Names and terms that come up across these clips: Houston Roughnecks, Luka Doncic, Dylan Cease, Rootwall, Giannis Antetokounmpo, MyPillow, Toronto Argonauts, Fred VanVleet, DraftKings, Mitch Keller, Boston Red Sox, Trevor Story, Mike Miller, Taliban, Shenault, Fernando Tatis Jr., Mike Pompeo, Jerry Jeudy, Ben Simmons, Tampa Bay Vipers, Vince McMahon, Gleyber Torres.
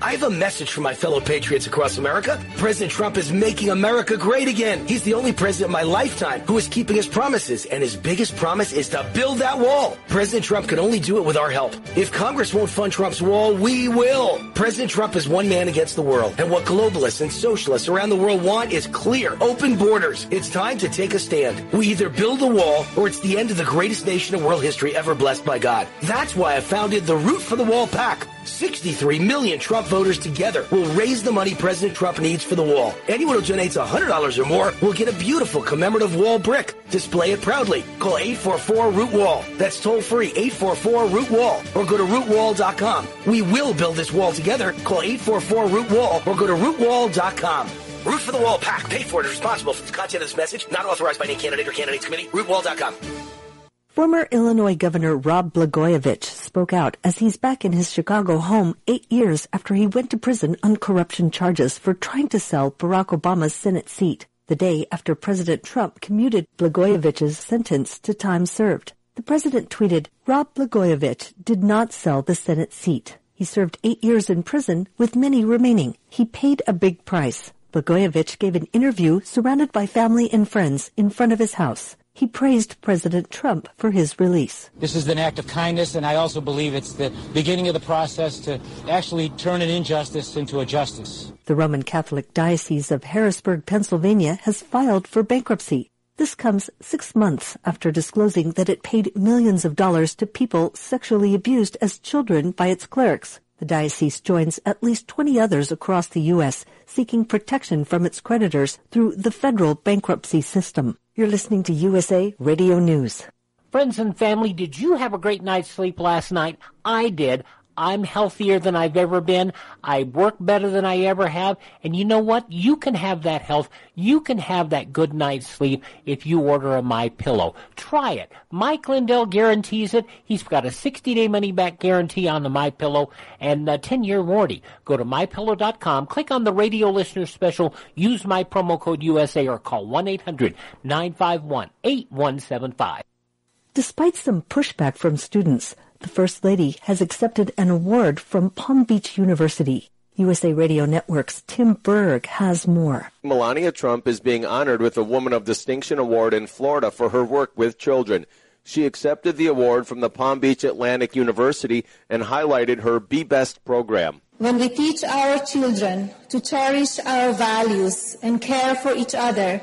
I have a message for my fellow patriots across America. President Trump is making America great again. He's the only president of my lifetime who is keeping his promises, and his biggest promise is to build that wall. President Trump can only do it with our help. If Congress won't fund Trump's wall, we will. President Trump is one man against the world, and what globalists and socialists around the world want is clear, open borders. It's time to take a stand. We either build the wall, or it's the end of the greatest nation in world history ever blessed by God. That's why I founded the Root for the Wall Pack. 63 million Trump voters together will raise the money President Trump needs for the wall. Anyone who donates $100 or more will get a beautiful commemorative wall brick. Display it proudly. Call 844-ROOT-WALL. That's toll free, 844-ROOT-WALL, or go to rootwall.com. We will build this wall together. Call 844-ROOT-WALL or go to rootwall.com. Root for the Wall Pack. Paid for and responsible for the content of this message. Not authorized by any candidate or candidates committee. Rootwall.com. Former Illinois Governor Rod Blagojevich spoke out as he's back in his Chicago home 8 years after he went to prison on corruption charges for trying to sell Barack Obama's Senate seat, the day after President Trump commuted Blagojevich's sentence to time served. The president tweeted, "Rod Blagojevich did not sell the Senate seat. He served 8 years in prison with many remaining. He paid a big price." Blagojevich gave an interview surrounded by family and friends in front of his house. He praised President Trump for his release. This is an act of kindness, and I also believe it's the beginning of the process to actually turn an injustice into a justice. The Roman Catholic Diocese of Harrisburg, Pennsylvania, has filed for bankruptcy. This comes 6 months after disclosing that it paid millions of dollars to people sexually abused as children by its clerics. The diocese joins at least 20 others across the U.S. seeking protection from its creditors through the federal bankruptcy system. You're listening to USA Radio News. Friends and family, did you have a great night's sleep last night? I did. I'm healthier than I've ever been. I work better than I ever have. And you know what? You can have that health. You can have that good night's sleep if you order a MyPillow. Try it. Mike Lindell guarantees it. He's got a 60-day money-back guarantee on the MyPillow and a 10-year warranty. Go to MyPillow.com. Click on the radio listener special. Use my promo code USA or call 1-800-951-8175. Despite some pushback from students, the First Lady has accepted an award from Palm Beach University. USA Radio Network's Tim Berg has more. Melania Trump is being honored with a Woman of Distinction Award in Florida for her work with children. She accepted the award from the Palm Beach Atlantic University and highlighted her Be Best program. When we teach our children to cherish our values and care for each other,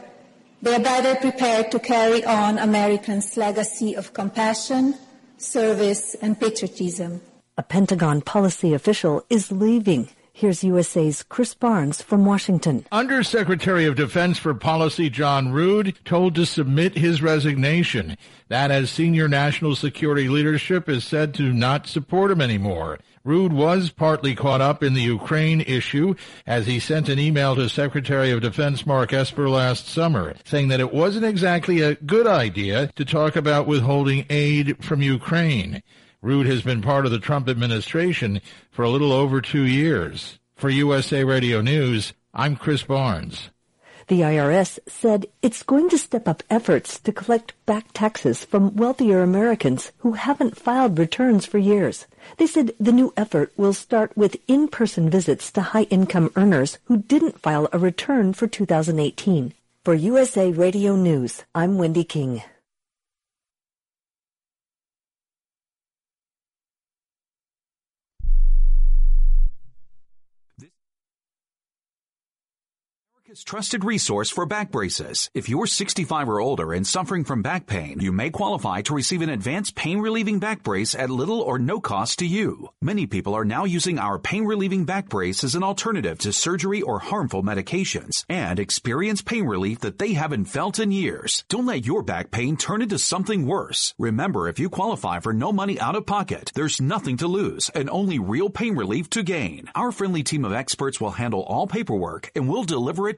they are better prepared to carry on Americans' legacy of compassion, service, and patriotism. A Pentagon policy official is leaving. Here's USA's Chris Barnes from Washington. Undersecretary of Defense for Policy John Rood told to submit his resignation. That as senior national security leadership is said to not support him anymore. Rood was partly caught up in the Ukraine issue as he sent an email to Secretary of Defense Mark Esper last summer saying that it wasn't exactly a good idea to talk about withholding aid from Ukraine. Rood has been part of the Trump administration for a little over 2 years. For USA Radio News, I'm Chris Barnes. The IRS said it's going to step up efforts to collect back taxes from wealthier Americans who haven't filed returns for years. They said the new effort will start with in-person visits to high-income earners who didn't file a return for 2018. For USA Radio News, I'm Wendy King. Trusted resource for back braces. If you're 65 or older and suffering from back pain, you may qualify to receive an advanced pain-relieving back brace at little or no cost to you. Many people are now using our pain-relieving back brace as an alternative to surgery or harmful medications and experience pain relief that they haven't felt in years. Don't let your back pain turn into something worse. Remember, if you qualify for no money out of pocket, there's nothing to lose and only real pain relief to gain. Our friendly team of experts will handle all paperwork and will deliver it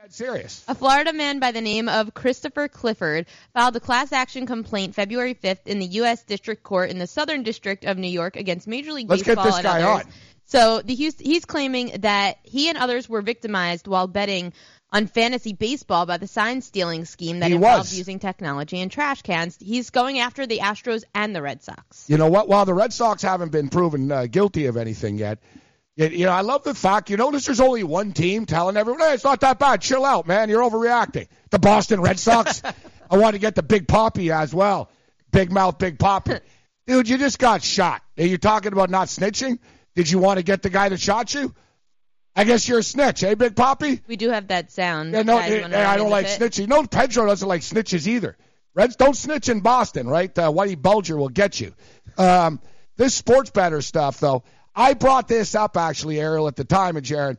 That's serious. A Florida man by the name of Christopher Clifford filed a class action complaint February 5th in the U.S. District Court in the Southern District of New York against Major League Baseball and others. Let's get this guy on. So he's claiming that he and others were victimized while betting on fantasy baseball by the sign-stealing scheme that involved using technology and trash cans. He's going after the Astros and the Red Sox. You know what? While the Red Sox haven't been proven guilty of anything yet, you know, I love the fact, you notice there's only one team telling everyone, hey, it's not that bad. Chill out, man. You're overreacting. The Boston Red Sox. I want to get the Big Poppy as well. Big mouth, Big Poppy. Dude, you just got shot. Are you talking about not snitching? Did you want to get the guy that shot you? I guess you're a snitch, eh, Big Poppy? We do have that sound. Yeah, no, I don't like snitching. No, Pedro doesn't like snitches either. Reds don't snitch in Boston, right? Whitey Bulger will get you. This sports bettor stuff, though, I brought this up, actually, Ariel, at the time, and Jared.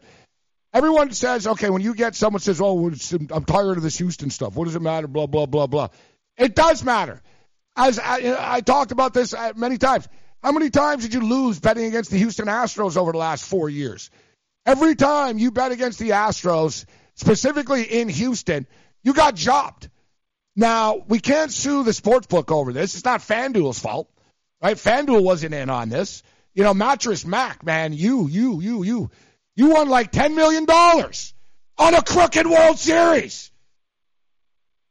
Everyone says, okay, when you get someone says, oh, I'm tired of this Houston stuff. What does it matter? Blah, blah, blah, blah. It does matter. As I talked about this many times. How many times did you lose betting against the Houston Astros over the last 4 years? Every time you bet against the Astros, specifically in Houston, you got jobbed. Now, we can't sue the sportsbook over this. It's not FanDuel's fault, right? FanDuel wasn't in on this. You know, Mattress Mac, man, you won like $10 million on a crooked World Series.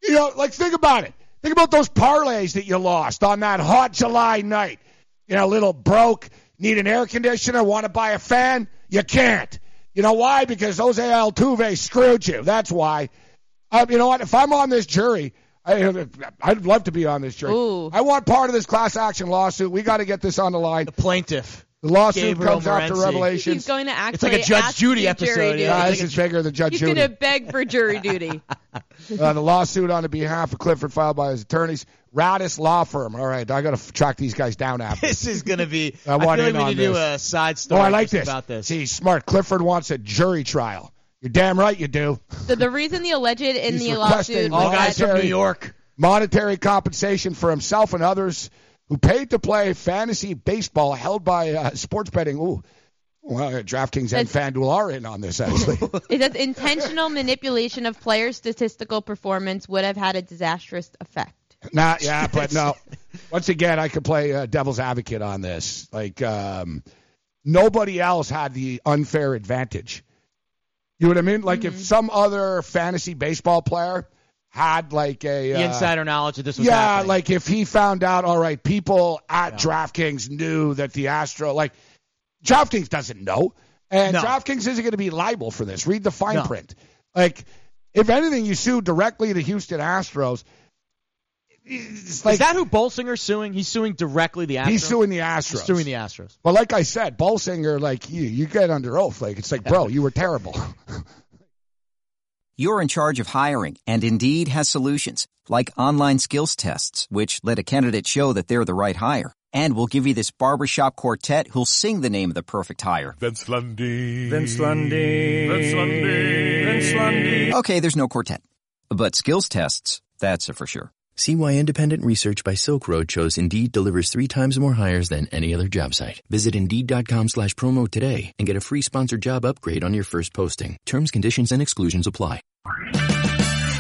You know, like, think about it. Think about those parlays that you lost on that hot July night. You know, a little broke, need an air conditioner, want to buy a fan. You can't. You know why? Because Jose Altuve screwed you. That's why. You know what? If I'm on this jury, I'd love to be on this jury. Ooh. I want part of this class action lawsuit. We got to get this on the line. The plaintiff. The lawsuit Gabriel comes Morency. After Revelations. He's going to actually it's like a Judge Jeudy episode. Yeah, this is bigger than Judge Jeudy. He's going to beg for jury duty. The lawsuit on the behalf of Clifford filed by his attorneys, Radis Law Firm. All right, I got to track these guys down after. This is going to be. I feel like we need to do a side story about this. He's smart. Clifford wants a jury trial. You're damn right you do. So the reason the alleged in the lawsuit, all guys from New York, monetary compensation for himself and others who paid to play fantasy baseball held by sports betting. Ooh, well, DraftKings and FanDuel are in on this, actually. It says intentional manipulation of players' statistical performance would have had a disastrous effect. Nah, yeah, but no. Once again, I could play devil's advocate on this. Like, nobody else had the unfair advantage. You know what I mean? Like, if some other fantasy baseball player had like a the insider knowledge that this was happening. Like if he found out, all right, people at DraftKings knew that the Astro, like DraftKings doesn't know, and DraftKings isn't going to be liable for this. Read the fine print. Like, if anything, you sue directly the Houston Astros. Like, is that who Bolsinger's suing? He's suing directly the Astros? He's suing the Astros. He's suing the Astros. Well, like I said, Bolsinger, like you get under oath. Like, it's like, bro, you were terrible. You're in charge of hiring, and Indeed has solutions, like online skills tests, which let a candidate show that they're the right hire. And we'll give you this barbershop quartet who'll sing the name of the perfect hire. Vince Lundy. Vince Lundy. Vince Lundy. Vince Lundy. Okay, there's no quartet. But skills tests, that's for sure. See why independent research by Silk Road shows Indeed delivers 3 times more hires than any other job site. Visit Indeed.com/promo today and get a free sponsored job upgrade on your first posting. Terms, conditions, and exclusions apply.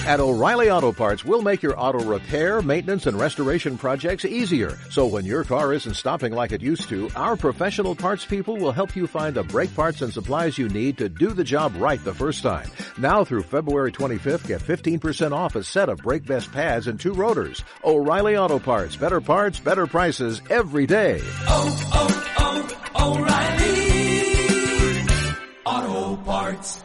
At O'Reilly Auto Parts, we'll make your auto repair, maintenance, and restoration projects easier. So when your car isn't stopping like it used to, our professional parts people will help you find the brake parts and supplies you need to do the job right the first time. Now through February 25th, get 15% off a set of brake vest pads and 2 rotors. O'Reilly Auto Parts, better prices every day. O'Reilly Auto Parts.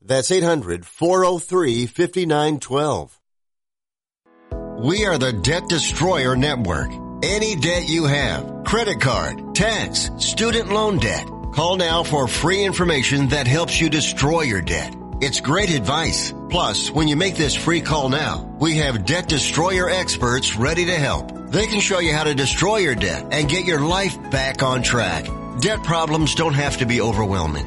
That's 800-403-5912. We are the Debt Destroyer Network. Any debt you have, credit card, tax, student loan debt, call now for free information that helps you destroy your debt. It's great advice. Plus, when you make this free call now, we have Debt Destroyer experts ready to help. They can show you how to destroy your debt and get your life back on track. Debt problems don't have to be overwhelming.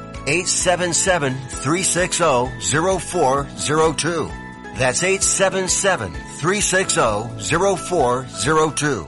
877-360-0402. That's 877-360-0402.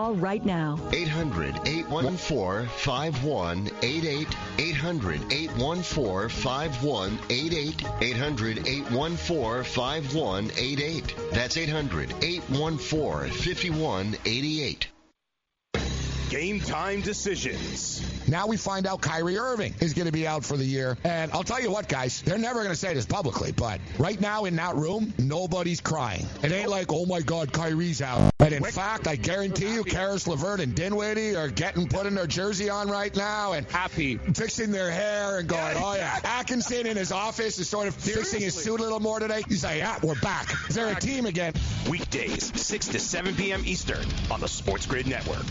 right now. 800-814-5188. 800-814-5188. 800-814-5188. That's 800-814-5188. Game time decisions. Now we find out Kyrie Irving is going to be out for the year. And I'll tell you what, guys, they're never going to say this publicly, but right now in that room, nobody's crying. It ain't like, oh, my God, Kyrie's out. And in fact, I guarantee you, Karis LeVert and Dinwiddie are getting putting their jersey on right now and happy, fixing their hair and going, oh, yeah. Atkinson in his office is sort of fixing his suit a little more today. He's like, yeah, we're back. They're a team again. Weekdays, 6 to 7 p.m. Eastern on the Sports Grid Network.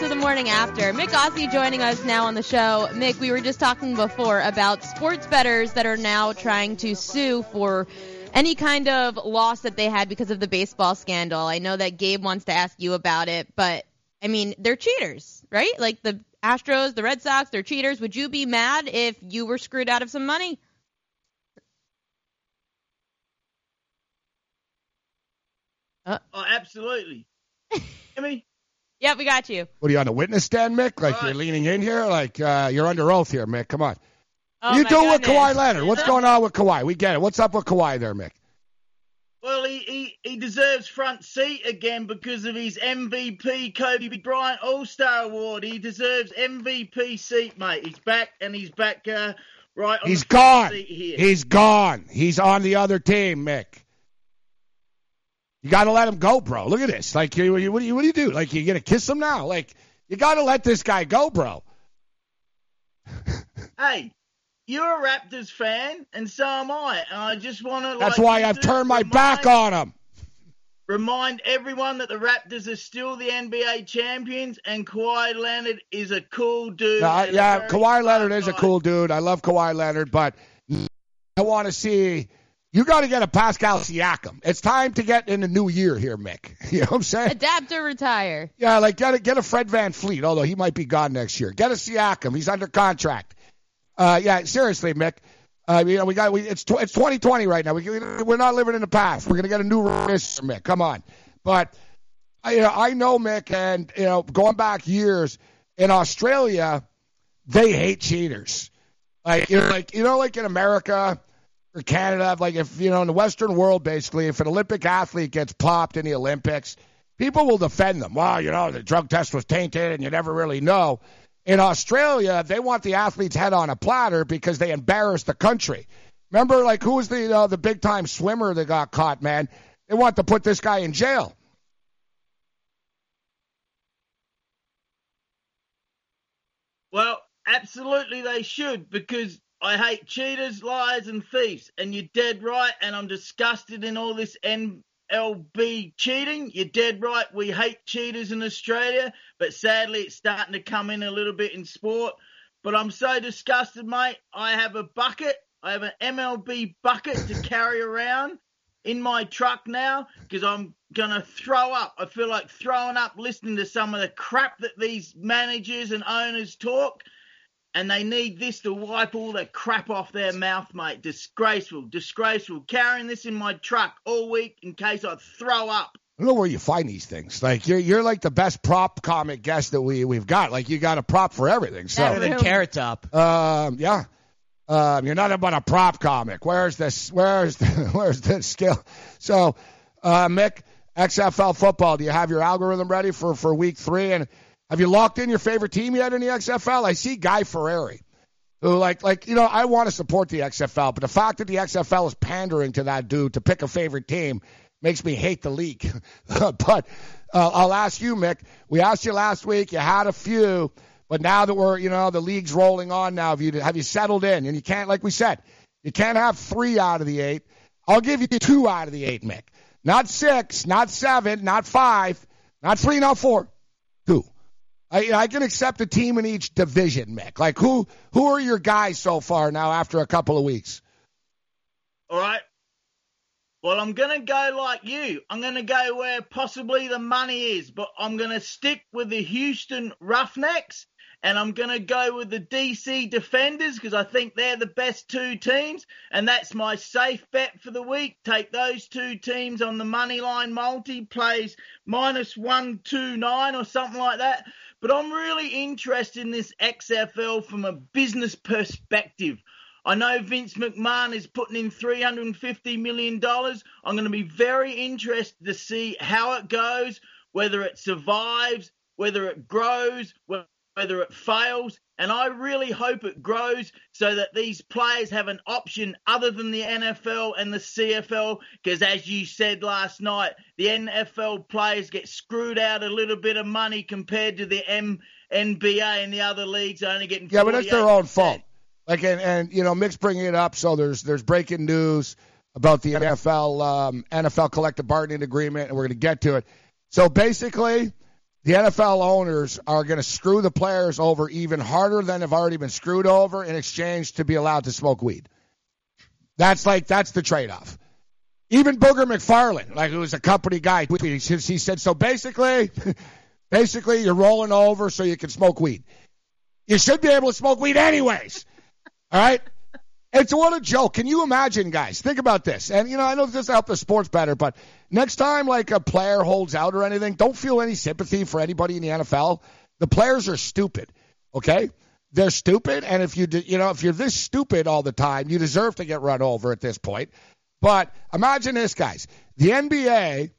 The morning after. Mick Ossie joining us now on the show. Mick, we were just talking before about sports bettors that are now trying to sue for any kind of loss that they had because of the baseball scandal. I know that Gabe wants to ask you about it, but I mean, they're cheaters, right? Like the Astros, the Red Sox, they're cheaters. Would you be mad if you were screwed out of some money? Oh, absolutely. I mean, yeah, we got you. What are you on the witness stand, Mick? Like you're leaning in here? Like you're under oath here, Mick. Come on. Oh, you do with Kawhi Leonard. What's going on with Kawhi? We get it. What's up with Kawhi there, Mick? Well, he deserves front seat again because of his MVP Kobe Bryant All-Star Award. He deserves MVP seat, mate. He's back, and he's back right on the front seat here. He's gone. He's on the other team, Mick. You got to let him go, bro. Look at this. Like, what do you do? Like, you gonna kiss him now? Like, you got to let this guy go, bro. Hey. You're a Raptors fan, and so am I. And I just want to... That's why I've turned my back on them. Remind everyone that the Raptors are still the NBA champions, and Kawhi Leonard is a cool dude. Yeah, Kawhi Leonard is a cool dude. I love Kawhi Leonard, but I want to see... You got to get a Pascal Siakam. It's time to get in the new year here, Mick. You know what I'm saying? Adapt or retire. Yeah, like get a Fred VanVleet, although he might be gone next year. Get a Siakam. He's under contract. Yeah, seriously, Mick. It's 2020 right now. We're not living in the past. We're gonna get a new wrist, Mick. Come on. But I know Mick, and going back years in Australia, they hate cheaters. Like in America or Canada, like if in the Western world, basically, if an Olympic athlete gets popped in the Olympics, people will defend them. Well, the drug test was tainted, and you never really know. In Australia, they want the athlete's head on a platter because they embarrass the country. Remember, who was the big-time swimmer that got caught, man? They want to put this guy in jail. Well, absolutely they should, because I hate cheaters, liars, and thieves. And you're dead right, and I'm disgusted in all this NLB cheating. You're dead right. We hate cheaters in Australia, but sadly it's starting to come in a little bit in sport. But I'm so disgusted, mate. I have a bucket. I have an MLB bucket to carry around in my truck now because I'm going to throw up. I feel like throwing up listening to some of the crap that these managers and owners talk, and they need this to wipe all the crap off their mouth, mate. Disgraceful. Carrying this in my truck all week in case I throw up. I don't know where you find these things. Like, you're like the best prop comic guest that we've got. Like, you got a prop for everything. So. Better than Carrot Top. Yeah. You're nothing but a prop comic. Where's this skill? So, Mick, XFL football, do you have your algorithm ready for week 3? And have you locked in your favorite team yet in the XFL? I see Guy Ferrari, who I want to support the XFL, but the fact that the XFL is pandering to that dude to pick a favorite team makes me hate the league. But I'll ask you, Mick. We asked you last week. You had a few, but now that we're, the league's rolling on now, have you settled in? And you can't, like we said, you can't have 3 out of the 8. I'll give you 2 out of the 8, Mick. Not 6, not 7, not 5, not 3, not 4, 2. I can accept a team in each division, Mick. Like, who are your guys so far now after a couple of weeks? All right. Well, I'm going to go like you. I'm going to go where possibly the money is, but I'm going to stick with the Houston Roughnecks, and I'm going to go with the DC Defenders because I think they're the best 2 teams, and that's my safe bet for the week. Take those 2 teams on the money line multi, plays -129 or something like that. But I'm really interested in this XFL from a business perspective. I know Vince McMahon is putting in $350 million. I'm going to be very interested to see how it goes, whether it survives, whether it grows, whether it fails. And I really hope it grows so that these players have an option other than the NFL and the CFL, because as you said last night, the NFL players get screwed out a little bit of money compared to the NBA and the other leagues only getting 48%. Yeah, but that's their own fault. Like, and Mick's bringing it up, so there's breaking news about the NFL collective bargaining agreement, and we're going to get to it. So basically, the NFL owners are going to screw the players over even harder than they've already been screwed over in exchange to be allowed to smoke weed. That's the trade-off. Even Booger McFarlane, who was a company guy, he said, so basically you're rolling over so you can smoke weed. You should be able to smoke weed anyways. All right? It's what a joke. Can you imagine, guys? Think about this. And, I know this helps the sports better, but next time, a player holds out or anything, don't feel any sympathy for anybody in the NFL. The players are stupid, okay? They're stupid, and if you're this stupid all the time, you deserve to get run over at this point. But imagine this, guys. The NBA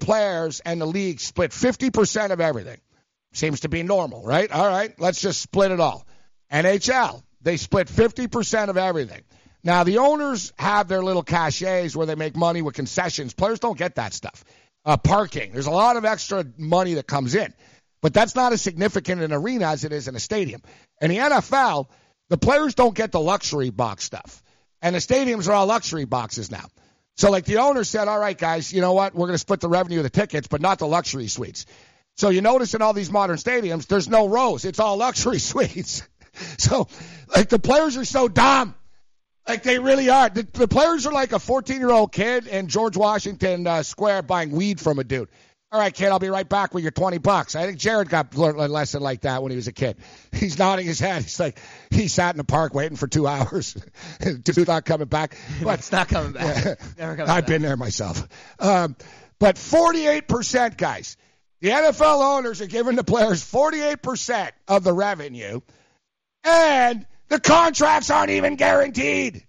players and the league split 50% of everything. Seems to be normal, right? All right, let's just split it all. NHL, they split 50% of everything. Now, the owners have their little cachets where they make money with concessions. Players don't get that stuff. Parking, there's a lot of extra money that comes in. But that's not as significant in an arena as it is in a stadium. In the NFL, the players don't get the luxury box stuff. And the stadiums are all luxury boxes now. So, like, the owner said, all right, guys, you know what? We're going to split the revenue of the tickets, but not the luxury suites. So you notice in all these modern stadiums, there's no rows. It's all luxury suites. So, like, the players are so dumb. Like, they really are. The players are like a 14-year-old kid in George Washington Square buying weed from a dude. All right, kid, I'll be right back with your $20. I think Jared got learned a lesson like that when he was a kid. He's nodding his head. He's like, he sat in the park waiting for 2 hours. Dude's not coming back. But it's not coming back. Yeah, never coming I've back. Been there myself. But 48%, guys. The NFL owners are giving the players 48% of the revenue, and the contracts aren't even guaranteed.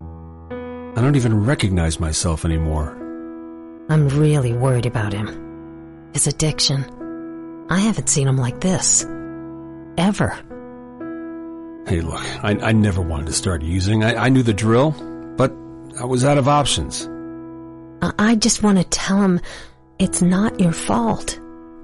I don't even recognize myself anymore. I'm really worried about him. His addiction. I haven't seen him like this. Ever. Hey, look, I never wanted to start using. I knew the drill, but I was out of options. I just want to tell him it's not your fault.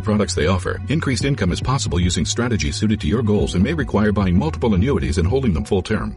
products they offer. Increased income is possible using strategies suited to your goals and may require buying multiple annuities and holding them full term.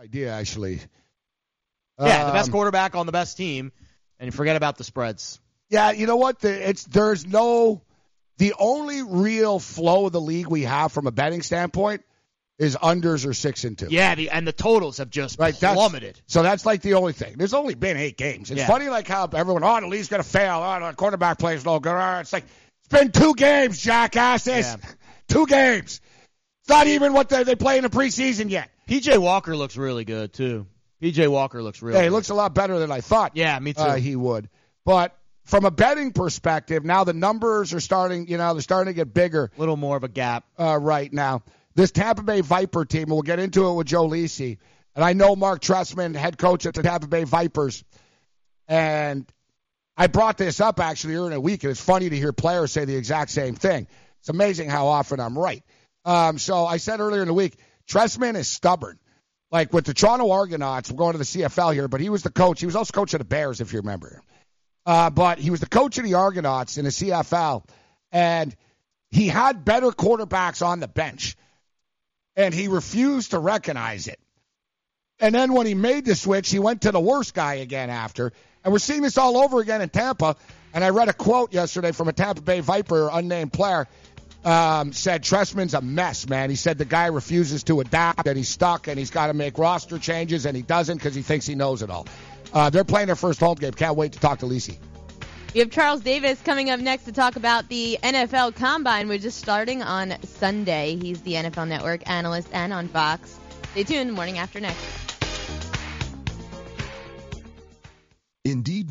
Idea, actually. Yeah, the best quarterback on the best team, and you forget about the spreads. Yeah, you know what? The only real flow of the league we have from a betting standpoint is unders or 6-2. Yeah, and the totals have just plummeted. So that's like the only thing. There's only been 8 games. It's funny like how everyone, the league's going to fail. The quarterback plays no good. It's like, it's been 2 games, jackasses. Yeah. 2 games. It's not even what they play in the preseason yet. P.J. Walker looks really good, too. P.J. Walker looks really good. Yeah, he looks a lot better than I thought. Yeah, me too. He would. But from a betting perspective, now the numbers are starting, they're starting to get bigger. A little more of a gap. Right now. This Tampa Bay Viper team, we'll get into it with Joe Lisi. And I know Mark Trestman, head coach at the Tampa Bay Vipers. And I brought this up, actually, earlier in the week. And it's funny to hear players say the exact same thing. It's amazing how often I'm right. So I said earlier in the week, Trestman is stubborn. Like with the Toronto Argonauts, we're going to the CFL here, but he was the coach. He was also coach of the Bears, if you remember. But he was the coach of the Argonauts in the CFL, and he had better quarterbacks on the bench, and he refused to recognize it. And then when he made the switch, he went to the worst guy again after. And we're seeing this all over again in Tampa. And I read a quote yesterday from a Tampa Bay Viper, unnamed player, said Trestman's a mess, man. He said the guy refuses to adapt, and he's stuck, and he's got to make roster changes, and he doesn't because he thinks he knows it all. They're playing their first home game. Can't wait to talk to Lisi. We have Charles Davis coming up next to talk about the NFL Combine, which is starting on Sunday. He's the NFL Network analyst and on Fox. Stay tuned. Morning After next. Indeed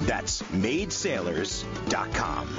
That's maidsailors.com.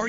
Are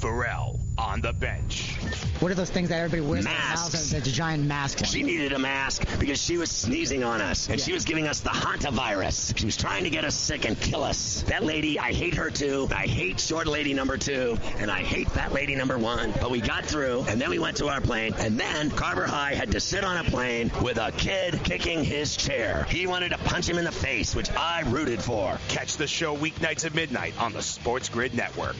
Pharrell on the bench. What are those things that everybody wears? Masks. It's a giant mask. She needed a mask because she was sneezing on us, and she was giving us the hantavirus. She was trying to get us sick and kill us. That lady, I hate her too. I hate short lady number 2, and I hate fat lady number 1. But we got through, and then we went to our plane, and then Carver High had to sit on a plane with a kid kicking his chair. He wanted to punch him in the face, which I rooted for. Catch the show weeknights at midnight on the Sports Grid Network.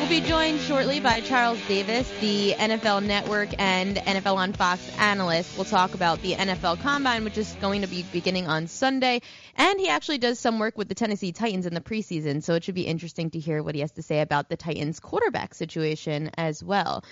We'll be joined shortly by Charles Davis, the NFL Network and NFL on Fox analyst. We'll talk about the NFL Combine, which is going to be beginning on Sunday. And he actually does some work with the Tennessee Titans in the preseason, so it should be interesting to hear what he has to say about the Titans quarterback situation as well.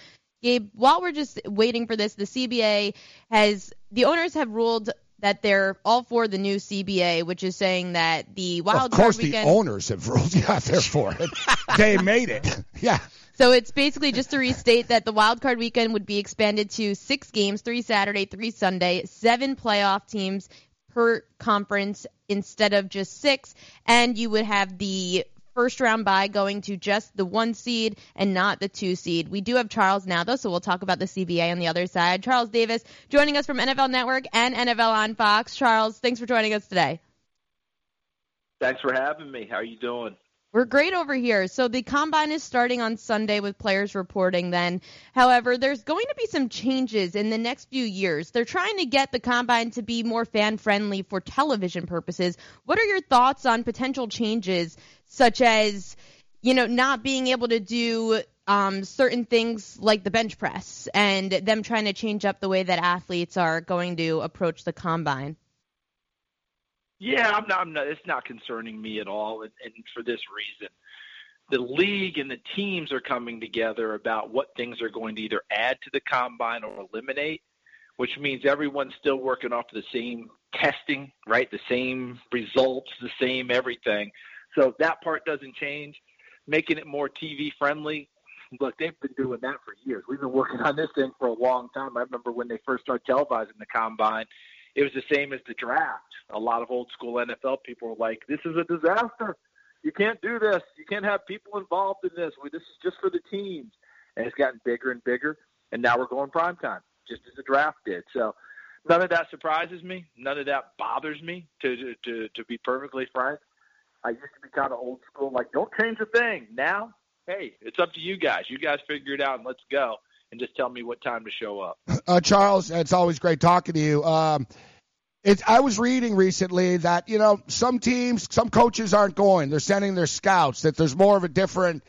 Gabe, while we're just waiting for this, the CBA has – the owners have ruled – that they're all for the new CBA, which is saying that the wild card weekend... Of course the owners have ruled out there for it. They made it. Yeah. So it's basically just to restate that the wild card weekend would be expanded to 6 games, 3 Saturday, 3 Sunday, 7 playoff teams per conference instead of just 6. And you would have the first round bye going to just the 1 seed and not the 2 seed. We do have Charles now, though, so we'll talk about the CBA on the other side. Charles Davis joining us from NFL Network and NFL on Fox. Charles, thanks for joining us today. Thanks for having me. How are you doing? We're great over here. So the Combine is starting on Sunday with players reporting then. However, there's going to be some changes in the next few years. They're trying to get the Combine to be more fan-friendly for television purposes. What are your thoughts on potential changes, such as, you know, not being able to do certain things like the bench press and them trying to change up the way that athletes are going to approach the Combine? Yeah, I'm not, it's not concerning me at all, and for this reason. The league and the teams are coming together about what things are going to either add to the Combine or eliminate, which means everyone's still working off the same testing, right, the same results, the same everything. So that part doesn't change. Making it more TV-friendly, look, they've been doing that for years. We've been working on this thing for a long time. I remember when they first started televising the Combine, it was the same as the draft. A lot of old-school NFL people were like, this is a disaster. You can't do this. You can't have people involved in this. This is just for the teams. And it's gotten bigger and bigger, and now we're going primetime, just as the draft did. So none of that surprises me. None of that bothers me, to be perfectly frank. I used to be kind of old-school, like, don't change a thing. Now, hey, it's up to you guys. You guys figure it out, and let's go. And just tell me what time to show up. Charles, it's always great talking to you. I was reading recently that, you know, some teams, some coaches aren't going. They're sending their scouts, that there's more of a different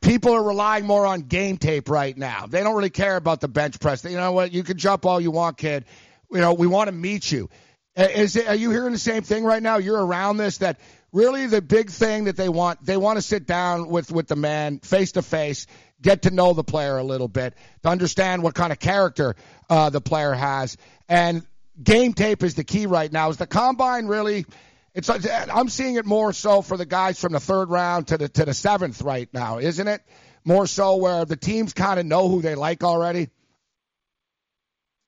people are relying more on game tape right now. They don't really care about the bench press. You know what? You can jump all you want, kid. You know, we want to meet you. Are you hearing the same thing right now? You're around this, that really the big thing that they want to sit down with the man face-to-face, get to know the player a little bit, to understand what kind of character the player has. And game tape is the key right now. Is the Combine really – I'm seeing it more so for the guys from the 3rd round to the 7th right now, isn't it? More so where the teams kind of know who they like already?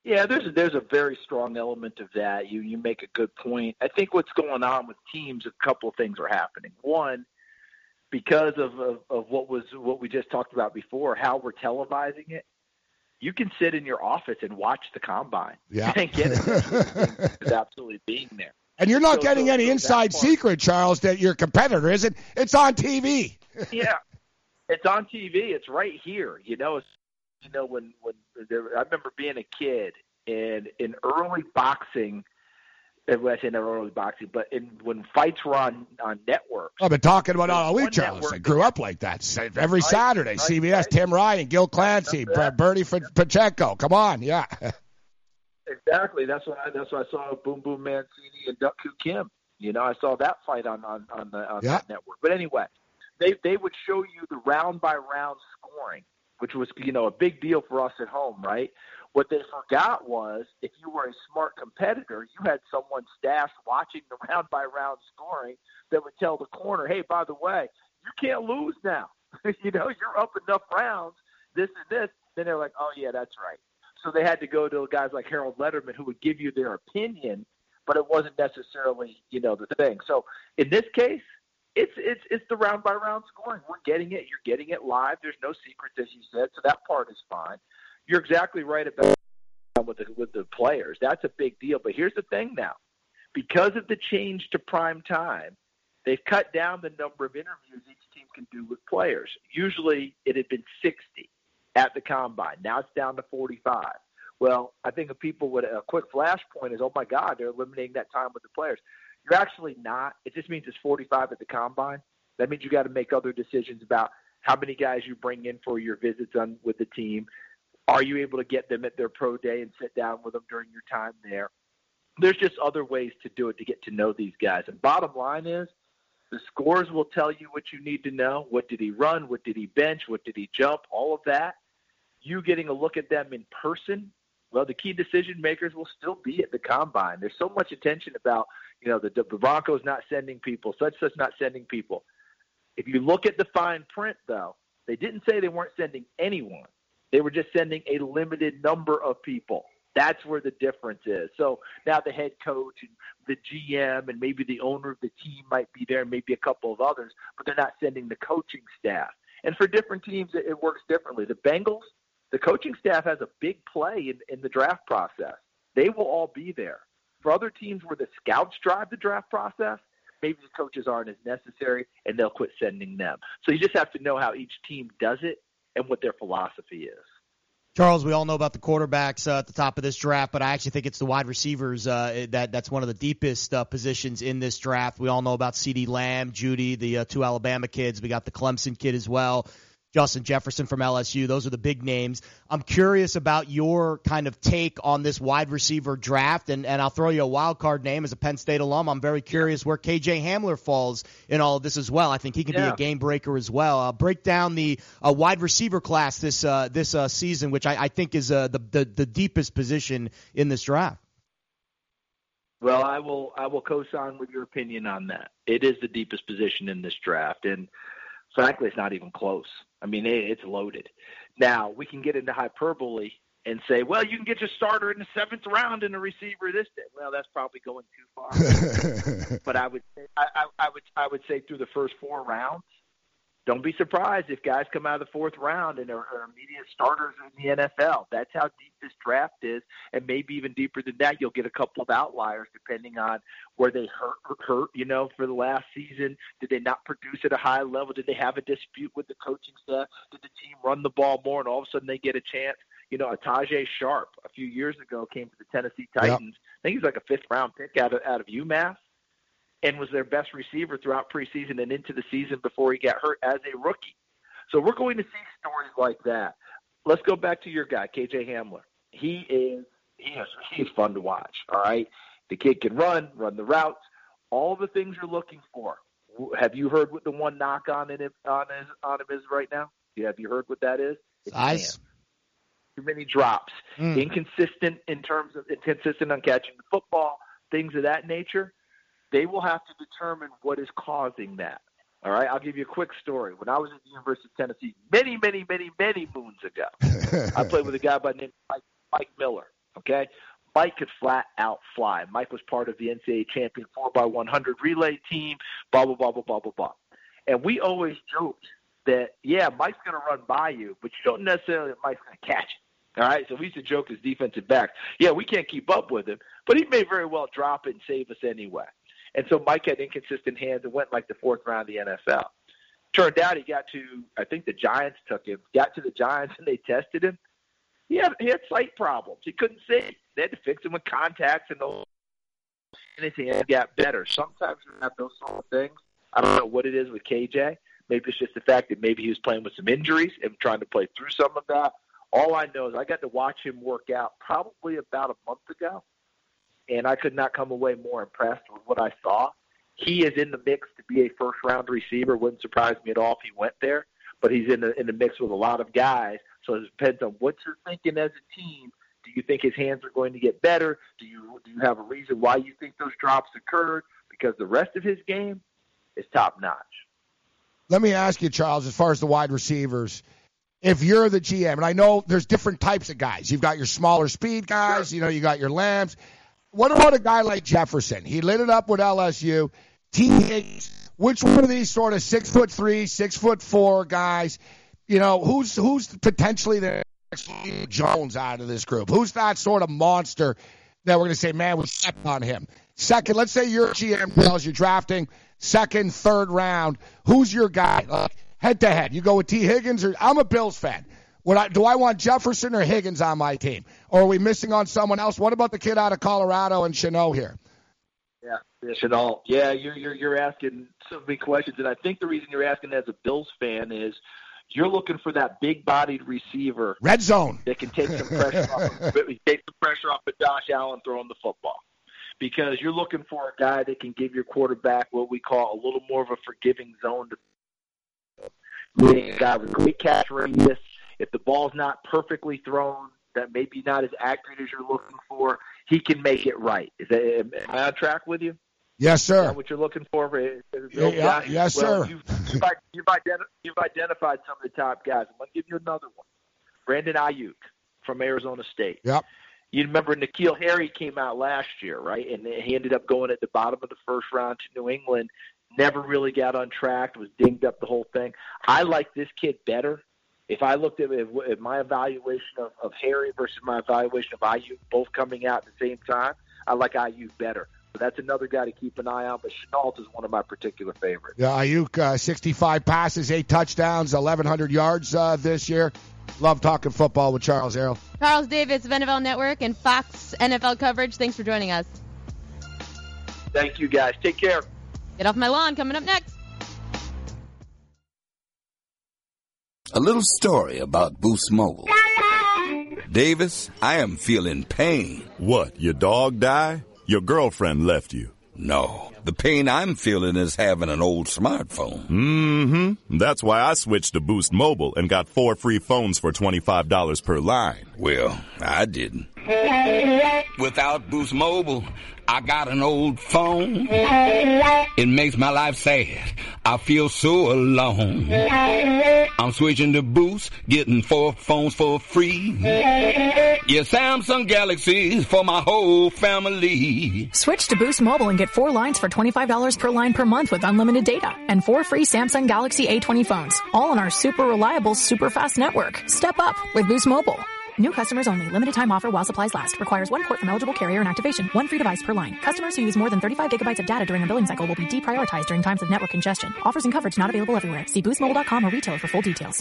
Yeah, there's a very strong element of that. You make a good point. I think what's going on with teams, a couple of things are happening. One, because of what we just talked about before, how we're televising it, you can sit in your office and watch the Combine. Yeah, and get it. It's absolutely being there. And you're not getting any inside secret, Charles, that your competitor isn't. It's on TV. Yeah, it's on TV. It's right here. You know, I remember being a kid and in early boxing. I say never early boxing, but when fights were on networks. I've been talking about all week, Charles. I grew up like that. Every Saturday, right, CBS, right. Tim Ryan, Gil Clancy, Bernie Pacheco. Come on, yeah. Exactly. That's what I saw Boom Boom Mancini and Duk Koo Kim. You know, I saw that fight on that network. But anyway, they would show you the round-by-round scoring, which was, you know, a big deal for us at home, right? What they forgot was if you were a smart competitor, you had someone staffed watching the round-by-round scoring that would tell the corner, hey, by the way, you can't lose now. You know, you're up enough rounds, this and this. Then they're like, oh, yeah, that's right. So they had to go to guys like Harold Letterman who would give you their opinion, but it wasn't necessarily, you know, the thing. So in this case, it's the round-by-round scoring. We're getting it. You're getting it live. There's no secrets, as you said, so that part is fine. You're exactly right about with the players. That's a big deal. But here's the thing now. Because of the change to prime time, they've cut down the number of interviews each team can do with players. Usually it had been 60 at the Combine. Now it's down to 45. Well, I think a quick flashpoint is, oh, my God, they're eliminating that time with the players. You're actually not. It just means it's 45 at the Combine. That means you got to make other decisions about how many guys you bring in for your visits with the team. Are you able to get them at their pro day and sit down with them during your time there? There's just other ways to do it to get to know these guys. And bottom line is the scores will tell you what you need to know. What did he run? What did he bench? What did he jump? All of that. You getting a look at them in person Well, the key decision makers will still be at the combine. There's so much attention about, you know, the Broncos not sending people, such not sending people. If you look at the fine print, though, they didn't say they weren't sending anyone. They were just sending a limited number of people. That's where the difference is. So now the head coach and the GM and maybe the owner of the team might be there, maybe a couple of others, but they're not sending the coaching staff. And for different teams, it works differently. The Bengals, the coaching staff has a big play in the draft process. They will all be there. For other teams where the scouts drive the draft process, maybe the coaches aren't as necessary, and they'll quit sending them. So you just have to know how each team does it and what their philosophy is. Charles, we all know about the quarterbacks at the top of this draft, but I actually think it's the wide receivers that's one of the deepest positions in this draft. We all know about CeeDee Lamb, Jeudy, the two Alabama kids. We got the Clemson kid as well, Justin Jefferson from LSU. Those are the big names. I'm curious about your kind of take on this wide receiver draft, and I'll throw you a wild card name as a Penn State alum. I'm very curious where KJ Hamler falls in all of this as well. I think he can be a game breaker as well. I'll break down the wide receiver class this season, which I think is the deepest position in this draft. Well, I will co-sign with your opinion on that. It is the deepest position in this draft, and frankly, it's not even close. I mean, it's loaded. Now, we can get into hyperbole and say, well, you can get your starter in the 7th round and a receiver this day. Well, that's probably going too far. But I would say through the first 4 rounds, don't be surprised if guys come out of the 4th round and are immediate starters in the NFL. That's how deep this draft is, and maybe even deeper than that. You'll get a couple of outliers depending on where they hurt, you know, for the last season. Did they not produce at a high level? Did they have a dispute with the coaching staff? Did the team run the ball more, and all of a sudden they get a chance? You know, Tajay Sharp a few years ago came to the Tennessee Titans. Yep. I think he was like a 5th-round pick out of UMass. And was their best receiver throughout preseason and into the season before he got hurt as a rookie. So we're going to see stories like that. Let's go back to your guy, KJ Hamler. He is fun to watch, all right? The kid can run the routes, all the things you're looking for. Have you heard what the one knock on him is right now? Yeah, have you heard what that is? Size. Too many drops. Mm. Inconsistent on catching the football, things of that nature. They will have to determine what is causing that. All right, I'll give you a quick story. When I was at the University of Tennessee many moons ago, I played with a guy by the name of Mike Miller, okay? Mike could flat out fly. Mike was part of the NCAA champion 4x100 relay team, blah, blah, blah. And we always joked that, yeah, Mike's going to run by you, but you don't necessarily that Mike's going to catch it. All right, so we used to joke as defensive backs, yeah, we can't keep up with him, but he may very well drop it and save us anyway. And so Mike had inconsistent hands and went like the 4th round of the NFL. Turned out he got to, I think the Giants took him, got to the Giants and they tested him. He had sight problems. He couldn't see. They had to fix him with contacts and his hand got better. Sometimes we have those sort of things. I don't know what it is with KJ. Maybe it's just the fact that maybe he was playing with some injuries and trying to play through some of that. All I know is I got to watch him work out probably about a month ago. And I could not come away more impressed with what I saw. He is in the mix to be a first-round receiver. Wouldn't surprise me at all if he went there. But he's in the mix with a lot of guys. So it depends on what you're thinking as a team. Do you think his hands are going to get better? Do you have a reason why you think those drops occurred? Because the rest of his game is top-notch. Let me ask you, Charles, as far as the wide receivers, if you're the GM, and I know there's different types of guys. You've got your smaller speed guys. Sure. You know, you got your Lambs. What about a guy like Jefferson? He lit it up with LSU. Tee Higgins. Which one of these sort of 6'3", 6'4" guys? You know, who's potentially the next Jones out of this group? Who's that sort of monster that we're going to say, man, we stepped on him? Second, let's say your GM tells you drafting 2nd, 3rd round. Who's your guy? Like, head to head, you go with Tee Higgins or I'm a Bills fan. Do I want Jefferson or Higgins on my team? Or are we missing on someone else? What about the kid out of Colorado and Shenault here? Yeah, Shenault. Yeah, you're asking so many questions, and I think the reason you're asking as a Bills fan is you're looking for that big-bodied receiver, red zone, that can take some pressure off of Josh Allen throwing the football. Because you're looking for a guy that can give your quarterback what we call a little more of a forgiving zone. A guy with a great catch radius. If the ball's not perfectly thrown, that maybe not as accurate as you're looking for, he can make it right. Am I on track with you? Yes, sir. Is that what you're looking for? Yes, sir. You've identified some of the top guys. I'm going to give you another one. Brandon Aiyuk from Arizona State. Yep. You remember N'Keal Harry came out last year, right? And he ended up going at the bottom of the first round to New England, never really got on track, was dinged up the whole thing. I like this kid better. If I looked at my evaluation of Harry versus my evaluation of Aiyuk, both coming out at the same time, I like Aiyuk better. But that's another guy to keep an eye on. But Shenault is one of my particular favorites. Yeah, Aiyuk, 65 passes, 8 touchdowns, 1,100 yards this year. Love talking football with Charles Errol. Charles Davis of NFL Network and Fox NFL coverage. Thanks for joining us. Thank you, guys. Take care. Get off my lawn. Coming up next. A little story about Boost Mobile. Davis, I am feeling pain. What, your dog died? Your girlfriend left you? No, the pain I'm feeling is having an old smartphone. Mm-hmm. That's why I switched to Boost Mobile and got 4 free phones for $25 per line. Well, I didn't. Without Boost Mobile, I got an old phone. It makes my life sad. I feel so alone. I'm switching to Boost, getting 4 phones for free. Yeah, Samsung Galaxy for my whole family. Switch to Boost Mobile and get 4 lines for $25 per line per month with unlimited data and 4 free Samsung Galaxy A20 phones, all on our super reliable, super fast network. Step up with Boost Mobile. New customers only. Limited time offer while supplies last. Requires 1 port from eligible carrier and activation. 1 free device per line. Customers who use more than 35 gigabytes of data during a billing cycle will be deprioritized during times of network congestion. Offers and coverage not available everywhere. See boostmobile.com or retailer for full details.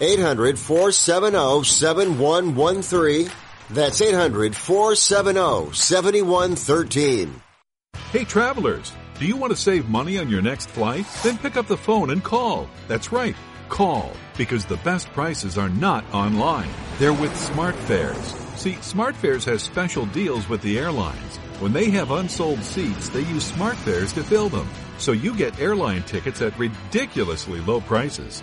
800-470-7113. That's 800-470-7113. Hey, travelers, do you want to save money on your next flight? Then pick up the phone and call. That's right, call, because the best prices are not online. They're with SmartFares. See, SmartFares has special deals with the airlines. When they have unsold seats, they use SmartFares to fill them. So you get airline tickets at ridiculously low prices.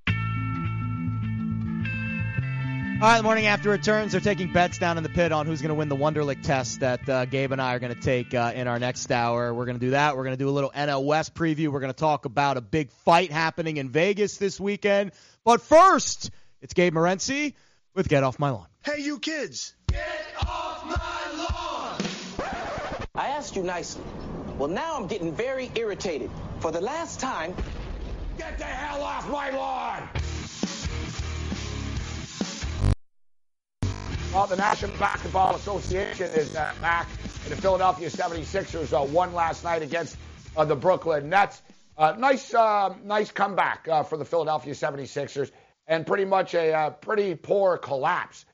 All right, the morning after returns, they're taking bets down in the pit on who's going to win the Wonderlic test that Gabe and I are going to take in our next hour. We're going to do that. We're going to do a little NL West preview. We're going to talk about a big fight happening in Vegas this weekend. But first, it's Gabe Morency with Get Off My Lawn. Hey, you kids. Get off my lawn. I asked you nicely. Well, now I'm getting very irritated. For the last time, get the hell off my lawn! Well, the National Basketball Association is back, and the Philadelphia 76ers won last night against the Brooklyn Nets. Nice comeback for the Philadelphia 76ers, and pretty much a pretty poor collapse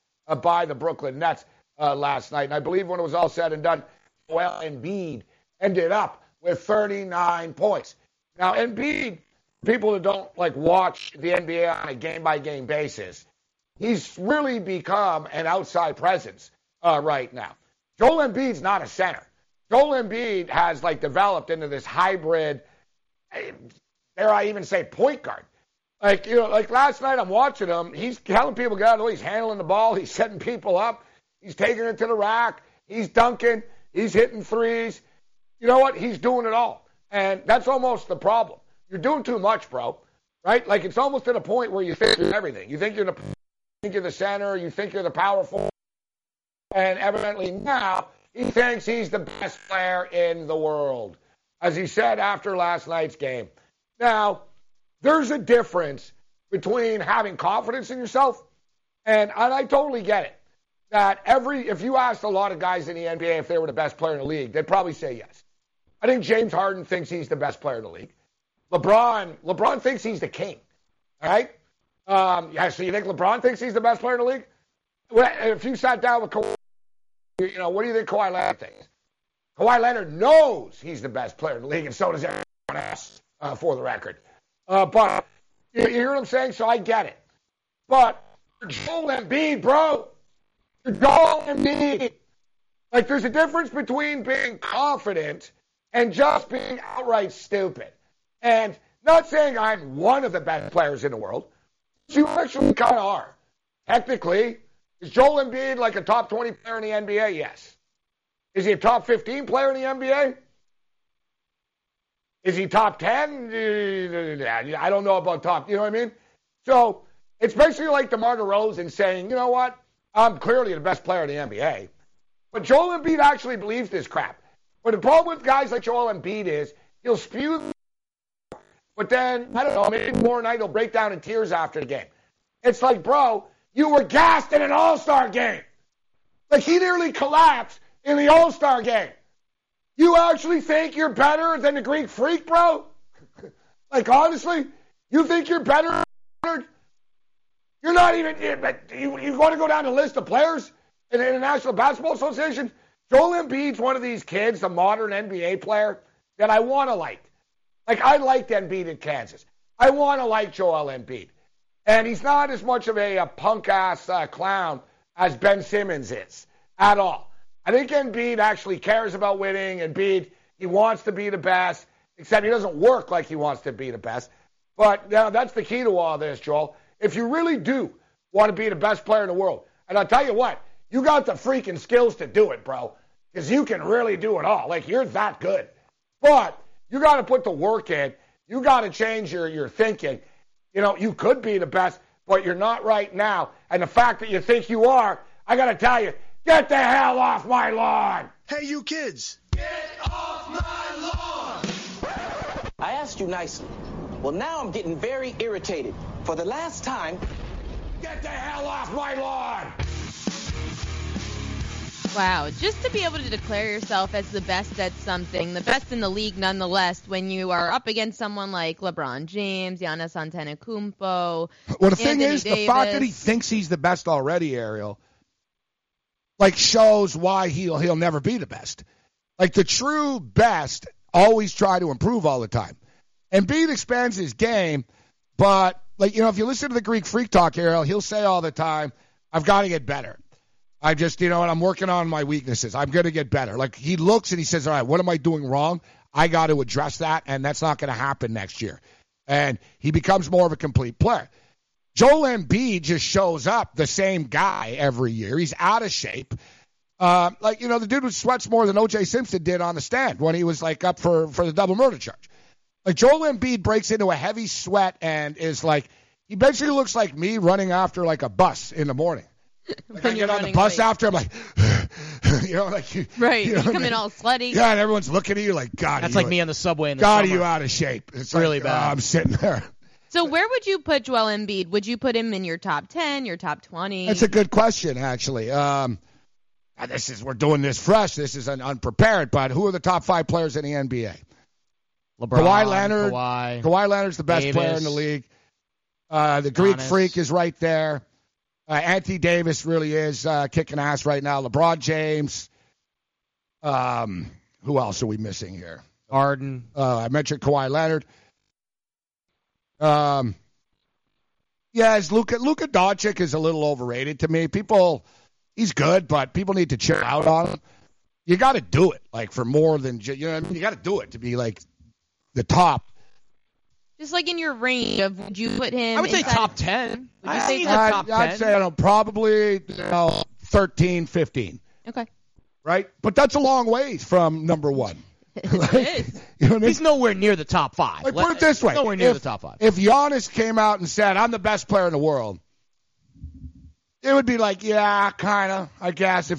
by the Brooklyn Nets last night. And I believe when it was all said and done, Joel Embiid ended up with 39 points. Now, Embiid, people who don't watch the NBA on a game-by-game basis, he's really become an outside presence right now. Joel Embiid's not a center. Joel Embiid has developed into this hybrid, dare I even say, point guard. Last night I'm watching him. He's telling people, God, he's handling the ball. He's setting people up. He's taking it to the rack. He's dunking. He's hitting threes. You know what? He's doing it all. And that's almost the problem. You're doing too much, bro. Right? It's almost to the point where you think you're everything. You think you're the center. You think you're the power forward. And evidently now he thinks he's the best player in the world, as he said after last night's game. Now, there's a difference between having confidence in yourself, and I totally get it, that if you asked a lot of guys in the NBA if they were the best player in the league, they'd probably say yes. I think James Harden thinks he's the best player in the league. LeBron thinks he's the king, all right? So you think LeBron thinks he's the best player in the league? Well, if you sat down with Kawhi, what do you think Kawhi Leonard thinks? Kawhi Leonard knows he's the best player in the league, and so does everyone else, for the record. But you hear what I'm saying? So I get it. But Joel Embiid, bro. Joel Embiid. There's a difference between being confident and just being outright stupid. And not saying I'm one of the best players in the world. You actually kind of are. Technically, is Joel Embiid a top 20 player in the NBA? Yes. Is he a top 15 player in the NBA? Is he top 10? I don't know about top. You know what I mean? So it's basically like DeMar DeRozan saying, you know what? I'm clearly the best player in the NBA. But Joel Embiid actually believes this crap. But the problem with guys like Joel Embiid is he'll spew, but then, I don't know, maybe tomorrow night he'll break down in tears after the game. It's like, bro, you were gassed in an all-star game. He nearly collapsed in the all-star game. You actually think you're better than the Greek Freak, bro? Honestly, you think you're better? You're not even. You want to go down the list of players in the National Basketball Association? Joel Embiid's one of these kids, the modern NBA player, that I want to like. I liked Embiid in Kansas. I want to like Joel Embiid. And he's not as much of a punk-ass clown as Ben Simmons is at all. I think Embiid actually cares about winning. Embiid, he wants to be the best, except he doesn't work like he wants to be the best. But that's the key to all this, Joel. If you really do want to be the best player in the world, and I'll tell you what, you got the freaking skills to do it, bro, because you can really do it all. You're that good. But you got to put the work in. You got to change your thinking. You could be the best, but you're not right now. And the fact that you think you are, I got to tell you, get the hell off my lawn! Hey, you kids! Get off my lawn! I asked you nicely. Well, now I'm getting very irritated. For the last time, get the hell off my lawn! Wow, just to be able to declare yourself as the best at something, the best in the league nonetheless, when you are up against someone like LeBron James, Giannis Antetokounmpo, well, the thing is, Davis. The fact that he thinks he's the best already, Ariel, shows why he'll never be the best. The true best always try to improve all the time. Embiid expands his game, but, if you listen to the Greek Freak talk here, he'll say all the time, I've got to get better. I just, I'm working on my weaknesses. I'm going to get better. He looks and he says, all right, what am I doing wrong? I got to address that, and that's not going to happen next year. And he becomes more of a complete player. Joel Embiid just shows up, the same guy every year. He's out of shape. The dude who sweats more than O.J. Simpson did on the stand when he was, up for the double murder charge. Joel Embiid breaks into a heavy sweat and is, he basically looks like me running after, a bus in the morning. I get on the bus after, I'm You know, like you, right? You know, you come in all slutty. Yeah, and everyone's looking at you like, God. That's like me on the subway in the summer. God, are you out of shape? It's really bad. I'm sitting there. So where would you put Joel Embiid? Would you put him in your top 10, your top 20? That's a good question, actually. This is we're doing this fresh. This is an unprepared. But who are the top five players in the NBA? LeBron, Kawhi Leonard. Kawhi Leonard's the best player in the league. The Greek Freak is right there. Anthony Davis really is kicking ass right now. LeBron James. Who else are we missing here? Harden. I mentioned Kawhi Leonard. Luka Doncic is a little overrated to me. He's good, but people need to chill out on him. You got to do it, like, for more than, you know what I mean? You got to do it to be, like, the top. Just, like, in your range of would you put him? I would say top 10. Would you say top 10? I'd say, probably 13, 15. Okay. Right? But that's a long ways from number one. Like, it is. You know what I mean? He's nowhere near the top five. Like, put it this way. Nowhere near the top five. If Giannis came out and said, I'm the best player in the world, it would be like, yeah, kind of, I guess. If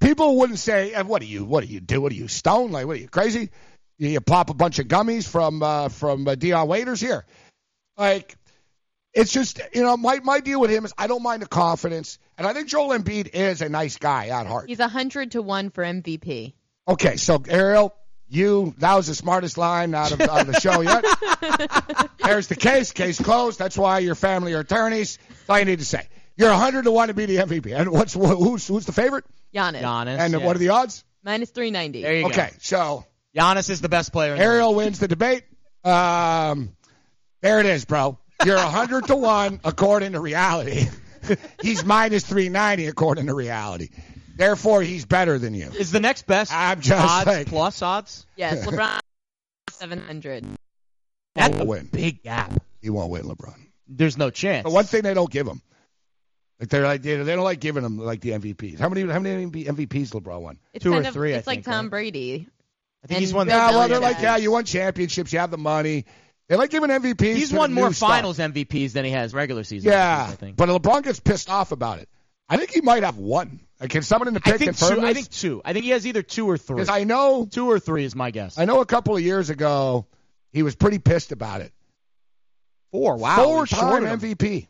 people wouldn't say, what do you do? What are you, stoned? Like, what are you, crazy? You pop a bunch of gummies from Dion Waiters here. Like, it's just, my deal with him is I don't mind the confidence. And I think Joel Embiid is a nice guy at heart. He's 100-1 for MVP. Okay, so Ariel, that was the smartest line out of the show yet. There's the case closed. That's why your family are attorneys. That's all you need to say. You're 100-1 to be the MVP. And who's the favorite? Giannis. And what are the odds? -390. There you go. Okay, so Giannis is the best player. Ariel wins the debate. There it is, bro. You're 100-1 according to reality. He's -390 according to reality. Therefore, he's better than you. Is the next best plus odds? Yes, LeBron 700. That's a big gap. He won't win, LeBron. There's no chance. But one thing they don't give him. Like they don't like giving him like the MVPs. How many MVPs LeBron won? It's two or three. It's like Tom Brady. I think he's won. Yeah, well, they're like, you won championships, you have the money. They like giving MVPs. He's won more Finals MVPs than he has regular season. Yeah, but LeBron gets pissed off about it. I think he might have one. Like, can someone in the pick confirm this? I think two. I think he has either two or three. Because I know two or three is my guess. I know a couple of years ago he was pretty pissed about it. Four-time MVP.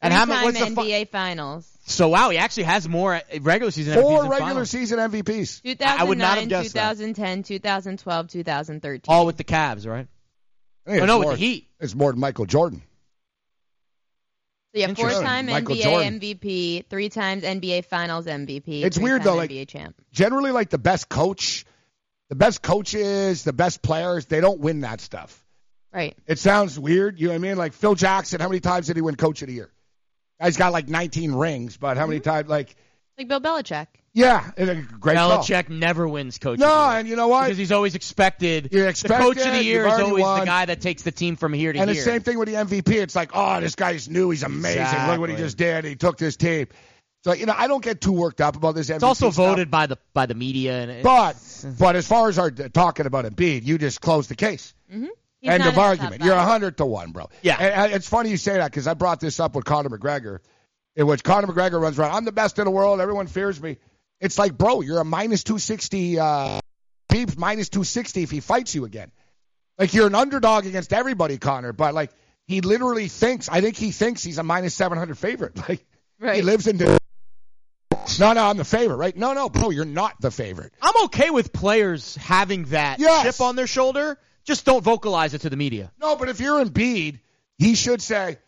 And how many NBA Finals? So, wow, he actually has more regular season MVPs. Four regular season MVPs. 2009, I would not have guessed 2010, that. 2012, 2013. All with the Cavs, right? With the Heat. It's more than Michael Jordan. So, yeah, four-time NBA Jordan. MVP, three times NBA Finals MVP. It's weird, though. Like, NBA champ. Generally, like, the best coaches, the best players, they don't win that stuff. Right. It sounds weird. You know what I mean? Like, Phil Jackson, how many times did he win Coach of the Year? He's got like 19 rings, but how many times? Like Bill Belichick. Yeah, great Belichick call. Never wins Coach of the Year. No, and you know what? Because he's always expected. The Coach of the Year is always won. The guy that takes the team from here to here. And the same thing with the MVP. It's like, oh, this guy's new. He's amazing. Exactly. Look what he just did. He took this team. So, I don't get too worked up about this MVP. It's also voted by the media. And but as far as our talking about Embiid, you just closed the case. Mm-hmm. He's end of argument. You're 100-1, bro. Yeah. And it's funny you say that because I brought this up with Conor McGregor, in which Conor McGregor runs around, I'm the best in the world, everyone fears me. It's like, bro, you're a -260, -260 if he fights you again. Like, you're an underdog against everybody, Conor, but, like, he literally thinks, I think he thinks he's a -700 favorite. Like, He lives in the... No, I'm the favorite, right? No, bro, you're not the favorite. I'm okay with players having that chip on their shoulder. Just don't vocalize it to the media. No, but if you're Embiid, he should say,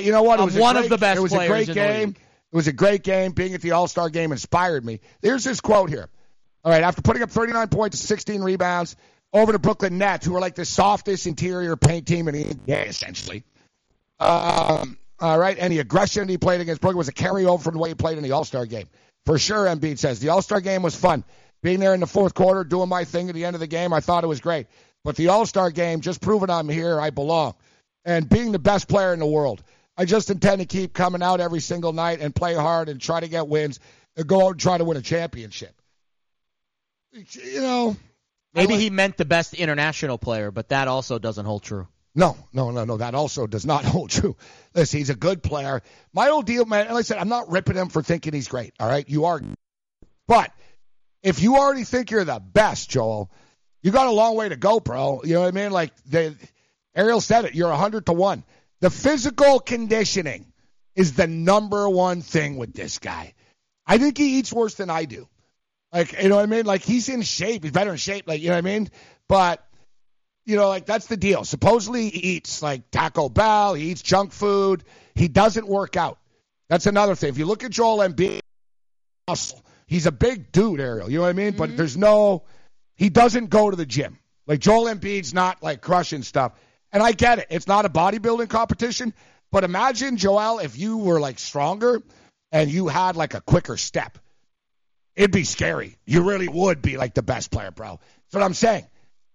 you know what? It was one of the best players in the league. It was a great game. Being at the All-Star game inspired me. There's his quote here. All right, after putting up 39 points, 16 rebounds, over to Brooklyn Nets, who are like the softest interior paint team in the NBA, essentially. All right, and the aggression he played against Brooklyn was a carryover from the way he played in the All-Star game. For sure, Embiid says, the All-Star game was fun. Being there in the fourth quarter, doing my thing at the end of the game, I thought it was great. But the All-Star game, just proving I'm here, I belong. And being the best player in the world. I just intend to keep coming out every single night and play hard and try to get wins and go out and try to win a championship. Maybe he meant the best international player, but that also doesn't hold true. No. That also does not hold true. Listen, he's a good player. My old deal, man, and like I said, I'm not ripping him for thinking he's great, all right? You are. But if you already think you're the best, Joel, you got a long way to go, bro. You know what I mean? Like Ariel said it, you're 100 to 1. The physical conditioning is the number one thing with this guy. I think he eats worse than I do. Like, you know what I mean? Like, he's in shape. He's better in shape. Like, you know what I mean? But, you know, like, that's the deal. Supposedly he eats, like, Taco Bell. He eats junk food. He doesn't work out. That's another thing. If you look at Joel Embiid, he's a big dude, Ariel. You know what I mean? Mm-hmm. But there's no – he doesn't go to the gym. Like, Joel Embiid's not, like, crushing stuff. And I get it. It's not a bodybuilding competition. But imagine, Joel, if you were, like, stronger and you had, like, a quicker step. It'd be scary. You really would be, like, the best player, bro. That's what I'm saying.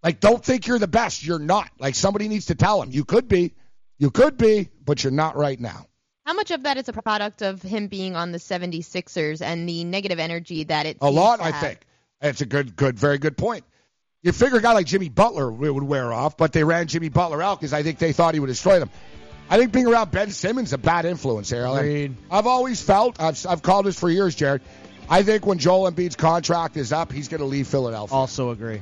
Like, don't think you're the best. You're not. Like, somebody needs to tell him. You could be. You could be, but you're not right now. How much of that is a product of him being on the 76ers and the negative energy that it seems a lot, to have? I think. It's a good, very good point. You figure a guy like Jimmy Butler would wear off, but they ran Jimmy Butler out because I think they thought he would destroy them. I think being around Ben Simmons is a bad influence here. I've always felt, I've called this for years, Jared, I think when Joel Embiid's contract is up, he's going to leave Philadelphia. Also agree.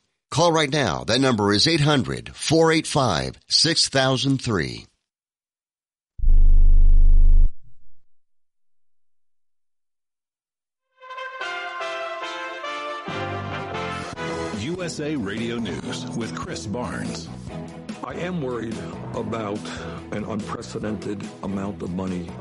Call right now. That number is 800-485-6003. USA Radio News with Chris Barnes. I am worried about an unprecedented amount of money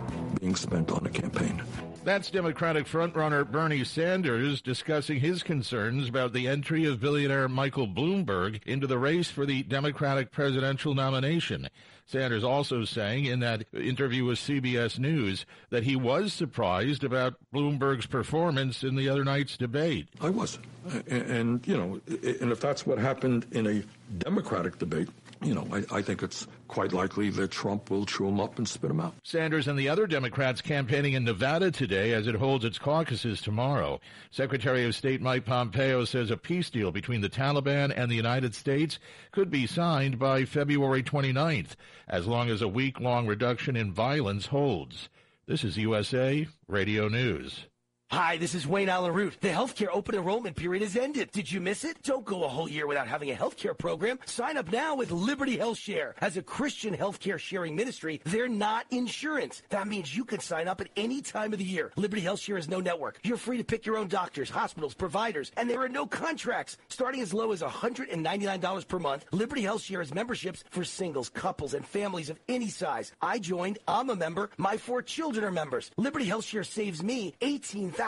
being spent on a campaign. That's Democratic frontrunner Bernie Sanders discussing his concerns about the entry of billionaire Michael Bloomberg into the race for the Democratic presidential nomination. Sanders also saying in that interview with CBS News that he was surprised about Bloomberg's performance in the other night's debate. I wasn't. And, you know, and if that's what happened in a Democratic debate, you know, I think it's quite likely that Trump will chew him up and spit him out. Sanders and the other Democrats campaigning in Nevada today as it holds its caucuses tomorrow. Secretary of State Mike Pompeo says a peace deal between the Taliban and the United States could be signed by February 29th, as long as a week-long reduction in violence holds. This is USA Radio News. Hi, this is Wayne Allen Root. The healthcare open enrollment period has ended. Did you miss it? Don't go a whole year without having a healthcare program. Sign up now with Liberty Health Share. As a Christian healthcare sharing ministry, they're not insurance. That means you can sign up at any time of the year. Liberty Health Share is no network. You're free to pick your own doctors, hospitals, providers, and there are no contracts. Starting as low as $199 per month, Liberty Health Share has memberships for singles, couples, and families of any size. I joined. I'm a member. My four children are members. Liberty Health Share saves me $18,000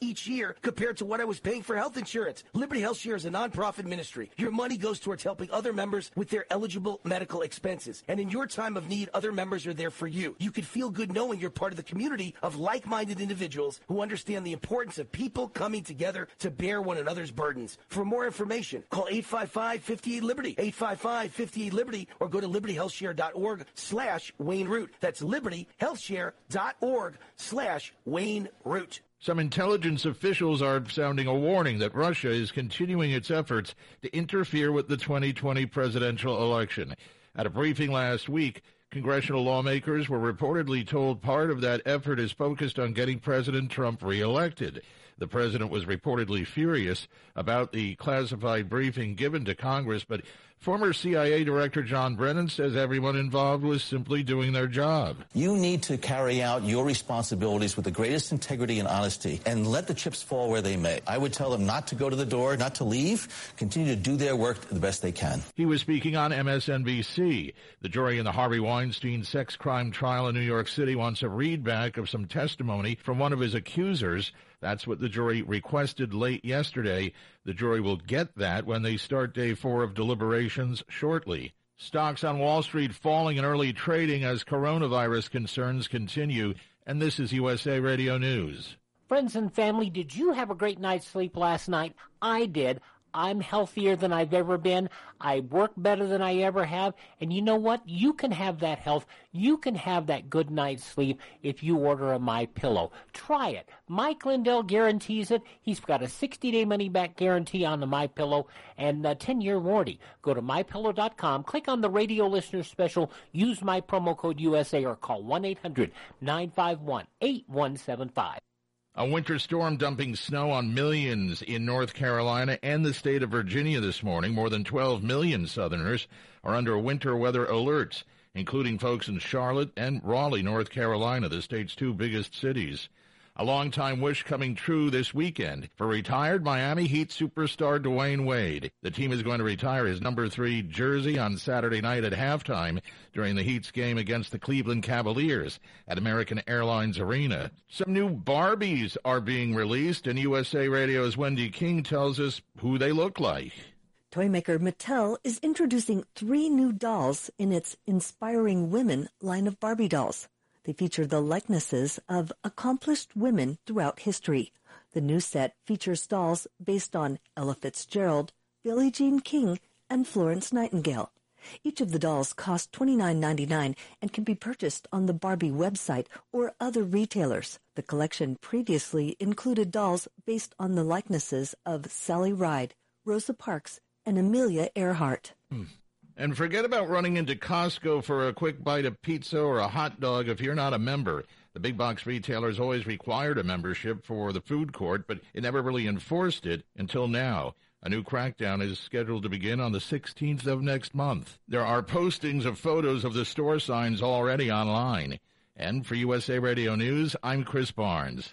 each year compared to what I was paying for health insurance. Liberty Health Share is a nonprofit ministry. Your money goes towards helping other members with their eligible medical expenses. And in your time of need, other members are there for you. You can feel good knowing you're part of the community of like-minded individuals who understand the importance of people coming together to bear one another's burdens. For more information, call 855-58-LIBERTY, 855-58-LIBERTY, or go to libertyhealthshare.org/Wayne Root. That's libertyhealthshare.org/Wayne Root. Some intelligence officials are sounding a warning that Russia is continuing its efforts to interfere with the 2020 presidential election. At a briefing last week, congressional lawmakers were reportedly told part of that effort is focused on getting President Trump reelected. The president was reportedly furious about the classified briefing given to Congress, but former CIA Director John Brennan says everyone involved was simply doing their job. You need to carry out your responsibilities with the greatest integrity and honesty and let the chips fall where they may. I would tell them not to go to the door, not to leave, continue to do their work the best they can. He was speaking on MSNBC. The jury in the Harvey Weinstein sex crime trial in New York City wants a readback of some testimony from one of his accusers. That's what the jury requested late yesterday. The jury will get that when they start day 4 of deliberations shortly. Stocks on Wall Street falling in early trading as coronavirus concerns continue. And this is USA Radio News. Friends and family, did you have a great night's sleep last night? I did. I'm healthier than I've ever been. I work better than I ever have. And you know what? You can have that health. You can have that good night's sleep if you order a MyPillow. Try it. Mike Lindell guarantees it. He's got a 60-day money-back guarantee on the MyPillow and a 10-year warranty. Go to MyPillow.com. Click on the radio listener special. Use my promo code USA or call 1-800-951-8175. A winter storm dumping snow on millions in North Carolina and the state of Virginia this morning. More than 12 million Southerners are under winter weather alerts, including folks in Charlotte and Raleigh, North Carolina, the state's two biggest cities. A longtime wish coming true this weekend for retired Miami Heat superstar Dwyane Wade. The team is going to retire his number 3 jersey on Saturday night at halftime during the Heat's game against the Cleveland Cavaliers at American Airlines Arena. Some new Barbies are being released, and USA Radio's Wendy King tells us who they look like. Toymaker Mattel is introducing 3 new dolls in its Inspiring Women line of Barbie dolls. They feature the likenesses of accomplished women throughout history. The new set features dolls based on Ella Fitzgerald, Billie Jean King, and Florence Nightingale. Each of the dolls costs $29.99 and can be purchased on the Barbie website or other retailers. The collection previously included dolls based on the likenesses of Sally Ride, Rosa Parks, and Amelia Earhart. And forget about running into Costco for a quick bite of pizza or a hot dog if you're not a member. The big box retailers always required a membership for the food court, but it never really enforced it until now. A new crackdown is scheduled to begin on the 16th of next month. There are postings of photos of the store signs already online. And for USA Radio News, I'm Chris Barnes.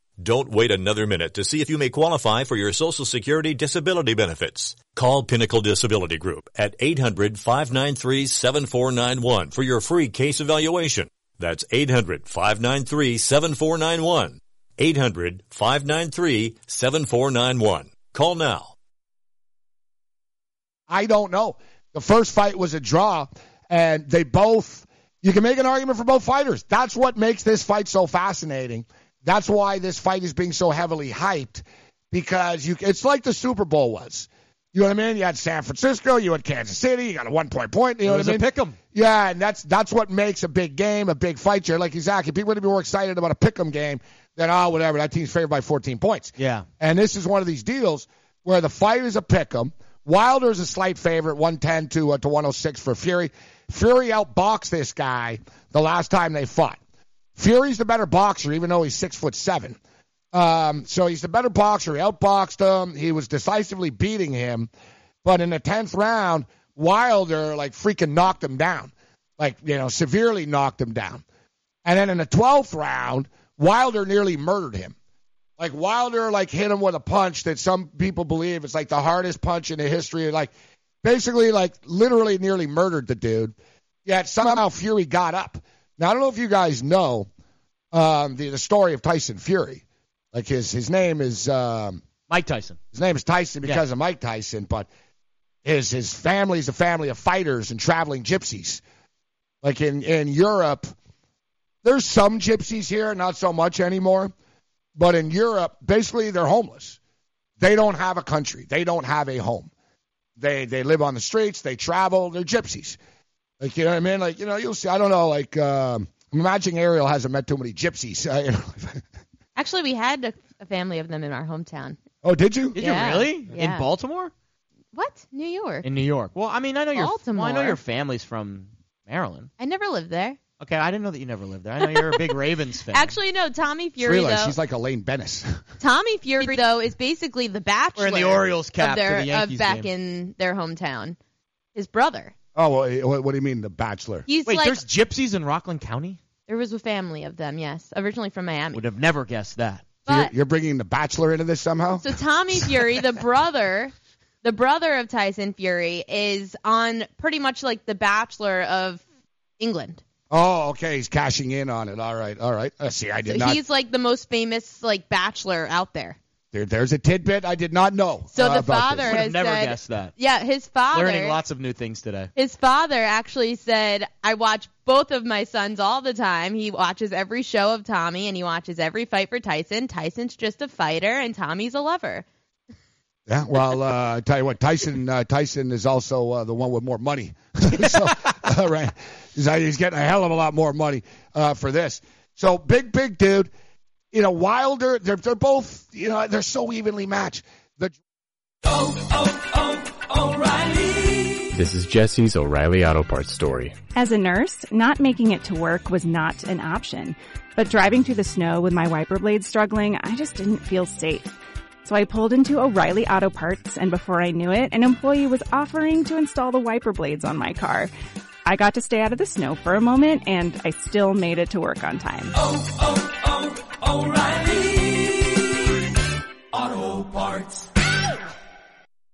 Don't wait another minute to see if you may qualify for your Social Security disability benefits. Call Pinnacle Disability Group at 800-593-7491 for your free case evaluation. That's 800-593-7491. 800-593-7491. Call now. I don't know. The first fight was a draw, and they both, you can make an argument for both fighters. That's what makes this fight so fascinating. That's why this fight is being so heavily hyped, because it's like the Super Bowl was. You know what I mean? You had San Francisco, you had Kansas City, you got a one-point point. You know what I mean? It was a pick'em. Yeah, and that's what makes a big game, a big fight. You're like, exactly, people would be more excited about a pick'em game than, oh, whatever, that team's favored by 14 points. Yeah. And this is one of these deals where the fight is a pick'em. Wilder is a slight favorite, 110 to 106 for Fury. Fury outboxed this guy the last time they fought. Fury's the better boxer, even though he's 6'7". So he's the better boxer. He outboxed him. He was decisively beating him. But in the 10th round, Wilder, freaking knocked him down. Severely knocked him down. And then in the 12th round, Wilder nearly murdered him. Wilder, hit him with a punch that some people believe is, the hardest punch in the history. Literally nearly murdered the dude. Yet somehow Fury got up. Now, I don't know if you guys know the story of Tyson Fury. His name is... Mike Tyson. His name is Tyson because of Mike Tyson, but his family is a family of fighters and traveling gypsies. In Europe, there's some gypsies here, not so much anymore, but in Europe, basically they're homeless. They don't have a country. They don't have a home. They live on the streets. They travel. They're gypsies. You know what I mean? You'll see. I don't know. Imagine Ariel hasn't met too many gypsies. Actually, we had a family of them in our hometown. Oh, did you? Did you really? Yeah. In Baltimore? What? New York. In New York. Well, I mean, I know your family's from Maryland. I never lived there. Okay, I didn't know that you never lived there. I know you're a big Ravens fan. Actually, no, Tommy Fury, she's like Elaine Bennis. Tommy Fury, though, is basically the bachelor. We're in the Orioles cap to the Yankees back game. In their hometown. His brother. Oh, well, what do you mean, the bachelor? Wait, there's gypsies in Rockland County? There was a family of them, yes, originally from Miami. Would have never guessed that. But, so you're bringing the bachelor into this somehow? So Tommy Fury, the brother of Tyson Fury, is on pretty much the Bachelor of England. Oh, okay, he's cashing in on it. All right. See, I did not. He's the most famous bachelor out there. There's a tidbit I did not know. So the father has never guessed that. Yeah, his father. Learning lots of new things today. His father actually said, I watch both of my sons all the time. He watches every show of Tommy, and he watches every fight for Tyson. Tyson's just a fighter, and Tommy's a lover. Yeah, well, I tell you what, Tyson is also the one with more money. So, right, he's getting a hell of a lot more money for this. So big dude. Wilder, they're both, they're so evenly matched. O'Reilly. This is Jesse's O'Reilly Auto Parts story. As a nurse, not making it to work was not an option. But driving through the snow with my wiper blades struggling, I just didn't feel safe. So I pulled into O'Reilly Auto Parts, and before I knew it, an employee was offering to install the wiper blades on my car. I got to stay out of the snow for a moment, and I still made it to work on time. O'Reilly Auto Parts.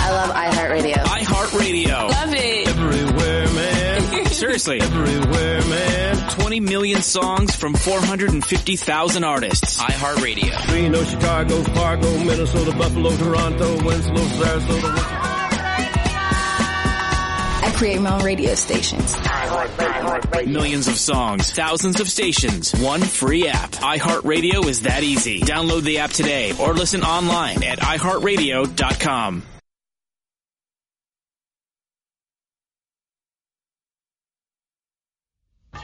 I love iHeartRadio. iHeartRadio. Love it. Everywhere, man. Seriously. Everywhere, man. 20 million songs from 450,000 artists. iHeartRadio. Reno, Chicago, Fargo, Minnesota, Buffalo, Toronto, Winslow, Sarasota. I create my own radio stations. iHeartRadio. Millions of songs, thousands of stations, one free app. iHeartRadio is that easy. Download the app today or listen online at iHeartRadio.com.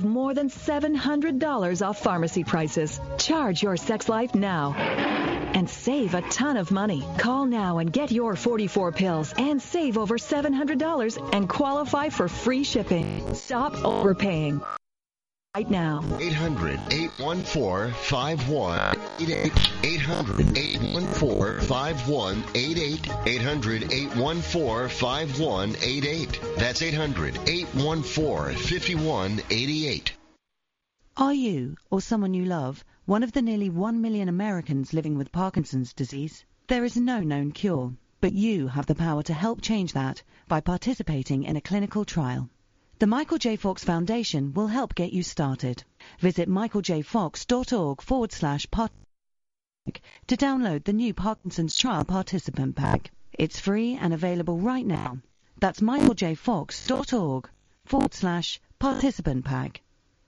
more than $700 off pharmacy prices. Charge your sex life now and save a ton of money. Call now and get your 44 pills and save over $700 and qualify for free shipping. Stop overpaying right now. 800-814-5188. 800-814-5188. 800-814-5188. That's 800-814-5188. Are you, or someone you love, one of the nearly 1 million Americans living with Parkinson's disease? There is no known cure, but you have the power to help change that by participating in a clinical trial. The Michael J. Fox Foundation will help get you started. Visit michaeljfox.org/part to download the new Parkinson's Trial Participant Pack. It's free and available right now. That's michaeljfox.org/participant pack.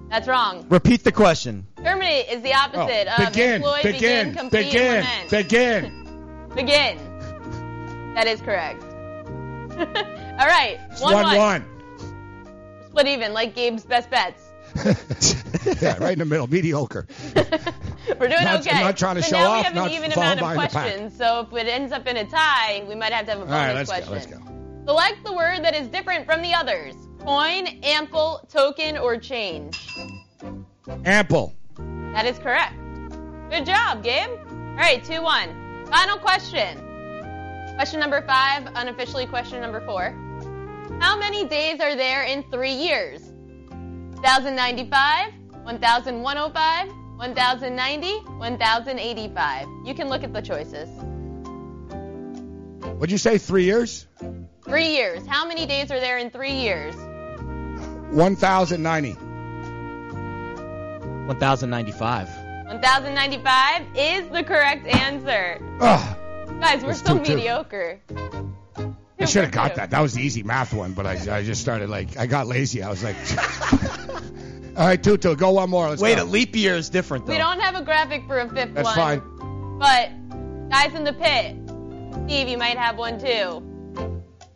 That's wrong. Repeat the question. Terminate is the opposite of employ, begin, complete, lament. Begin. That is correct. All right. 1-1. Split even, like Gabe's best bets. Yeah, right in the middle. Mediocre. We're doing okay. I'm not trying to show off. So now we have an even amount of questions. So if it ends up in a tie, we might have to have a bonus question. All right, let's go. Select the word that is different from the others. Coin, ample, token, or change. Ample. That is correct. Good job, Gabe. All right, 2-1. Final question. Question number 5, unofficially question number 4. How many days are there in 3 years? 1,095, 1,105, 1,090, 1,085. You can look at the choices. What'd you say, 3 years? 3 years. How many days are there in 3 years? 1,090. 1,095. 1,095 is the correct answer. Guys, we're so mediocre. I should have got that. That was the easy math one, but I just started I got lazy. I was like, all right, Tutu, go one more. Let's go. A leap year is different, though. We don't have a graphic for a fifth one. That's fine. But guys in the pit, Steve, you might have one, too.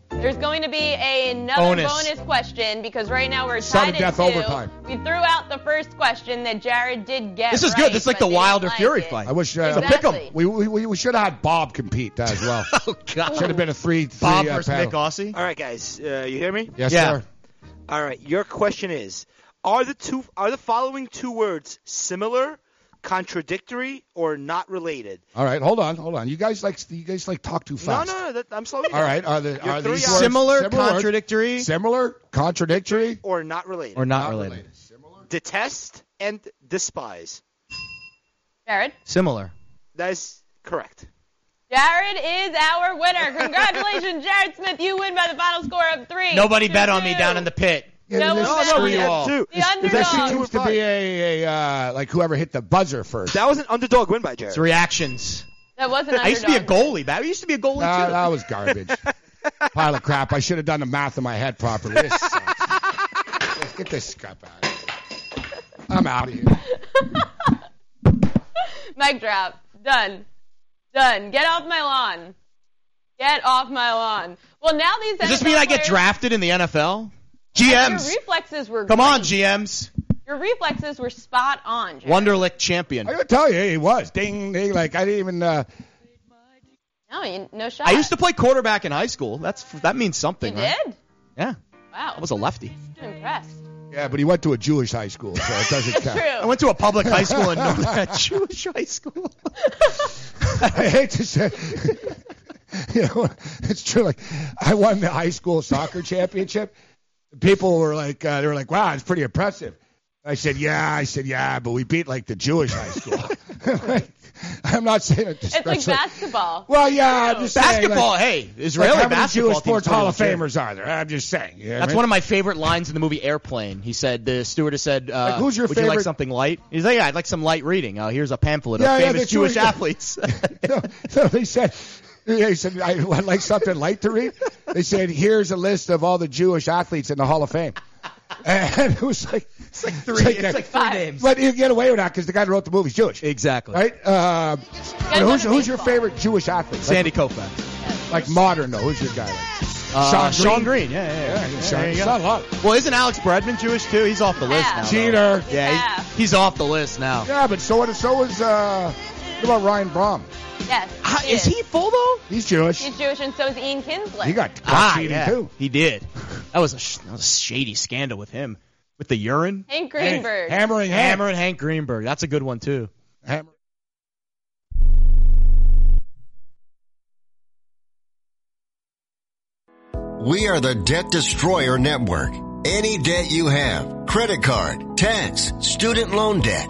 There's going to be another bonus question because right now we're tied at 2. Overtime. We threw out the first question that Jared did get. This is good. This is like the Wilder Fury fight. I wish exactly. Pick 'em. We should have had Bob compete as well. Oh God! Should have been a 3-3. Bob versus Nick Aussie. All right, guys, you hear me? Yes, sir. All right, your question is, are the following two words similar, contradictory, or not related? All right, hold on. You guys like talk too fast. No, I'm slowing down. All right, are these words similar, contradictory? Similar, contradictory, or not related? Or not related. Similar? Detest and despise. Jared. Similar. That is correct. Jared is our winner. Congratulations, Jared Smith. You win by the final score of 3. Nobody bet on me down in the pit. Yeah, no, we all. That seems to be a like whoever hit the buzzer first. That was an underdog win by Jared. It's reactions. That was an underdog. I used to be a goalie. I used to be a goalie, too. That was garbage. Pile of crap. I should have done the math in my head properly. This sucks. Let's get this crap out of here. I'm out of here. Mic drop. Done. Get off my lawn. Well, now these NFL Does this mean I get drafted in the NFL? GMs. Your reflexes were Come great. On, GMs. Your reflexes were spot on, Jared. Wonderlic champion. I gotta tell you, he was. Ding. Like, I didn't even... No shot. I used to play quarterback in high school. That means something, right? You did? Yeah. Wow. I was a lefty. I'm impressed. Yeah, but he went to a Jewish high school, so it doesn't count. True. I went to a public high school and not a Jewish high school. I hate to say... it's true. Like, I won the high school soccer championship. People were like, wow, it's pretty impressive. I said, yeah, but we beat like the Jewish high school. Like, I'm not saying it. It's like basketball. Well, yeah, I'm just saying. Basketball, like, hey, Israeli like how many basketball Jewish sports Hall of Famers are there? I'm just saying. You know That's one of my favorite lines in the movie Airplane. He said, the stewardess said, who's your would favorite? You like something light? He's like, yeah, I'd like some light reading. Here's a pamphlet of famous Jewish athletes. No, they said... Yeah, he said, I would like something light to read. They said, here's a list of all the Jewish athletes in the Hall of Fame. And it was like... It's like three names. But you get away with that because the guy who wrote the movie is Jewish. Exactly. Right? Who's your favorite Jewish athlete? Sandy Koufax. Like modern, though. Who's your guy? Sean Green. Yeah. Sean, well, isn't Alex Bregman Jewish, too? He's off the list now. Cheater. Though. Yeah, he's off the list now. Yeah, but so is... what about Ryan Braun? Yes. Is he full, though? He's Jewish. He's Jewish, and so is Ian Kinsler. He got cheated, too. He did. That was a shady scandal with him. With the urine. Hank Greenberg. Hammering Hank Greenberg. That's a good one, too. We are the Debt Destroyer Network. Any debt you have, credit card, tax, student loan debt,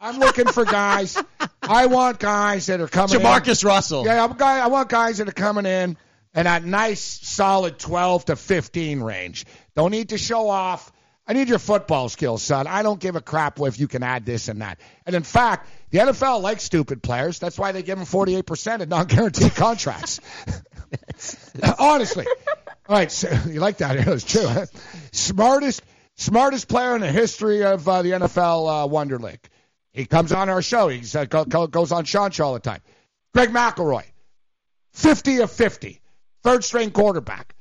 I'm looking for guys. I want guys that are coming in. Jamarcus Russell. Yeah, I want guys that are coming in and that nice, solid 12 to 15 range. Don't need to show off. I need your football skills, son. I don't give a crap if you can add this and that. And in fact, the NFL likes stupid players. That's why they give them 48% in non-guaranteed contracts. Honestly. All right, so you like that? It was true. Huh? Smartest player in the history of the NFL Wonder League. He comes on our show. He goes on Sean's show all the time. Greg McElroy, 50 of 50, third-string quarterback.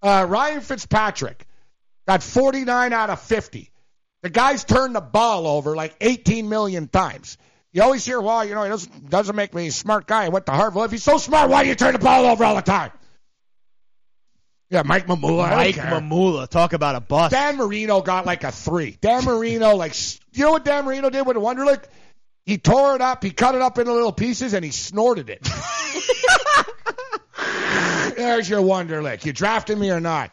Ryan Fitzpatrick got 49 out of 50. The guy's turned the ball over like 18 million times. You always hear, well, you know, he doesn't make me a smart guy. I went to Harvard. Well, if he's so smart, why do you turn the ball over all the time? Yeah, Mike Mamula. Mike Mamula. Talk about a bust. Dan Marino got like a 3. Dan Marino, like, you know what Dan Marino did with the Wonder League? He tore it up, he cut it up into little pieces, and he snorted it. There's your Wonder League. You drafted me or not?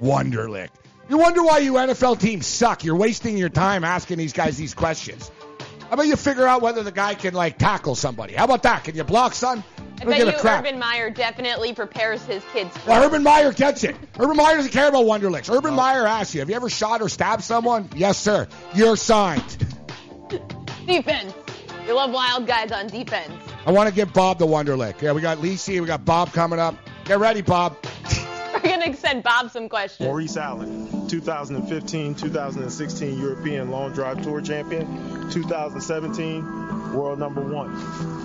Wonder League. You wonder why you NFL teams suck. You're wasting your time asking these guys these questions. How about you figure out whether the guy can, like, tackle somebody? How about that? Can you block, son? I bet you Urban Meyer definitely prepares his kids. Well, Urban Meyer gets it. Urban Meyer doesn't care about Wonder Licks. Urban Meyer asks you, have you ever shot or stabbed someone? Yes, sir. You're signed. Defense. You love wild guys on defense. I want to give Bob the Wonder Lick. Yeah, we got Lisey. We got Bob coming up. Get ready, Bob. We're going to send Bob some questions. Maurice Allen, 2015-2016 European Long Drive Tour Champion, 2017 World Number 1.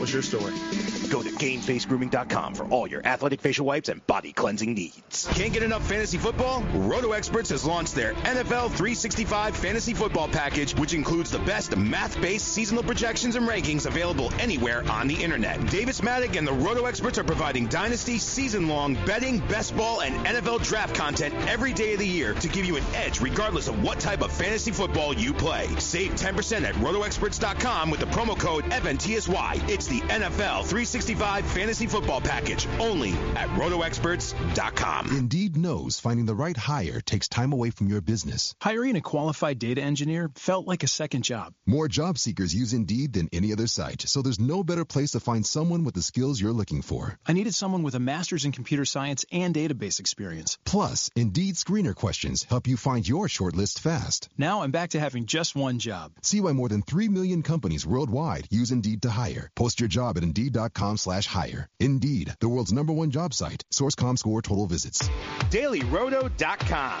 What's your story? Go to GameFaceGrooming.com for all your athletic facial wipes and body cleansing needs. Can't get enough fantasy football? RotoExperts has launched their NFL 365 Fantasy Football Package, which includes the best math-based seasonal projections and rankings available anywhere on the internet. Davis Maddock and the RotoExperts are providing dynasty, season-long betting, best ball, and NFL draft content every day of the year to give you an edge regardless of what type of fantasy football you play. Save 10% at RotoExperts.com with the promo code FNTSY. It's the NFL 365 Fantasy Football Package, only at RotoExperts.com. Indeed knows finding the right hire takes time away from your business. Hiring a qualified data engineer felt like a second job. More job seekers use Indeed than any other site, so there's no better place to find someone with the skills you're looking for. I needed someone with a master's in computer science and database experience. Plus, Indeed screener questions help you find your shortlist fast. Now I'm back to having just one job. See why more than 3 million companies worldwide use Indeed to hire. Post your job at Indeed.com/hire. Indeed, the world's #1 job site. Source.com score total visits. DailyRoto.com.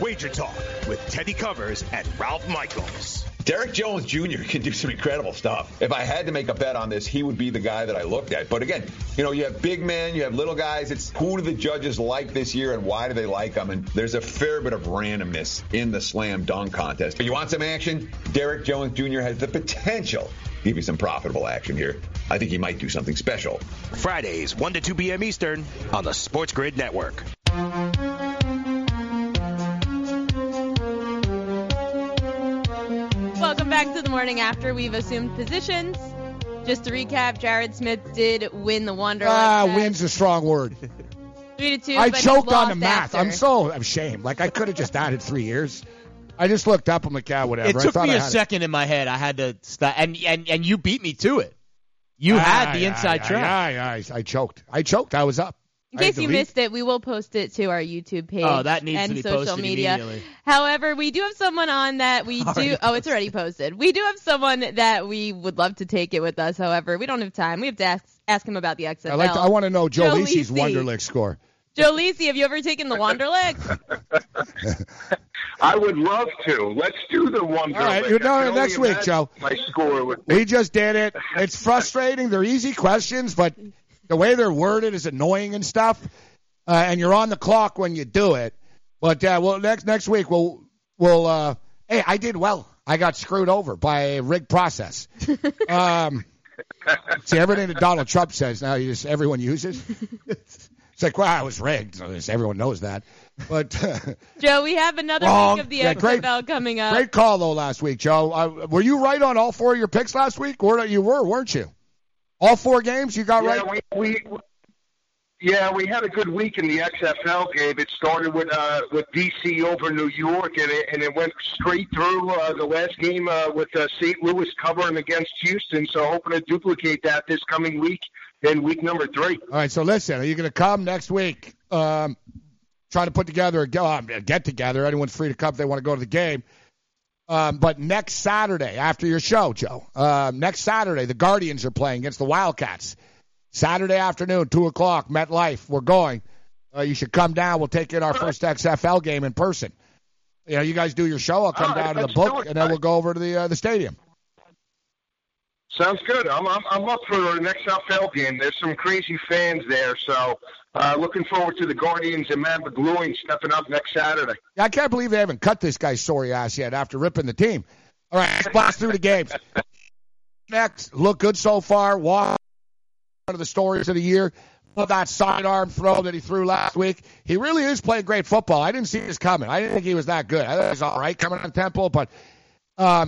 Wager Talk with Teddy Covers at Ralph Michaels. Derek Jones Jr. can do some incredible stuff. If I had to make a bet on this, he would be the guy that I looked at. But again, you know, you have big men, you have little guys. It's who do the judges like this year and why do they like them? And there's a fair bit of randomness in the slam dunk contest. But you want some action? Derek Jones Jr. has the potential to give you some profitable action here. I think he might do something special. Fridays, 1 to 2 p.m. Eastern on the Sports Grid Network. Welcome back to The Morning After. We've assumed positions. Just to recap, Jared Smith did win the Wanderlust. Win's a strong word. 3-2. I choked on the math. I'm so ashamed. Like, I could have just added 3 years. I just looked up. I'm like, yeah, whatever. It took me a second in my head. I had to stop. And you beat me to it. You had the inside track. I choked. I was up. In case you missed it, we will post it to our YouTube page and social media. However, we do have someone on that we do. Oh, it's already posted. We do have someone that we would love to take it with us. However, we don't have time. We have to ask him about the XFL. I want to know Joe Lisi's Wonderlic score. Joe Lisi, have you ever taken the Wonderlic? I would love to. Let's do the Wonderlic. All right, next week, Joe. My score would. He just did it. It's frustrating. They're easy questions, but the way they're worded is annoying and stuff, and you're on the clock when you do it. But well, next week we'll. Hey, I did well. I got screwed over by a rigged process. See, everything that Donald Trump says now, everyone uses. It's like, well, I was rigged. So everyone knows that. But Joe, we have another week of the XFL coming up. Great call though last week, Joe. Were you right on all four of your picks last week? Or you were, weren't you? All four games you got right? We had a good week in the XFL game. It started with DC over New York, and it went straight through the last game with St. Louis covering against Houston. So hoping to duplicate that this coming week in week number 3. All right, so listen, are you going to come next week? Try to put together a get-together. Anyone's free to come if they want to go to the game. But next Saturday, after your show, Joe, next Saturday, the Guardians are playing against the Wildcats. Saturday afternoon, 2 o'clock, MetLife. We're going. You should come down. We'll take in our first XFL game in person. You know, you guys do your show. I'll come down to the book, and then we'll go over to the stadium. Sounds good. I'm up for the next XFL game. There's some crazy fans there, so looking forward to the Guardians and Matt McGloin stepping up next Saturday. I can't believe they haven't cut this guy's sorry ass yet after ripping the team. All right, let's blast through the games. Next, look good so far. One of the stories of the year. Love that sidearm throw that he threw last week. He really is playing great football. I didn't see this coming. I didn't think he was that good. I thought he was all right coming on Temple, but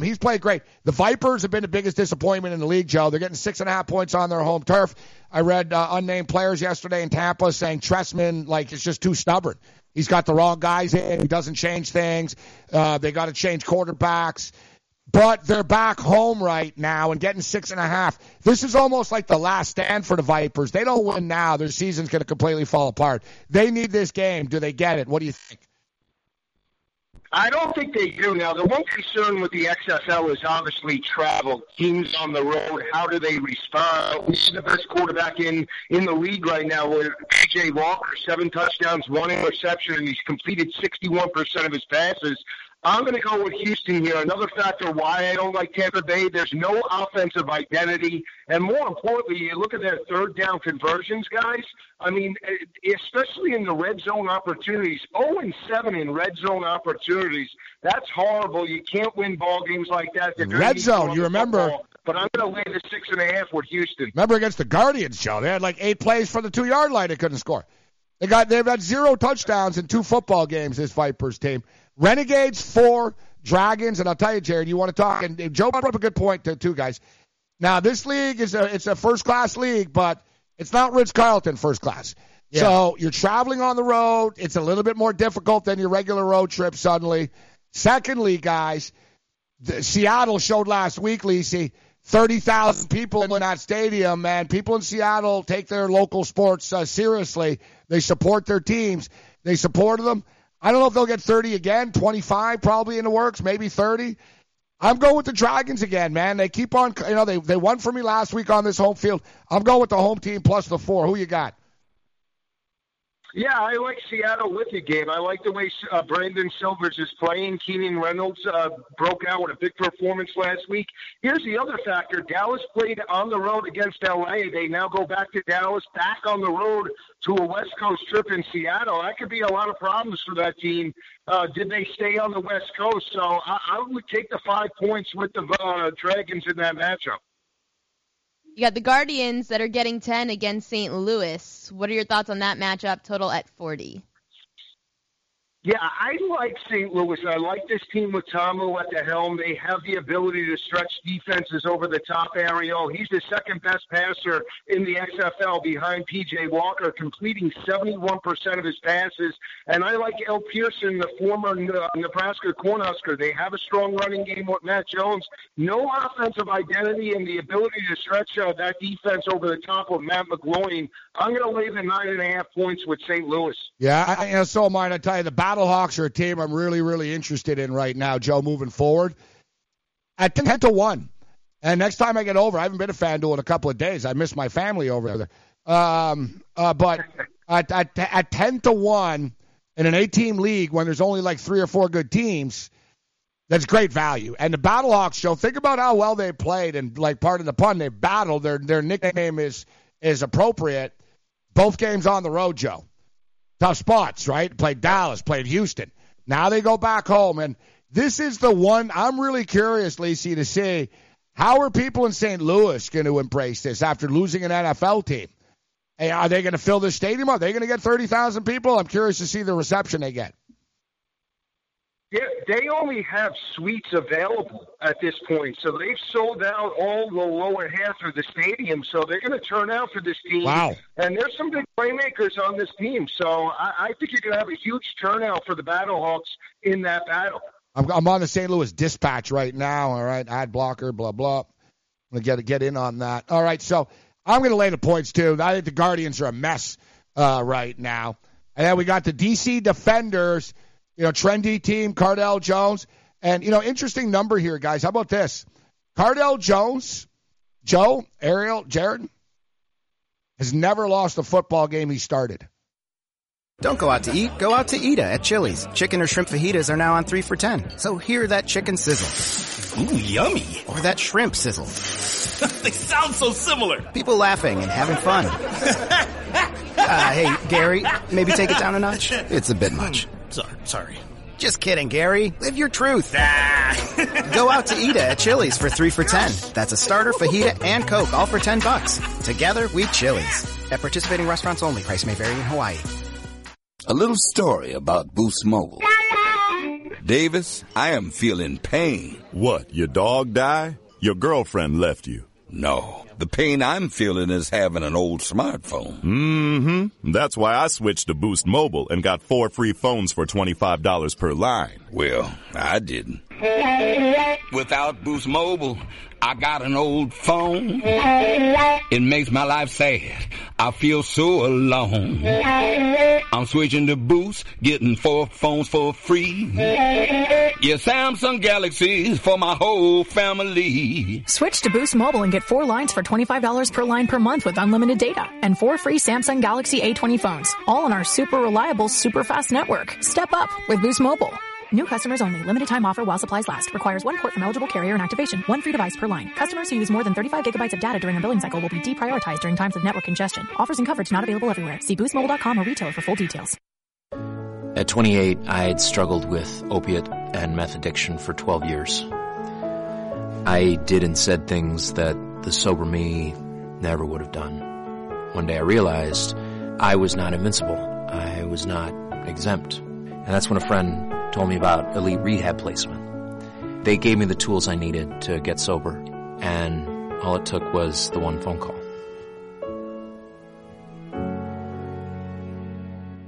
he's played great. The Vipers have been the biggest disappointment in the league, Joe. They're getting 6.5 points on their home turf. I read unnamed players yesterday in Tampa saying Trestman, is just too stubborn. He's got the wrong guys in. He doesn't change things. They got to change quarterbacks. But they're back home right now and getting 6.5. This is almost like the last stand for the Vipers. They don't win now, their season's going to completely fall apart. They need this game. Do they get it? What do you think? I don't think they do. Now, the one concern with the XFL is obviously travel. Teams on the road, how do they respond? He's the best quarterback in the league right now with P.J. Walker, 7 touchdowns, 1 interception, and he's completed 61% of his passes. I'm going to go with Houston here. Another factor why I don't like Tampa Bay, there's no offensive identity. And more importantly, you look at their third down conversions, guys. I mean, especially in the red zone opportunities, 0-7 in red zone opportunities. That's horrible. You can't win ball games like that. Red zone, you remember. Football, but I'm going to lay the 6.5 with Houston. Remember against the Guardians, Joe. They had 8 plays from the 2-yard line they couldn't score. They've had 0 touchdowns in 2 football games, this Vipers team. Renegades 4, Dragons, and I'll tell you, Jared, you want to talk, and Joe brought up a good point to two guys. Now, this league is a first-class league, but it's not Ritz-Carlton first class. Yeah. So you're traveling on the road. It's a little bit more difficult than your regular road trip suddenly. Secondly, guys, Seattle showed last week, Lisi, 30,000 people in that stadium, man. People in Seattle take their local sports seriously. They support their teams. They supported them. I don't know if they'll get 30 again, 25 probably in the works, maybe 30. I'm going with the Dragons again, man. They keep on, you know, they won for me last week on this home field. I'm going with the home team plus the 4. Who you got? Yeah, I like Seattle with you, Gabe. I like the way Brandon Silvers is playing. Keenan Reynolds broke out with a big performance last week. Here's the other factor. Dallas played on the road against L.A. They now go back to Dallas, back on the road to a West Coast trip in Seattle. That could be a lot of problems for that team. Did they stay on the West Coast? So I would take the 5 points with the Dragons in that matchup. You got the Guardians that are getting 10 against St. Louis. What are your thoughts on that matchup, total at 40? Yeah, I like St. Louis. I like this team with Tomu at the helm. They have the ability to stretch defenses over the top. Aerial. He's the second-best passer in the XFL behind P.J. Walker, completing 71% of his passes. And I like El Pearson, the former Nebraska Cornhusker. They have a strong running game with Matt Jones. No offensive identity and the ability to stretch that defense over the top with Matt McGloin. I'm going to lay the 9.5 points with St. Louis. Yeah, so am I. I tell you, the Battlehawks are a team I'm really, really interested in right now, Joe, moving forward. At 10-1. And next time I get over, I haven't been a FanDuel in a couple of days. I miss my family over there. But at 10-1 in an 8-team league when there's only like 3 or 4 good teams, that's great value. And the Battlehawks show, think about how well they played and, like, pardon the pun, they battled. Their nickname is appropriate. Both games on the road, Joe. Tough spots, right? Played Dallas, played Houston. Now they go back home, and this is the one I'm really curious, Lisi, to see how are people in St. Louis going to embrace this after losing an NFL team? Hey, are they going to fill this stadium up? Are they going to get 30,000 people? I'm curious to see the reception they get. Yeah, they only have suites available at this point, so they've sold out all the lower half of the stadium, so they're going to turn out for this team. Wow. And there's some big playmakers on this team, so I think you're going to have a huge turnout for the Battlehawks in that battle. I'm on the St. Louis Dispatch right now, all right, ad blocker, blah, blah. I'm going to get in on that. All right, so I'm going to lay the points, too. I think the Guardians are a mess right now. And then we got the DC Defenders. You know, trendy team, Cardell Jones. And, you know, interesting number here, guys. How about this? Cardell Jones, Joe, Ariel, Jared, has never lost a football game he started. Don't go out to eat. Go out to Eata at Chili's. Chicken or shrimp fajitas are now on 3 for $10. So hear that chicken sizzle. Ooh, yummy. Or that shrimp sizzle. They sound so similar. People laughing and having fun. Hey, Gary, maybe take it down a notch? It's a bit much. Sorry. Just kidding, Gary. Live your truth. Ah. Go out to Eat at Chili's for 3 for $10. That's a starter, fajita, and Coke, all for $10. Together, we Chili's. At participating restaurants only. Price may vary in Hawaii. A little story about Boost Mobile. Davis, I am feeling pain. What, your dog died? Your girlfriend left you? No. The pain I'm feeling is having an old smartphone. Mm-hmm. That's why I switched to Boost Mobile and got 4 free phones for $25 per line. Well, I didn't. Without Boost Mobile, I got an old phone. It makes my life sad. I feel so alone. I'm switching to Boost, getting 4 phones for free. Yeah, Samsung Galaxy for my whole family. Switch to Boost Mobile and get 4 lines for $25 per line per month with unlimited data and 4 free Samsung Galaxy A20 phones, all on our super reliable, super fast network. Step up with Boost Mobile. New customers only. Limited time offer while supplies last. Requires 1 port from eligible carrier and activation. 1 free device per line. Customers who use more than 35 gigabytes of data during a billing cycle will be deprioritized during times of network congestion. Offers and coverage not available everywhere. See boostmobile.com or retailer for full details. At 28, I had struggled with opiate and meth addiction for 12 years. I did and said things that the sober me never would have done. One day I realized I was not invincible. I was not exempt. And that's when a friend told me about Elite Rehab Placement. They gave me the tools I needed to get sober, and all it took was the one phone call.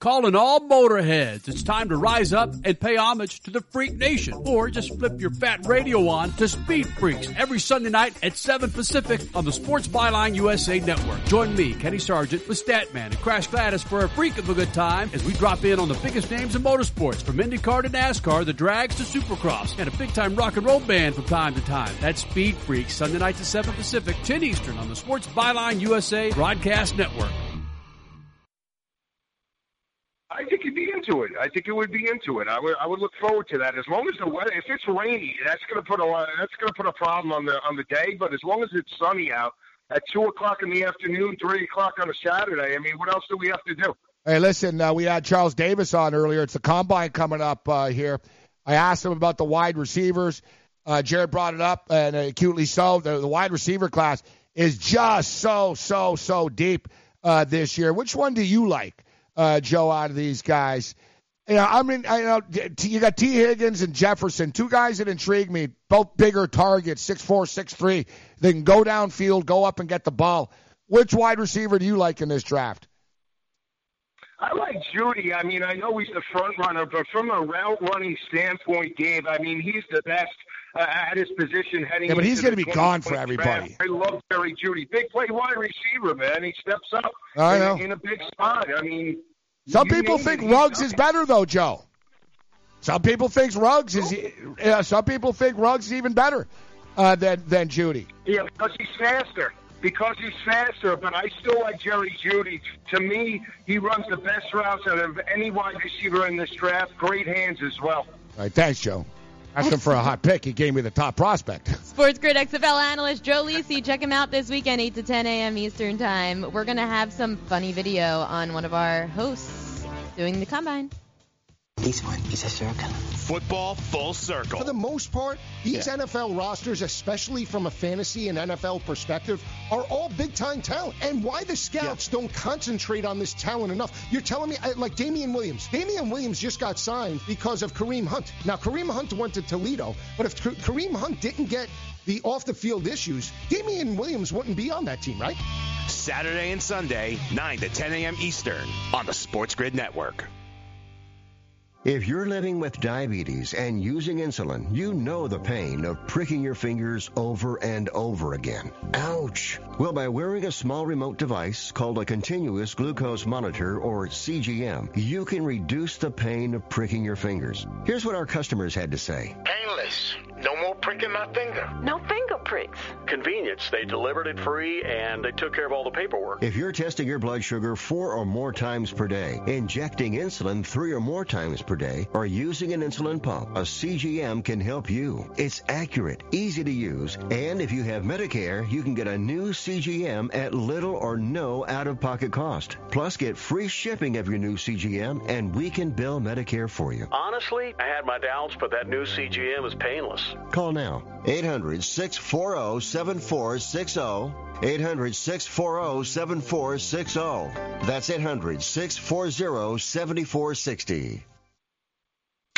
Calling all motorheads. It's time to rise up and pay homage to the Freak Nation. Or just flip your fat radio on to Speed Freaks every Sunday night at 7 Pacific on the Sports Byline USA Network. Join me, Kenny Sargent, with Statman and Crash Gladys for a freak of a good time as we drop in on the biggest names in motorsports, from IndyCar to NASCAR, the drags to Supercross, and a big-time rock and roll band from time to time. That's Speed Freaks, Sunday night to 7 Pacific, 10 Eastern on the Sports Byline USA Broadcast Network. I think you'd be into it. I think it would be into it. I would look forward to that. As long as the weather, if it's rainy, that's going to put a problem on the day. But as long as it's sunny out at 2 o'clock in the afternoon, 3 o'clock on a Saturday, I mean, what else do we have to do? Hey, listen, we had Charles Davis on earlier. It's the combine coming up here. I asked him about the wide receivers. Jared brought it up, and acutely so. The wide receiver class is just so deep this year. Which one do you like? Joe, out of these guys, you got Tee Higgins and Jefferson, two guys that intrigue me, both bigger targets, 6'4", 6'3". They can go downfield, go up and get the ball. Which wide receiver do you like in this draft? I like Jeudy. I mean, I know he's the front runner, but from a route running standpoint, Gabe, I mean, he's the best at his position heading. Yeah, but he's going to be gone for everybody. I love Jerry Jeudy, big play wide receiver, man. He steps up in a big spot. I mean. Some people think Ruggs is better, though, Joe. Some people think Ruggs is even better than Jeudy. Yeah, because he's faster. But I still like Jerry Jeudy. To me, he runs the best routes out of any wide receiver in this draft. Great hands as well. All right, thanks, Joe. Asked him for a hot pick. He gave me the top prospect. Sports Grid XFL analyst Joe Lisi. Check him out this weekend, 8 to 10 a.m. Eastern Time. We're going to have some funny video on one of our hosts doing the combine. This one is a circle. Football full circle. For the most part, these NFL rosters, especially from a fantasy and NFL perspective, are all big-time talent. And why the scouts don't concentrate on this talent enough? You're telling me, like Damian Williams. Damian Williams just got signed because of Kareem Hunt. Now, Kareem Hunt went to Toledo, but if Kareem Hunt didn't get the off-the-field issues, Damian Williams wouldn't be on that team, right? Saturday and Sunday, 9 to 10 a.m. Eastern on the Sports Grid Network. If you're living with diabetes and using insulin, you know the pain of pricking your fingers over and over again. Ouch! Well, by wearing a small remote device called a continuous glucose monitor, or CGM, you can reduce the pain of pricking your fingers. Here's what our customers had to say. Painless. No more pricking my finger. No finger pricks. Convenience. They delivered it free, and they took care of all the paperwork. If you're testing your blood sugar 4 or more times per day, injecting insulin 3 or more times per day, or using an insulin pump, a CGM can help you. It's accurate, easy to use, and if you have Medicare, you can get a new CGM at little or no out-of-pocket cost. Plus, get free shipping of your new CGM, and we can bill Medicare for you. Honestly, I had my doubts, but that new CGM is painless. Call now. 800-640-7460. 800-640-7460. That's 800-640-7460.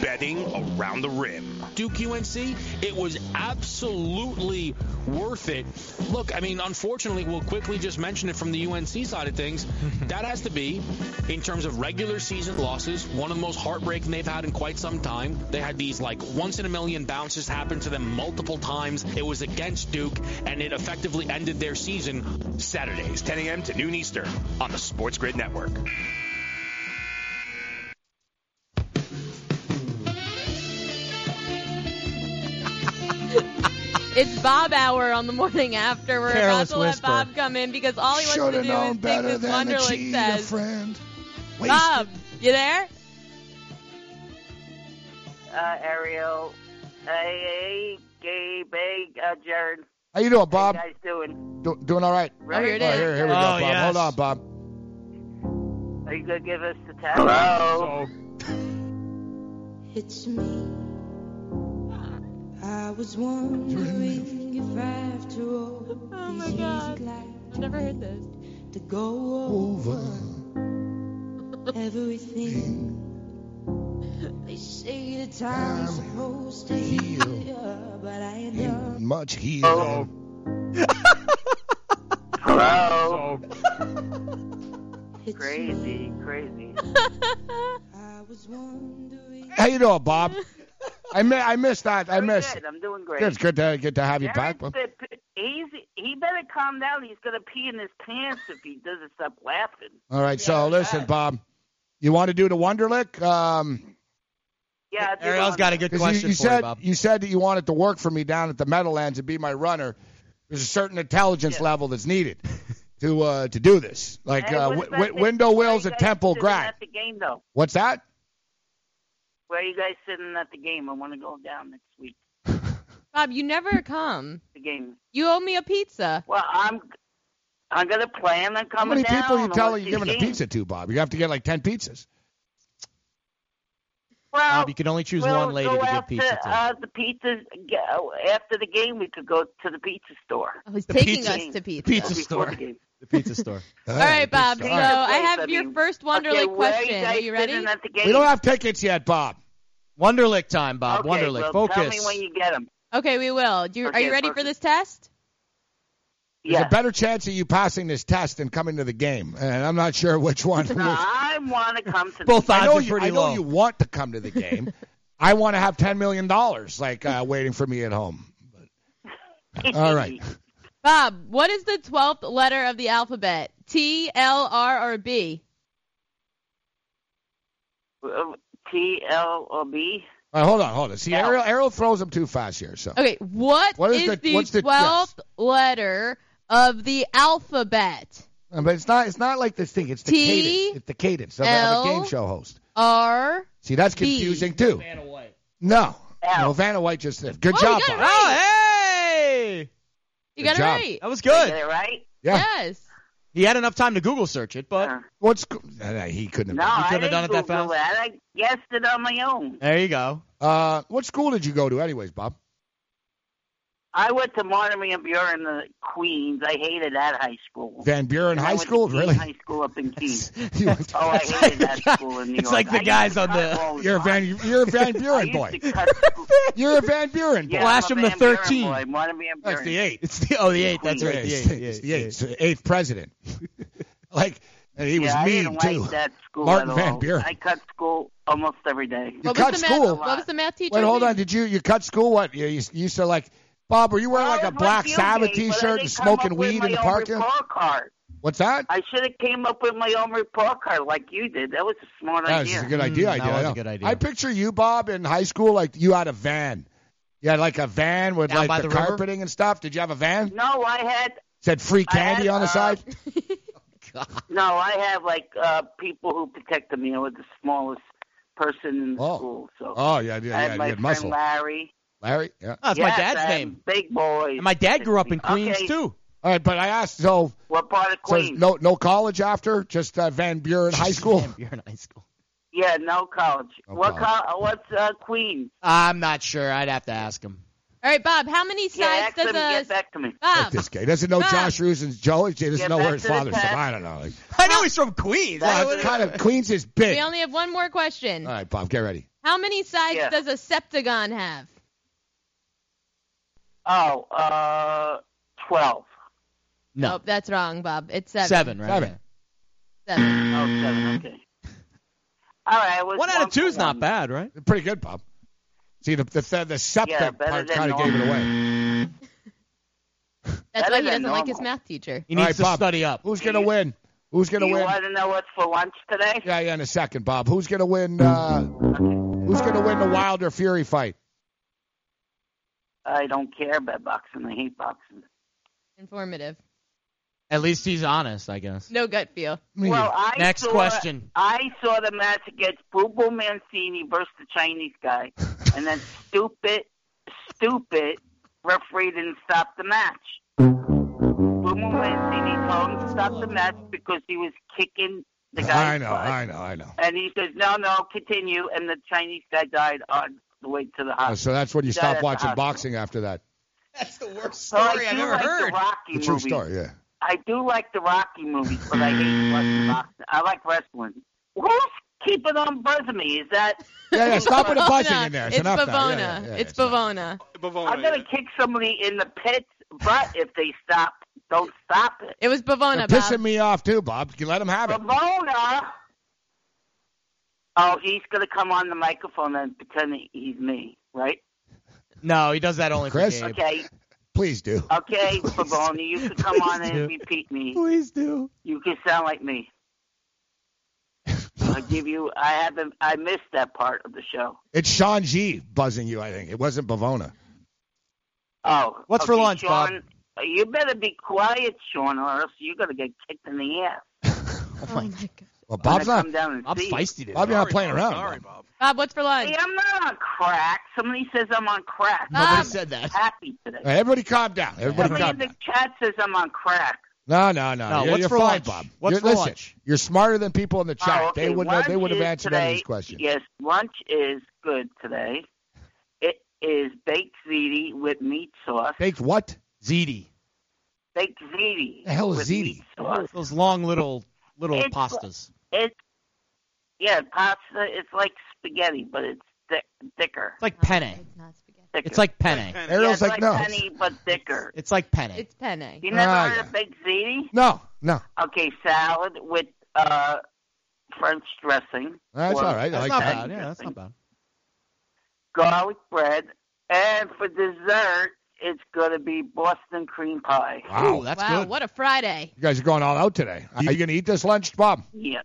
Betting around the rim. Duke UNC, it was absolutely worth it. Look, I mean, unfortunately, we'll quickly just mention it from the UNC side of things. That has to be, in terms of regular season losses, one of the most heartbreaking they've had in quite some time. They had these, once in a million bounces happen to them multiple times. It was against Duke, and it effectively ended their season. Saturdays, 10 a.m. to noon Eastern on the Sports Grid Network. It's Bob Hour on the morning after. We're Careless about to whisper. Let Bob come in because all he wants Should've to do is think this Wonderlic says. Friend. Bob, you there? Ariel. Hey, Gabe. Hey, Jared. How you doing, Bob? How you guys doing? Doing all right. Right. Oh, here it is. Right, here we go, Bob. Yes. Hold on, Bob. Are you going to give us the test? Hello. It's me. I was wondering if after all these years I've never heard this to go over everything. They say the time's supposed to heal, but I ain't done much healing. Hello. Crazy. I was wondering. How you doing, Bob? I missed that. Good. I'm doing great. It's good to have you back. He better calm down. He's going to pee in his pants if he doesn't stop laughing. All right. Yeah, so listen, Bob, you want to do the Wonderlic? Yeah. Ariel's got a good question for you, Bob. You said that you wanted to work for me down at the Meadowlands and be my runner. There's a certain intelligence level that's needed to do this. Like hey, Wendell Wills at Temple grad. At the game, though. What's that? Where are you guys sitting at the game? I want to go down next week. Bob, you never come. The game. You owe me a pizza. Well, I'm going to plan on coming down. How many people you telling you're giving a pizza to, Bob? You have to get 10 pizzas. Well, Bob, you can only choose one lady to give pizza to. The pizza, after the game, we could go to the pizza store. Oh, he's taking us to pizza. The pizza store. All right, Bob. So I have your first Wonderlic question. Are you ready? We don't have tickets yet, Bob. Wonderlic time, Bob. Okay, Wonderlic. Well, focus. Tell me when you get them. Okay, we will. Are you ready for this test? Yeah. There's a better chance of you passing this test than coming to the game, and I'm not sure which one. No, I want to come to. Both odds are pretty low. I know you want to come to the game. I want to have $10 million waiting for me at home. But, all right. Bob, what is the 12th letter of the alphabet? T, L, R, or B? T, L, or B? All right, hold on. See, Ariel throws them too fast here. So. Okay, what's the 12th letter of the alphabet? But it's not like this thing. It's the cadence. It's the cadence of a game show host. R. See, that's confusing too. Vanna White. No, Vanna White just did. Good job, Bob. Right. Oh, hey! You got it right. That was good. You got it right? Yeah. Yes. He had enough time to Google search it, but he couldn't have done it that fast. That. I guessed it on my own. There you go. What school did you go to anyways, Bob? I went to Monterey and Buren in Queens. I hated that high school. Van Buren High School? Really? High school up in Queens. I hated that school in New York. It's like the guys on the... You're a Van Buren boy. You're a Van Buren boy. Flash him the 13. That's the 8. It's the 8. That's right. The 8th president. And he was mean, too. I didn't like that school Martin at all. Van Buren. I cut school almost every day. You cut school? What was the math teacher? Wait, hold on. Did you cut school? What? You used to, like, Bob, were you wearing, like, a Black Sabbath T-shirt and smoking weed in the parking lot? What's that? I should have came up with my own report card like you did. That was a smart idea. That was a good idea. I picture you, Bob, in high school, like you had a van. You had like a van with like the carpeting and stuff. Did you have a van? No, I had. Said free candy on the side? No, I have like people who protected me. I was the smallest person in the school. So I had my friend muscle. Larry? Yeah. Oh, that's my dad's name. Big boy. And my dad grew up in Queens, too. All right, but I asked, so what part of Queens? So no college after, just Van Buren High School. Van Buren High School. Yeah, no college. No what's Queens? I'm not sure. I'd have to ask him. All right, Bob. How many sides does get back to me. Bob. This guy doesn't know Josh Rosen's Joe. He doesn't know where his father's from. I don't know. Like, I know he's from Queens. Well, kind of Queens is big. We only have one more question. All right, Bob, get ready. How many sides does a septagon have? 12. No, nope, that's wrong, Bob. It's 7. 7, right? 7. Yeah. 7. Oh, 7, okay. All right. One out of 2 is not bad, right? Pretty good, Bob. See, the septic part kind of gave it away. That's why he doesn't like his math teacher. He needs to study up. Who's going to win? Who's going to win? You want to know what's for lunch today? Yeah, in a second, Bob. Who's going to win Who's going to win the Wilder Fury fight? I don't care about boxing. I hate boxing. Informative. At least he's honest, I guess. No gut feel. Well, next question. I saw the match against Bubu Mancini versus the Chinese guy, and then stupid referee didn't stop the match. Bubu Mancini told him to stop the match because he was kicking the guy. I know. And he says, no, continue, and the Chinese guy died on the way to the hospital. So that's when you stop watching boxing after that. That's the worst story I've ever heard. The true story, yeah. I do like the Rocky movies, but I hate wrestling. I like wrestling. Who's keeping on buzzing me? Is that... Yeah, stop with the buzzing in there. It's Bavona. Yeah. It's Bavona. I'm going to kick somebody in the pits, but if they stop, don't stop it. It was Bavona, Bob. Pissing me off, too, Bob. You let him have it. Bavona! Oh, he's going to come on the microphone and pretend he's me, right? No, he does that only for Gabe. Okay. Please do. Okay, Pavone, you can come on and repeat me. Please do. You can sound like me. I missed that part of the show. It's Sean G buzzing you, I think. It wasn't Bavona. Oh. What's for lunch, Sean, Bob? You better be quiet, Sean, or else you're going to get kicked in the ass. Oh, my God. Well, Bob's not feisty today. Bob's not playing around. Sorry, Bob. Bob, what's for lunch? Hey, I'm not on crack. Somebody says I'm on crack. Nobody said that. Happy today. Right, everybody calm down. Everybody calm down. The chat says I'm on crack. No. What's for lunch, Bob? What's for lunch? You're smarter than people in the chat. Okay. They would have answered these questions. Yes, lunch is good today. It is baked ziti with meat sauce. Baked what? Ziti. Baked ziti. The hell is ziti? Those long little pastas. Pasta. It's like spaghetti, but it's thicker. It's like penne. It's not spaghetti. It's like penne. Ariel's like penne, but thicker. It's like penne. It's penne. You never heard of baked ziti? No. Okay, salad with French dressing. That's all right. That's not bad. Yeah, that's not bad. Garlic bread, and for dessert, it's going to be Boston cream pie. Wow, that's good. What a Friday. You guys are going all out today. Are you going to eat this lunch, Bob? Yeah.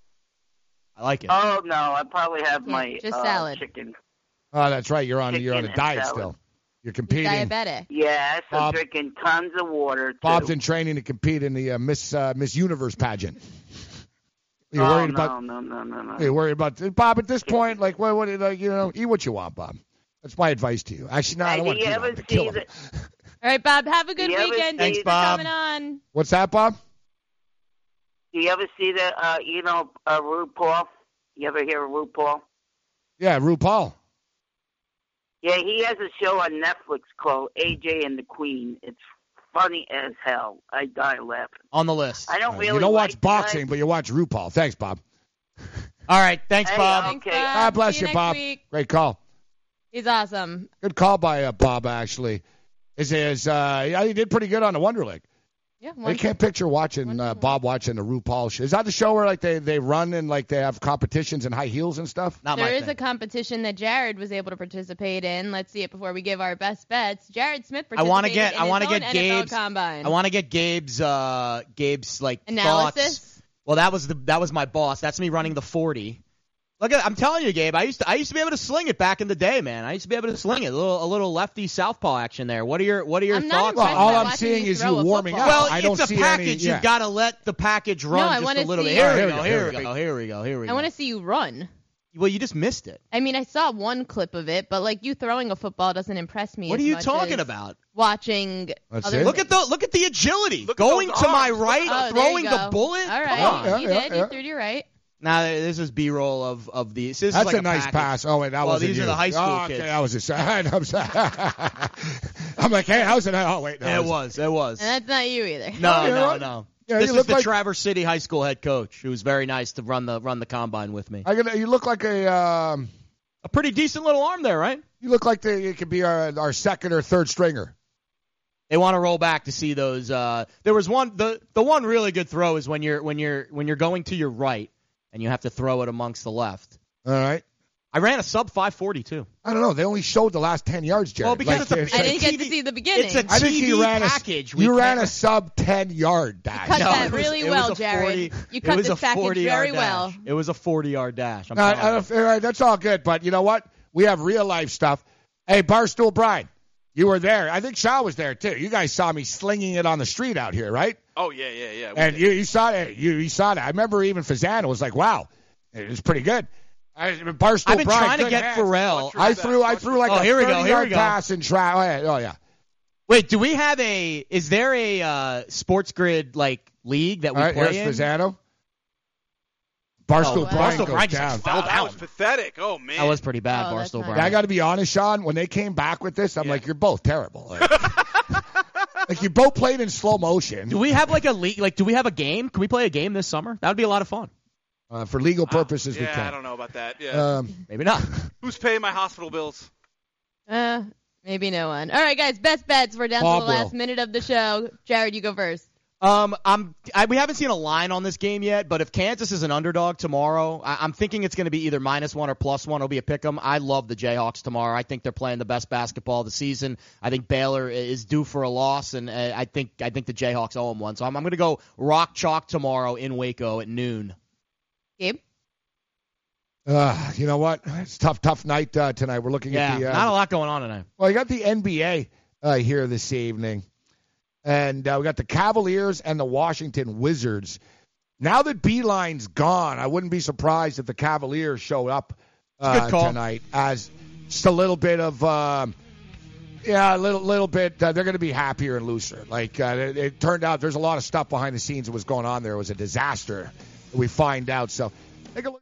I like it. Oh, no, I probably have my salad. Chicken. Oh, that's right. You're on a diet still. You're competing. You're diabetic. Yes, I'm drinking tons of water, too. Bob's in training to compete in the Miss Universe pageant. No. You're worried about – Bob, at this point, like, eat what you want, Bob. That's my advice to you. Actually, no, I don't want to kill him. All right, Bob, have a good weekend. Thanks, Bob. Coming on. What's that, Bob? Do you ever see the, RuPaul? You ever hear of RuPaul? Yeah, RuPaul. Yeah, he has a show on Netflix called AJ and the Queen. It's funny as hell. I die laughing. On the list. I don't really. You don't watch boxing, but you watch RuPaul. Thanks, Bob. All right, thanks, Bob. Okay. God bless you, Bob. Great call. He's awesome. Good call by Bob, actually. He did pretty good on the Wonder League. Yeah, I can't picture watching Bob watching the RuPaul show. Is that the show where like they run and like they have competitions in high heels and stuff? There is a competition that Jared was able to participate in. Let's see it before we give our best bets. Jared Smith participated in his own Gabe's NFL combine. I want to get Gabe's like analysis. Thoughts. Well, that was my boss. That's me running the 40. Look, I'm telling you, Gabe. I used to be able to sling it back in the day, man. I used to be able to sling it. A little lefty southpaw action there. What are your thoughts? Well, all I'm seeing is you warming up. Well, it's a package. You've got to let the package run just a little bit. Here we go. I want to see you run. Well, you just missed it. I mean, I saw one clip of it, but like you throwing a football doesn't impress me. What are you talking about? Watching. Look at the agility. Going to my right, throwing the bullet. All right, you did. You threw to your right. Now, this is B-roll of the. That's like a nice pass. Oh, and that was these are the high school kids. Okay, that was sad. I'm sorry. I'm like, hey, how's it? Oh, wait. No, it was. And that's not you either. No. Yeah, this is the Traverse City High School head coach, who was very nice to run the combine with me. You look like a pretty decent little arm there, right? You look like it could be our second or third stringer. They want to roll back to see those. There was one. The one really good throw is when you're going to your right. And you have to throw it amongst the left. All right. I ran a sub 540 too. I don't know. They only showed the last 10 yards, Jerry. Well, because like, I didn't get to see the beginning. It's a TV package. You ran a sub 10 yard dash. You cut that really well, Jerry. You cut this package very well. It was a 40 yard dash. All right, that's all good. But you know what? We have real life stuff. Hey, Barstool Brian, you were there. I think Shaw was there too. You guys saw me slinging it on the street out here, right? Oh, yeah. And you saw that. You saw that. I remember even Fasano was like, wow, it was pretty good. I've been trying to get Pharrell. I threw like a 30-yard pass and try. Oh, yeah. Wait, do we have is there a Sports Grid, like, league that we play in? Fasano. Barstool Brian goes down. Wow, that was pathetic. Oh, man. That was pretty bad, Barstool Brian. I got to be honest, Sean. When they came back with this, I'm like, you're both terrible. Like, you both played in slow motion. Do we have, like, a league? Like, do we have a game? Can we play a game this summer? That would be a lot of fun. For legal purposes, we can. Yeah, I don't know about that. Yeah. Maybe not. Who's paying my hospital bills? Maybe no one. All right, guys, best bets. We're down to the last minute of the show. Jared, you go first. We haven't seen a line on this game yet, but if Kansas is an underdog tomorrow, I'm thinking it's going to be either -1 or +1. It'll be a pick 'em. I love the Jayhawks tomorrow. I think they're playing the best basketball of the season. I think Baylor is due for a loss, and I think the Jayhawks owe them one. So I'm going to go rock chalk tomorrow in Waco at noon. Gabe? You know what? It's a tough night tonight. We're looking at the not a lot going on tonight. Well, you got the NBA here this evening. And we got the Cavaliers and the Washington Wizards. Now that Beeline's gone, I wouldn't be surprised if the Cavaliers show up tonight as just a little bit of, a little bit. They're going to be happier and looser. Like it turned out, there's a lot of stuff behind the scenes that was going on there. It was a disaster. We find out. So take a look.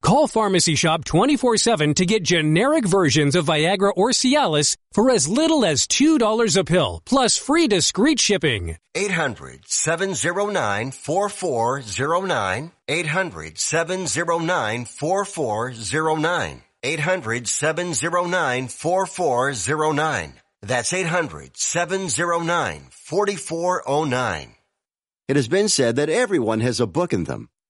Call Pharmacy Shop 24/7 to get generic versions of Viagra or Cialis for as little as $2 a pill, plus free discreet shipping. 800-709-4409. 800-709-4409. 800-709-4409. That's 800-709-4409. It has been said that everyone has a book in them.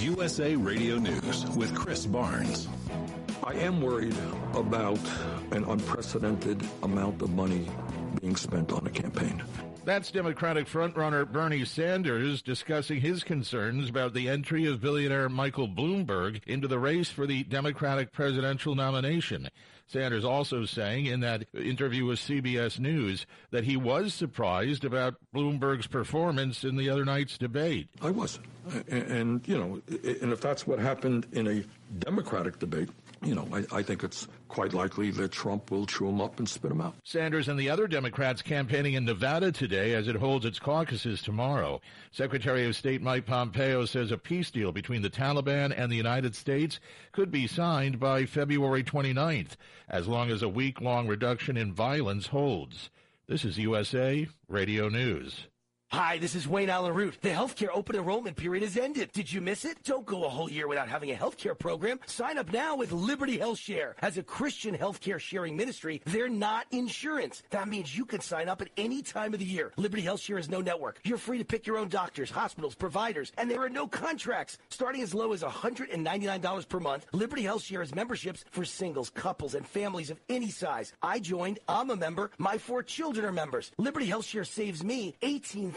USA Radio News with Chris Barnes. I am worried about an unprecedented amount of money being spent on a campaign. That's Democratic frontrunner Bernie Sanders discussing his concerns about the entry of billionaire Michael Bloomberg into the race for the Democratic presidential nomination. Sanders also saying in that interview with CBS News that he was surprised about Bloomberg's performance in the other night's debate. I was. And, you know, and if that's what happened in a Democratic debate, you know, I think it's quite likely that Trump will chew him up and spit him out. Sanders and the other Democrats campaigning in Nevada today as it holds its caucuses tomorrow. Secretary of State Mike Pompeo says a peace deal between the Taliban and the United States could be signed by February 29th, as long as a week-long reduction in violence holds. This is USA Radio News. Hi, this is Wayne Allen Root. The healthcare open enrollment period has ended. Did you miss it? Don't go a whole year without having a healthcare program. Sign up now with Liberty Health Share. As a Christian healthcare sharing ministry, they're not insurance. That means you can sign up at any time of the year. Liberty Health Share is no network. You're free to pick your own doctors, hospitals, providers, and there are no contracts. Starting as low as $199 per month, Liberty Health Share has memberships for singles, couples, and families of any size. I joined. I'm a member. My 4 children are members. Liberty Health Share saves me $18,000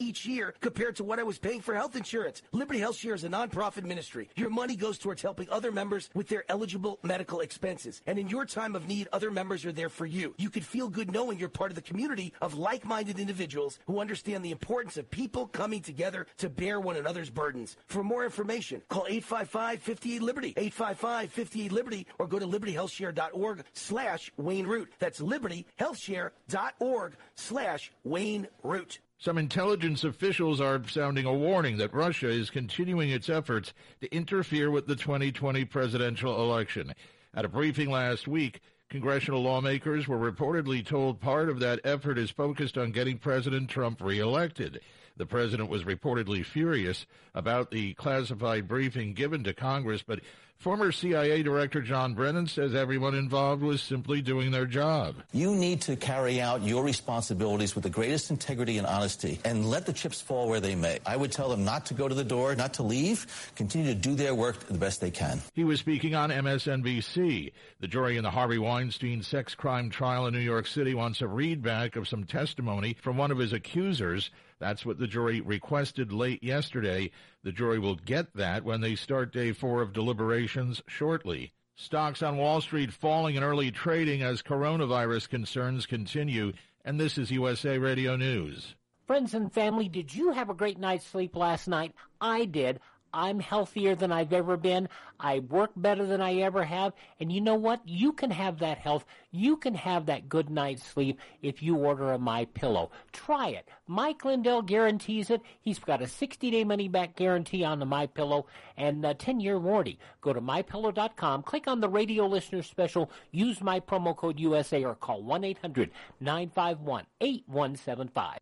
each year compared to what I was paying for health insurance. Liberty Health Share is a nonprofit ministry. Your money goes towards helping other members with their eligible medical expenses. And in your time of need, other members are there for you. You can feel good knowing you're part of the community of like-minded individuals who understand the importance of people coming together to bear one another's burdens. For more information, call 855-58-LIBERTY, 855-58-LIBERTY, or go to libertyhealthshare.org/WayneRoot. That's libertyhealthshare.org/WayneRoot. Some intelligence officials are sounding a warning that Russia is continuing its efforts to interfere with the 2020 presidential election. At a briefing last week, congressional lawmakers were reportedly told part of that effort is focused on getting President Trump reelected. The president was reportedly furious about the classified briefing given to Congress, but former CIA Director John Brennan says everyone involved was simply doing their job. You need to carry out your responsibilities with the greatest integrity and honesty and let the chips fall where they may. I would tell them not to go to the door, not to leave, continue to do their work the best they can. He was speaking on MSNBC. The jury in the Harvey Weinstein sex crime trial in New York City wants a readback of some testimony from one of his accusers. That's what the jury requested late yesterday. The jury will get that when they start day 4 of deliberations shortly. Stocks on Wall Street falling in early trading as coronavirus concerns continue. And this is USA Radio News. Friends and family, did you have a great night's sleep last night? I did. I'm healthier than I've ever been. I work better than I ever have. And you know what? You can have that health. You can have that good night's sleep if you order a MyPillow. Try it. Mike Lindell guarantees it. He's got a 60-day money-back guarantee on the MyPillow and a 10-year warranty. Go to MyPillow.com. Click on the radio listener special. Use my promo code USA or call 1-800-951-8175.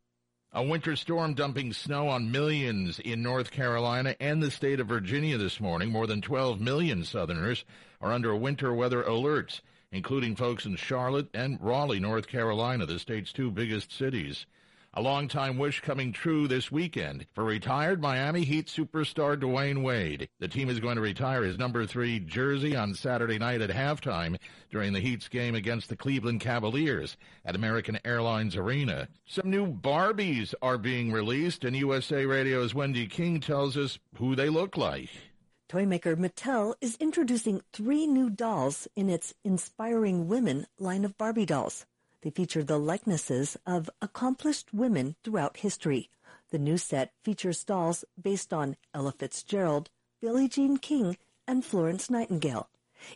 A winter storm dumping snow on millions in North Carolina and the state of Virginia this morning. More than 12 million Southerners are under winter weather alerts, including folks in Charlotte and Raleigh, North Carolina, the state's two biggest cities. A longtime wish coming true this weekend for retired Miami Heat superstar Dwyane Wade. The team is going to retire his number 3 jersey on Saturday night at halftime during the Heat's game against the Cleveland Cavaliers at American Airlines Arena. Some new Barbies are being released, and USA Radio's Wendy King tells us who they look like. Toymaker Mattel is introducing 3 new dolls in its Inspiring Women line of Barbie dolls. They feature the likenesses of accomplished women throughout history. The new set features dolls based on Ella Fitzgerald, Billie Jean King, and Florence Nightingale.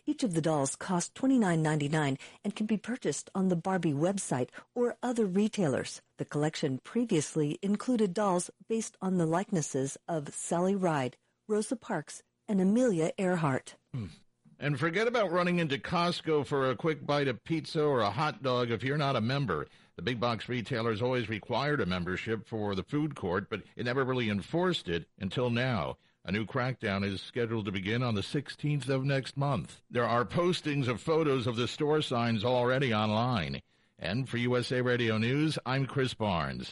Each of the dolls costs $29.99 and can be purchased on the Barbie website or other retailers. The collection previously included dolls based on the likenesses of Sally Ride, Rosa Parks, and Amelia Earhart. And forget about running into Costco for a quick bite of pizza or a hot dog if you're not a member. The big box retailers always required a membership for the food court, but it never really enforced it until now. A new crackdown is scheduled to begin on the 16th of next month. There are postings of photos of the store signs already online. And for USA Radio News, I'm Chris Barnes.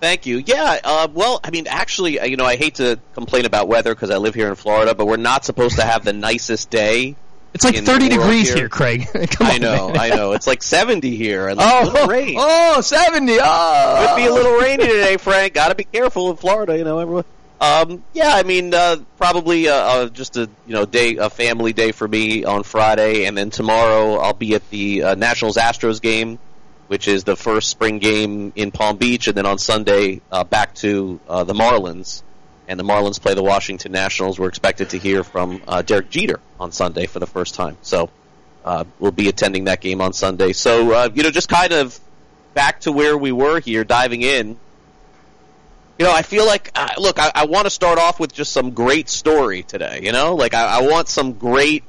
Thank you. Yeah, I hate to complain about weather because I live here in Florida, but we're not supposed to have the nicest day. It's like 30 degrees here, Craig. I know. It's like 70 here. And like little rain. Oh, 70. Oh. Could be a little rainy today, Frank. Got to be careful in Florida, everyone. Probably just a family day for me on Friday, and then tomorrow I'll be at the Nationals Astros game, which is the first spring game in Palm Beach, and then on Sunday back to the Marlins. And the Marlins play the Washington Nationals. We're expected to hear from Derek Jeter on Sunday for the first time. So we'll be attending that game on Sunday. So, just kind of back to where we were here, diving in. I feel like, I want to start off with just some great story today, I want some great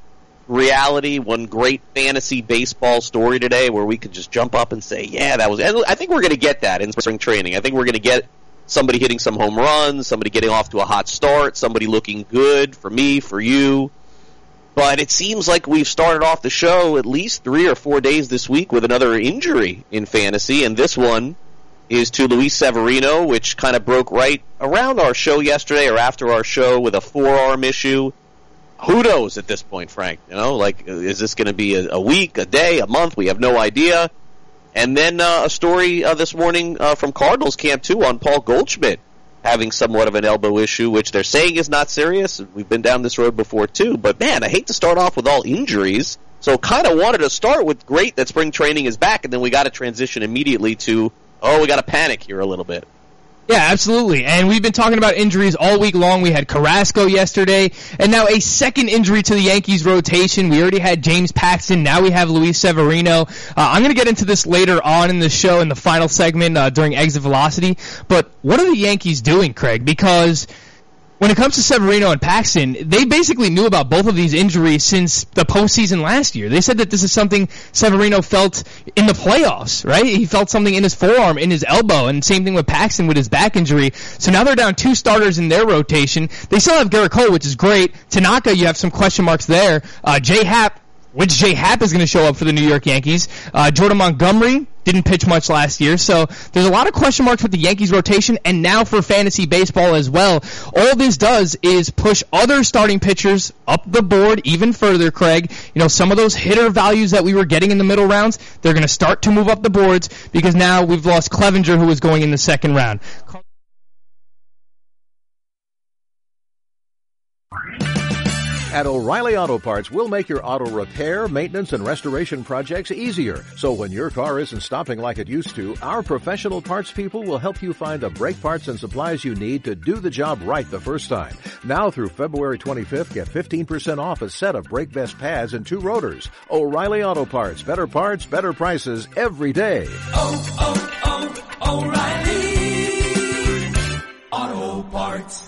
reality, one great fantasy baseball story today where we could just jump up and say, yeah, that was. And I think we're going to get that in spring training. I think we're going to get somebody hitting some home runs, somebody getting off to a hot start, somebody looking good for me, for you. But it seems like we've started off the show at least 3 or 4 days this week with another injury in fantasy, and this one is to Luis Severino, which kind of broke right around our show yesterday or after our show with a forearm issue. Who knows at this point, Frank? Is this going to be a week, a day, a month? We have no idea. And then a story this morning from Cardinals camp, too, on Paul Goldschmidt having somewhat of an elbow issue, which they're saying is not serious. We've been down this road before, too. But, man, I hate to start off with all injuries. So kind of wanted to start with great that spring training is back, and then we got to transition immediately to, we got to panic here a little bit. Yeah, absolutely. And we've been talking about injuries all week long. We had Carrasco yesterday, and now a second injury to the Yankees rotation. We already had James Paxton. Now we have Luis Severino. I'm going to get into this later on in the show in the final segment during Exit Velocity. But what are the Yankees doing, Craig? Because When it comes to Severino and Paxton, they basically knew about both of these injuries since the postseason last year. They said that this is something Severino felt in the playoffs, right? He felt something in his forearm, in his elbow, and same thing with Paxton with his back injury. So now they're down two starters in their rotation. They still have Gerrit Cole, which is great. Tanaka, you have some question marks there. Jay Happ, which Jay Happ is going to show up for the New York Yankees. Jordan Montgomery didn't pitch much last year, so there's a lot of question marks with the Yankees rotation, and now for fantasy baseball as well. All this does is push other starting pitchers up the board even further, Craig. You know, some of those hitter values that we were getting in the middle rounds, they're going to start to move up the boards because now we've lost Clevinger, who was going in the second round. At O'Reilly Auto Parts, we'll make your auto repair, maintenance, and restoration projects easier. So when your car isn't stopping like it used to, our professional parts people will help you find the brake parts and supplies you need to do the job right the first time. Now through February 25th, get 15% off a set of Brake Best pads and two rotors. O'Reilly Auto Parts. Better parts, better prices every day. O'Reilly Auto Parts.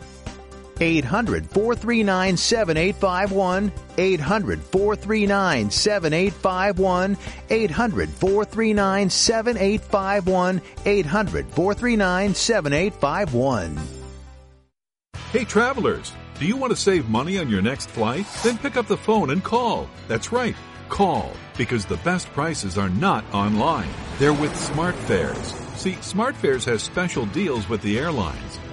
800-439-7851, 800-439-7851, 800-439-7851, 800-439-7851. Hey travelers, do you want to save money on your next flight? Then pick up the phone and call. That's right, call, because the best prices are not online. They're with SmartFares. See, SmartFares has special deals with the airlines.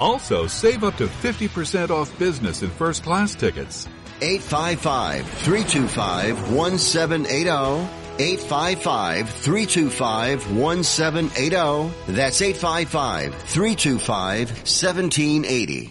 Also, save up to 50% off business and first-class tickets. 855-325-1780. 855-325-1780. That's 855-325-1780.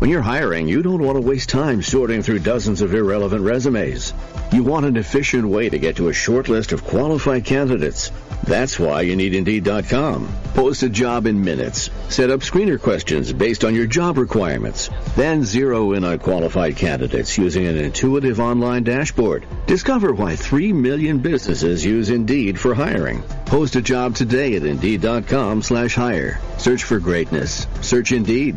When you're hiring, you don't want to waste time sorting through dozens of irrelevant resumes. You want an efficient way to get to a short list of qualified candidates. That's why you need Indeed.com. Post a job in minutes. Set up screener questions based on your job requirements. Then zero in on qualified candidates using an intuitive online dashboard. Discover why 3 million businesses use Indeed for hiring. Post a job today at Indeed.com/hire. Search for greatness. Search Indeed.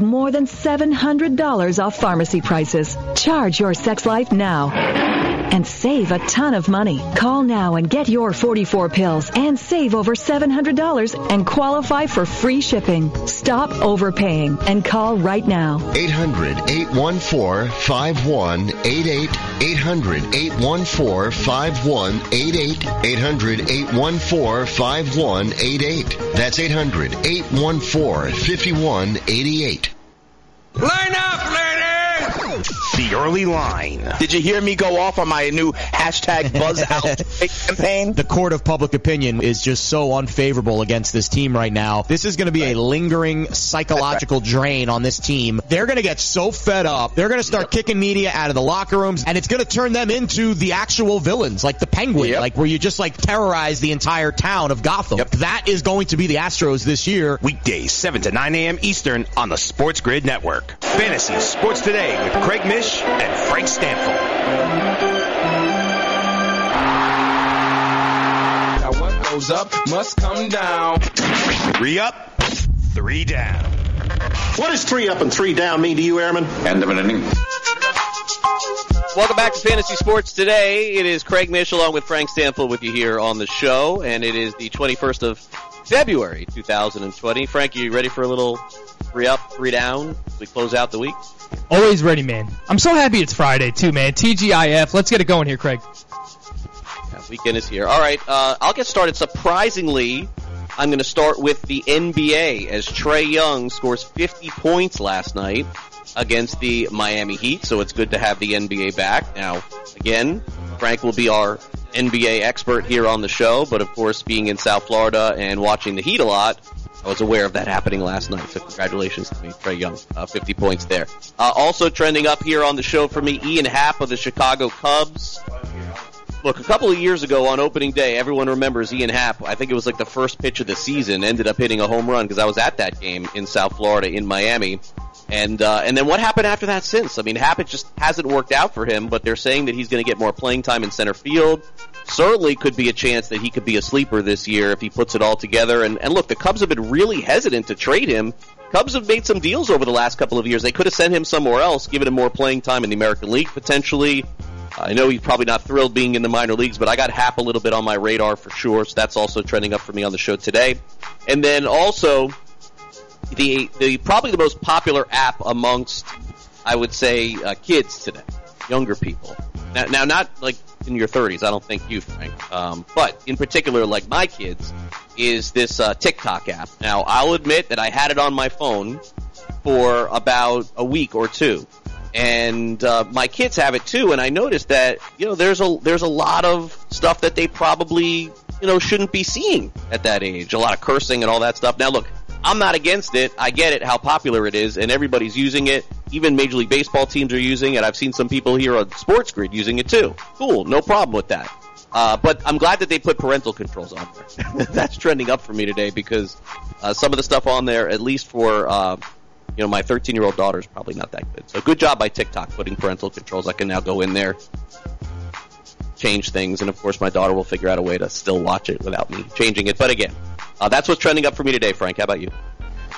more than $700 off pharmacy prices. Charge your sex life now and save a ton of money. Call now and get your 44 pills and save over $700 and qualify for free shipping. Stop overpaying and call right now. 800-814-5188. 800-814-5188. 800-814-5188. That's 800-814-5188. Line up, ladies! The early line. Did you hear me go off on my new hashtag buzz out campaign? The court of public opinion is just so unfavorable against this team right now. This is going to be a lingering psychological drain on this team. They're going to get so fed up. They're going to start kicking media out of the locker rooms, and it's going to turn them into the actual villains, like the Penguin, like where you just like terrorize the entire town of Gotham. That is going to be the Astros this year. Weekdays, 7 to 9 a.m. Eastern on the Sports Grid Network. Fantasy Sports Today with Craig Mish and Frank Stanford. Now what goes up must come down. 3 up, 3 down. What does 3 up and 3 down mean to you, Airman? End of an inning. Welcome back to Fantasy Sports Today. It is Craig Mish along with Frank Stanford with you here on the show, and it is the 21st of February, 2020. Frank, you ready for a little 3 up, 3 down as we close out the week? Always ready, man. I'm so happy it's Friday, too, man. TGIF. Let's get it going here, Craig. Yeah, weekend is here. All right, I'll get started. Surprisingly, I'm going to start with the NBA as Trae Young scores 50 points last night against the Miami Heat, so it's good to have the NBA back. Now, again, Frank will be our NBA expert here on the show, but of course, being in South Florida and watching the Heat a lot, I was aware of that happening last night, so congratulations to me, Trae Young. 50 points there. Also trending up here on the show for me, Ian Happ of the Chicago Cubs. Look, a couple of years ago on opening day, everyone remembers Ian Happ. I think it was like the first pitch of the season, ended up hitting a home run because I was at that game in South Florida in Miami. And then what happened after that since? I mean, Happ, it just hasn't worked out for him, but they're saying that he's going to get more playing time in center field. Certainly could be a chance that he could be a sleeper this year if he puts it all together. And look, the Cubs have been really hesitant to trade him. Cubs have made some deals over the last couple of years. They could have sent him somewhere else, given him more playing time in the American League potentially. I know he's probably not thrilled being in the minor leagues, but I got Happ a little bit on my radar for sure, so that's also trending up for me on the show today. And then also, the probably the most popular app amongst, I would say, kids today, younger people. Now, not like in your 30s, I don't think you, Frank, but in particular, like my kids, is this TikTok app. Now, I'll admit that I had it on my phone for about a week or two, and my kids have it too, and I noticed that, you know, there's a lot of stuff that they probably, you know, shouldn't be seeing at that age, a lot of cursing and all that stuff. Now, look, I'm not against it. I get it, how popular it is, and everybody's using it. Even Major League Baseball teams are using it. I've seen some people here on Sports Grid using it too. Cool, no problem with that. But I'm glad that they put parental controls on there. That's trending up for me today because some of the stuff on there, at least for you know, my 13-year-old daughter, is probably not that good. So good job by TikTok putting parental controls. I can now go in there, change things, and of course my daughter will figure out a way to still watch it without me changing it. But again, that's what's trending up for me today, Frank. How about you?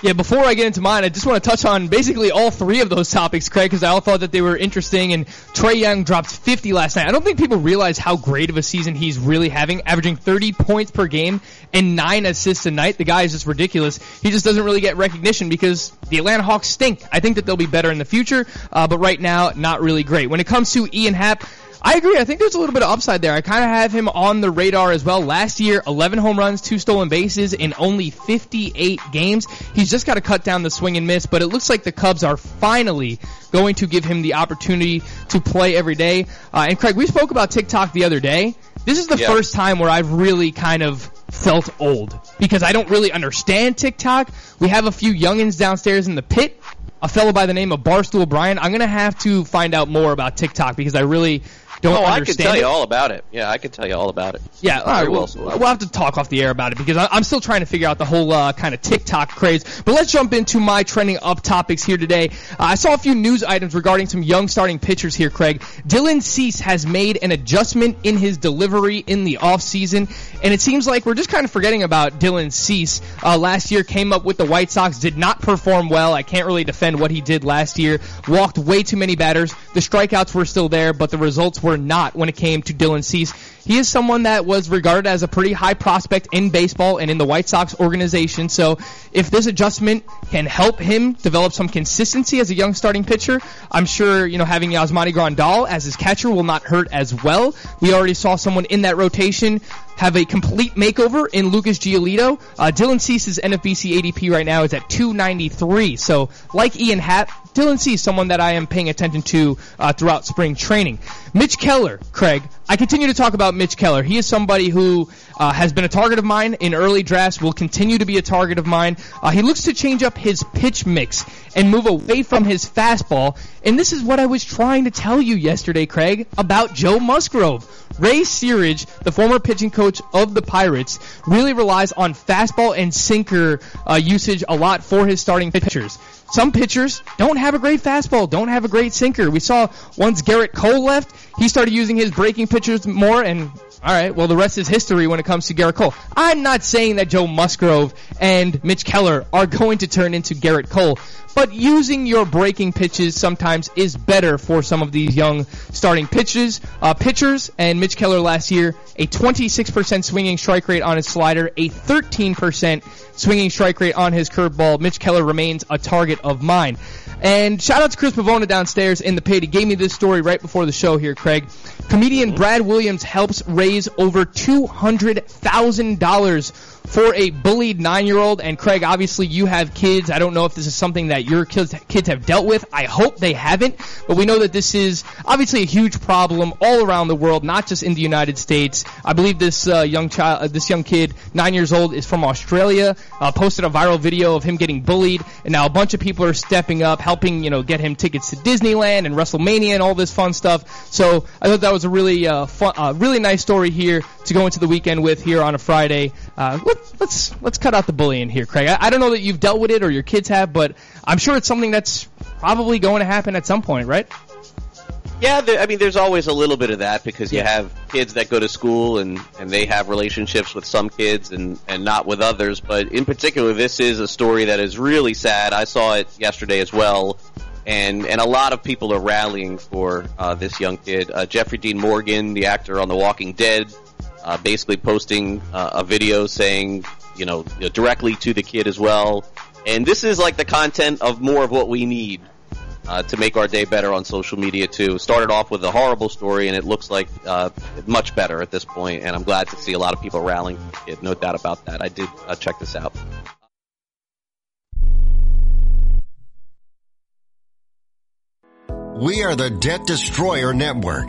Yeah, before I get into mine, I just want to touch on basically all three of those topics, Craig, because I all thought that they were interesting, and Trae Young dropped 50 last night. I don't think people realize how great of a season he's really having, averaging 30 points per game and 9 assists a night. The guy is just ridiculous. He just doesn't really get recognition because the Atlanta Hawks stink. I think that they'll be better in the future, but right now, not really great. When it comes to Ian Happ, I agree. I think there's a little bit of upside there. I kind of have him on the radar as well. Last year, 11 home runs, 2 stolen bases in only 58 games. He's just got to cut down the swing and miss, but it looks like the Cubs are finally going to give him the opportunity to play every day. And Craig, we spoke about TikTok the other day. This is the first time where I've really kind of felt old because I don't really understand TikTok. We have a few youngins downstairs in the pit. A fellow by the name of Barstool Brian. I'm going to have to find out more about TikTok because I really don't understand I can tell you all about it. Yeah, I can tell you all about it. Yeah, all right, we'll have to talk off the air about it because I'm still trying to figure out the whole kind of TikTok craze. But let's jump into my trending up topics here today. I saw a few news items regarding some young starting pitchers here, Craig. Dylan Cease has made an adjustment in his delivery in the offseason, and it seems like we're just kind of forgetting about Dylan Cease. Last year came up with the White Sox, did not perform well. I can't really defend what he did last year. Walked way too many batters. The strikeouts were still there, but the results were not when it came to Dylan Cease. He is someone that was regarded as a pretty high prospect in baseball and in the White Sox organization. So if this adjustment can help him develop some consistency as a young starting pitcher, I'm sure, you know, having Yasmani Grandal as his catcher will not hurt as well. We already saw someone in that rotation have a complete makeover in Lucas Giolito. Dylan Cease's NFBC ADP right now is at 293. So like Ian Happ, Dylan Cease, someone that I am paying attention to throughout spring training. Mitch Keller, Craig. I continue to talk about Mitch Keller. He is somebody who has been a target of mine in early drafts, will continue to be a target of mine. He looks to change up his pitch mix and move away from his fastball. And this is what I was trying to tell you yesterday, Craig, about Joe Musgrove. Ray Searage, the former pitching coach of the Pirates, really relies on fastball and sinker usage a lot for his starting pitchers. Some pitchers don't have a great fastball, don't have a great sinker. We saw once Garrett Cole left, he started using his breaking pitchers more, and all right, well, the rest is history when it comes to Garrett Cole. I'm not saying that Joe Musgrove and Mitch Keller are going to turn into Garrett Cole, but using your breaking pitches sometimes is better for some of these young starting pitchers. And Mitch Keller last year, a 26% swinging strike rate on his slider, a 13% swinging strike rate on his curveball. Mitch Keller remains a target of mine. And shout out to Chris Pavona downstairs in the pit. He gave me this story right before the show here, Craig. Comedian Brad Williams helps raise over $200,000 for a bullied 9-year-old. And Craig, obviously you have kids. I don't know if this is something that your kids have dealt with. I hope they haven't. But we know that this is obviously a huge problem all around the world, not just in the United States. I believe this young kid, 9 years old, is from Australia, posted a viral video of him getting bullied. And now a bunch of people are stepping up, helping, you know, get him tickets to Disneyland and WrestleMania and all this fun stuff. So I thought that was a really really nice story here to go into the weekend with here on a Friday. Let's cut out the bullying here, Craig. I don't know that you've dealt with it or your kids have, but I'm sure it's something that's probably going to happen at some point, right? Yeah, there's always a little bit of that because you have kids that go to school and they have relationships with some kids and not with others. But in particular, this is a story that is really sad. I saw it yesterday as well. And a lot of people are rallying for this young kid. Jeffrey Dean Morgan, the actor on The Walking Dead, basically posting a video saying, you know, directly to the kid as well. And this is like the content of more of what we need to make our day better on social media too. Started off with a horrible story, and it looks like much better at this point. And I'm glad to see a lot of people rallying for the kid. No doubt about that. I did check this out. We are the Debt Destroyer Network.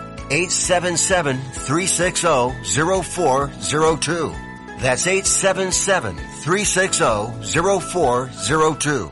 877-360-0402. That's 877-360-0402.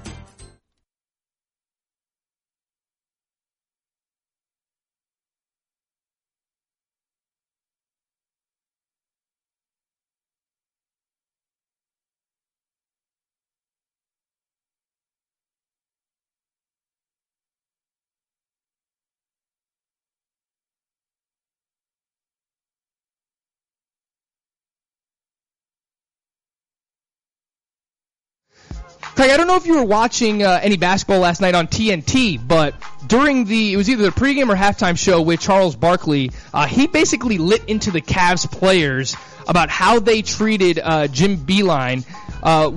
Craig, I don't know if you were watching any basketball last night on TNT, but during it was either the pregame or halftime show with Charles Barkley, he basically lit into the Cavs players about how they treated Jim Beilein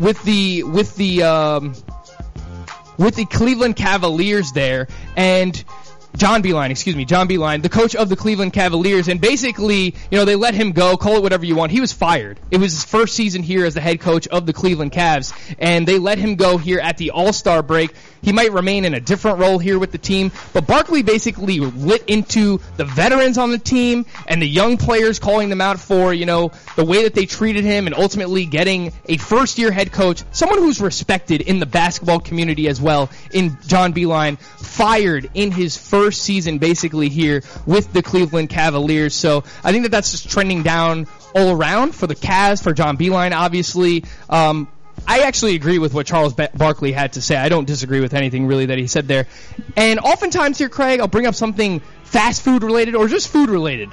with the Cleveland Cavaliers there, and John Beilein, the coach of the Cleveland Cavaliers, and basically, they let him go, call it whatever you want. He was fired. It was his first season here as the head coach of the Cleveland Cavs, and they let him go here at the All-Star break. He might remain in a different role here with the team, but Barkley basically lit into the veterans on the team and the young players, calling them out for, the way that they treated him and ultimately getting a first-year head coach, someone who's respected in the basketball community as well, in John Beilein, fired in his first season basically here with the Cleveland Cavaliers. So I think that's just trending down all around for the Cavs, for John Beilein, obviously. I actually agree with what Charles Barkley had to say. I don't disagree with anything really that he said there. And oftentimes here, Craig, I'll bring up something fast food related or just food related.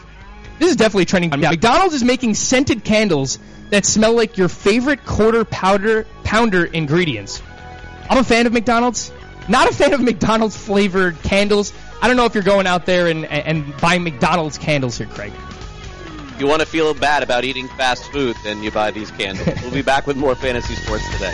This is definitely trending down. McDonald's is making scented candles that smell like your favorite quarter pounder ingredients. I'm a fan of McDonald's. Not a fan of McDonald's flavored candles. I don't know if you're going out there and buying McDonald's candles here, Craig. If you want to feel bad about eating fast food, then you buy these candles. We'll be back with more fantasy sports today.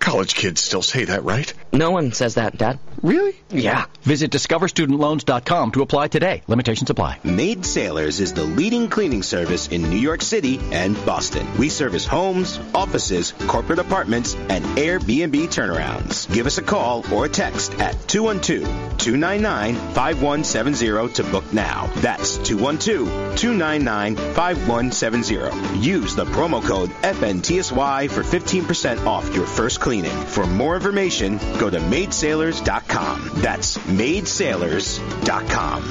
College kids still say that, right? No one says that, Dad. Really? Yeah. Visit discoverstudentloans.com to apply today. Limitations apply. Maid Sailors is the leading cleaning service in New York City and Boston. We service homes, offices, corporate apartments, and Airbnb turnarounds. Give us a call or text at 212-299-5170 to book now. That's 212-299-5170. Use the promo code FNTSY for 15% off your first cleaning. For more information, go to maidsailors.com. That's maidsailors.com.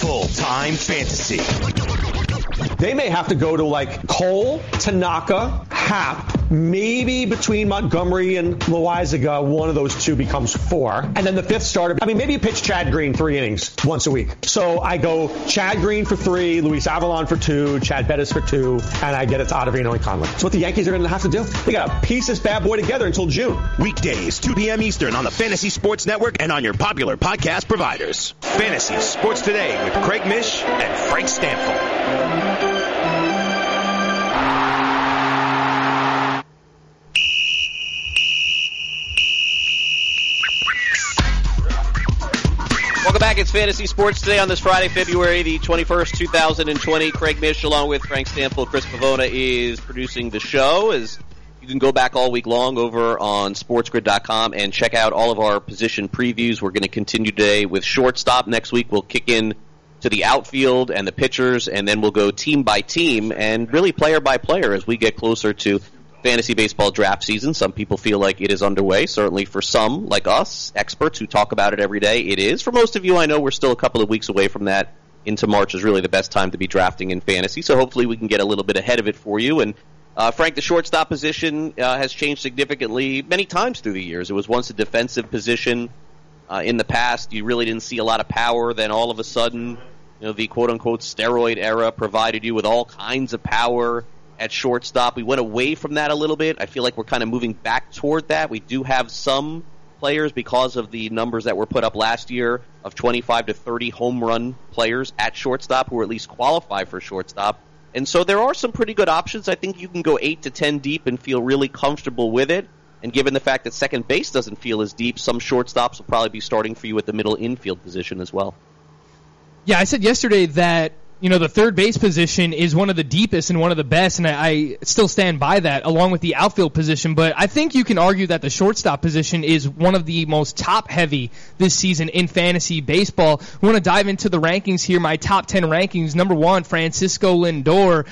Full-time fantasy. They may have to go to like Cole, Tanaka, Happ, maybe between Montgomery and Loizaga, one of those two becomes four. And then the fifth starter, maybe you pitch Chad Green 3 innings once a week. So I go Chad Green for 3, Luis Avalon for 2, Chad Bettis for 2, and I get it to Ottavino and Conley. That's what the Yankees are going to have to do. They got to piece this bad boy together until June. Weekdays, 2 p.m. Eastern on the Fantasy Sports Network and on your popular podcast providers. Fantasy Sports Today with Craig Mish and Frank Stanfield. Welcome back. It's Fantasy Sports Today on this Friday, February the 21st, 2020. Craig Mish along with Frank Stanfield. Chris Pavona is producing the show. As you can go back all week long over on sportsgrid.com and check out all of our position previews. We're going to continue today with shortstop. Next week we'll kick in to the outfield and the pitchers, and then we'll go team by team and really player by player as we get closer to fantasy baseball draft season. Some people feel like it is underway. Certainly for some, like us, experts who talk about it every day, it is. For most of you, I know we're still a couple of weeks away from that. Into March is really the best time to be drafting in fantasy, so hopefully we can get a little bit ahead of it for you. And Frank, the shortstop position has changed significantly many times through the years. It was once a defensive position. In the past, you really didn't see a lot of power. Then all of a sudden, the quote-unquote steroid era provided you with all kinds of power at shortstop. We went away from that a little bit. I feel like we're kind of moving back toward that. We do have some players, because of the numbers that were put up last year, of 25 to 30 home run players at shortstop who at least qualify for shortstop. And so there are some pretty good options. I think you can go 8 to 10 deep and feel really comfortable with it. And given the fact that second base doesn't feel as deep, some shortstops will probably be starting for you at the middle infield position as well. Yeah, I said yesterday that the third base position is one of the deepest and one of the best, and I still stand by that, along with the outfield position. But I think you can argue that the shortstop position is one of the most top-heavy this season in fantasy baseball. We want to dive into the rankings here, my top 10 rankings. Number 1, Francisco Lindor,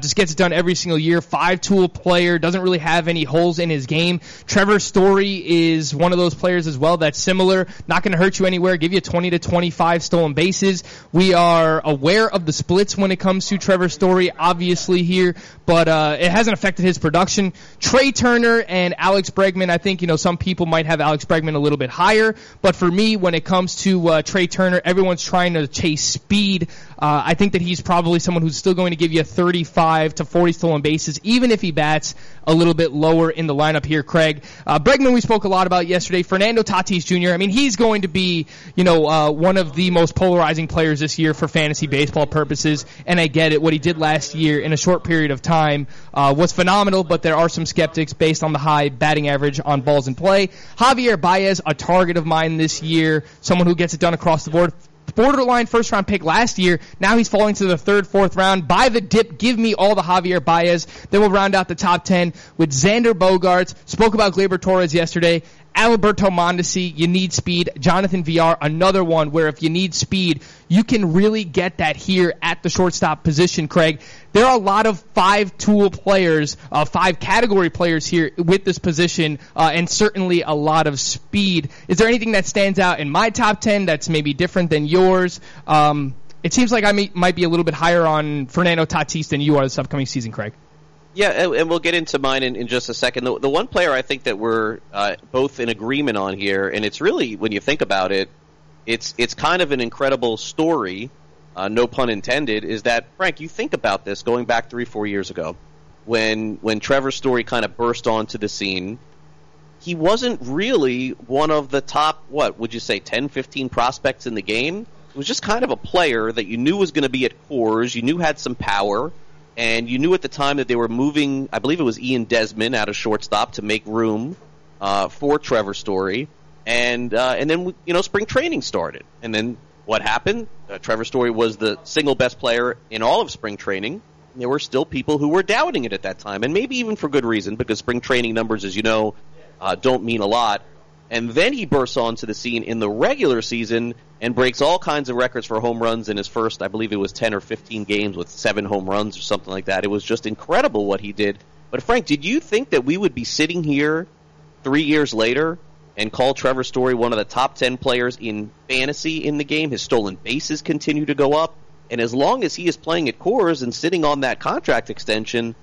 just gets it done every single year. 5-tool player, doesn't really have any holes in his game. Trevor Story is one of those players as well that's similar. Not going to hurt you anywhere, give you 20 to 25 stolen bases. We are aware of the the splits when it comes to Trevor Story, obviously here, but it hasn't affected his production. Trey Turner and Alex Bregman, I think, you know, some people might have Alex Bregman a little bit higher, but for me, when it comes to Trey Turner, everyone's trying to chase speed. I think that he's probably someone who's still going to give you 35 to 40 stolen bases, even if he bats a little bit lower in the lineup here, Craig. Bregman we spoke a lot about yesterday. Fernando Tatis Jr., I mean, he's going to be, you know, one of the most polarizing players this year for fantasy baseball purposes, and I get it. What he did last year in a short period of time was phenomenal, but there are some skeptics based on the high batting average on balls in play. Javier Baez, a target of mine this year, someone who gets it done across the board. Borderline first-round pick last year. Now he's falling to the third, fourth round. By the dip, give me all the Javier Baez. Then we'll round out the top 10 with Xander Bogaerts. Spoke about Gleyber Torres yesterday. Alberto Mondesi, you need speed. Jonathan VR, another one where if you need speed, you can really get that here at the shortstop position, Craig. There are a lot of five-tool players, five-category players here with this position, and certainly a lot of speed. Is there anything that stands out in my top 10 that's maybe different than yours? It seems like I might be a little bit higher on Fernando Tatis than you are this upcoming season, Craig. Yeah, and we'll get into mine in just a second. The one player I think that we're both in agreement on here, and it's really, when you think about it, it's kind of an incredible story, no pun intended, is that, Frank, you think about this going back 3-4 years ago when Trevor Story kind of burst onto the scene. He wasn't really one of the top, what would you say, 10, 15 prospects in the game. It was just kind of a player that you knew was going to be at Coors, you knew had some power. And you knew at the time that they were moving, I believe it was Ian Desmond out of shortstop to make room for Trevor Story. And then, you know, spring training started. And then what happened? Trevor Story was the single best player in all of spring training. There were still people who were doubting it at that time, and maybe even for good reason, because spring training numbers, as you know, don't mean a lot. And then he bursts onto the scene in the regular season and breaks all kinds of records for home runs in his first, I believe it was 10 or 15 games with 7 home runs or something like that. It was just incredible what he did. But, Frank, did you think that we would be sitting here 3 years later and call Trevor Story one of the top 10 players in fantasy in the game? His stolen bases continue to go up. And as long as he is playing at Coors and sitting on that contract extension,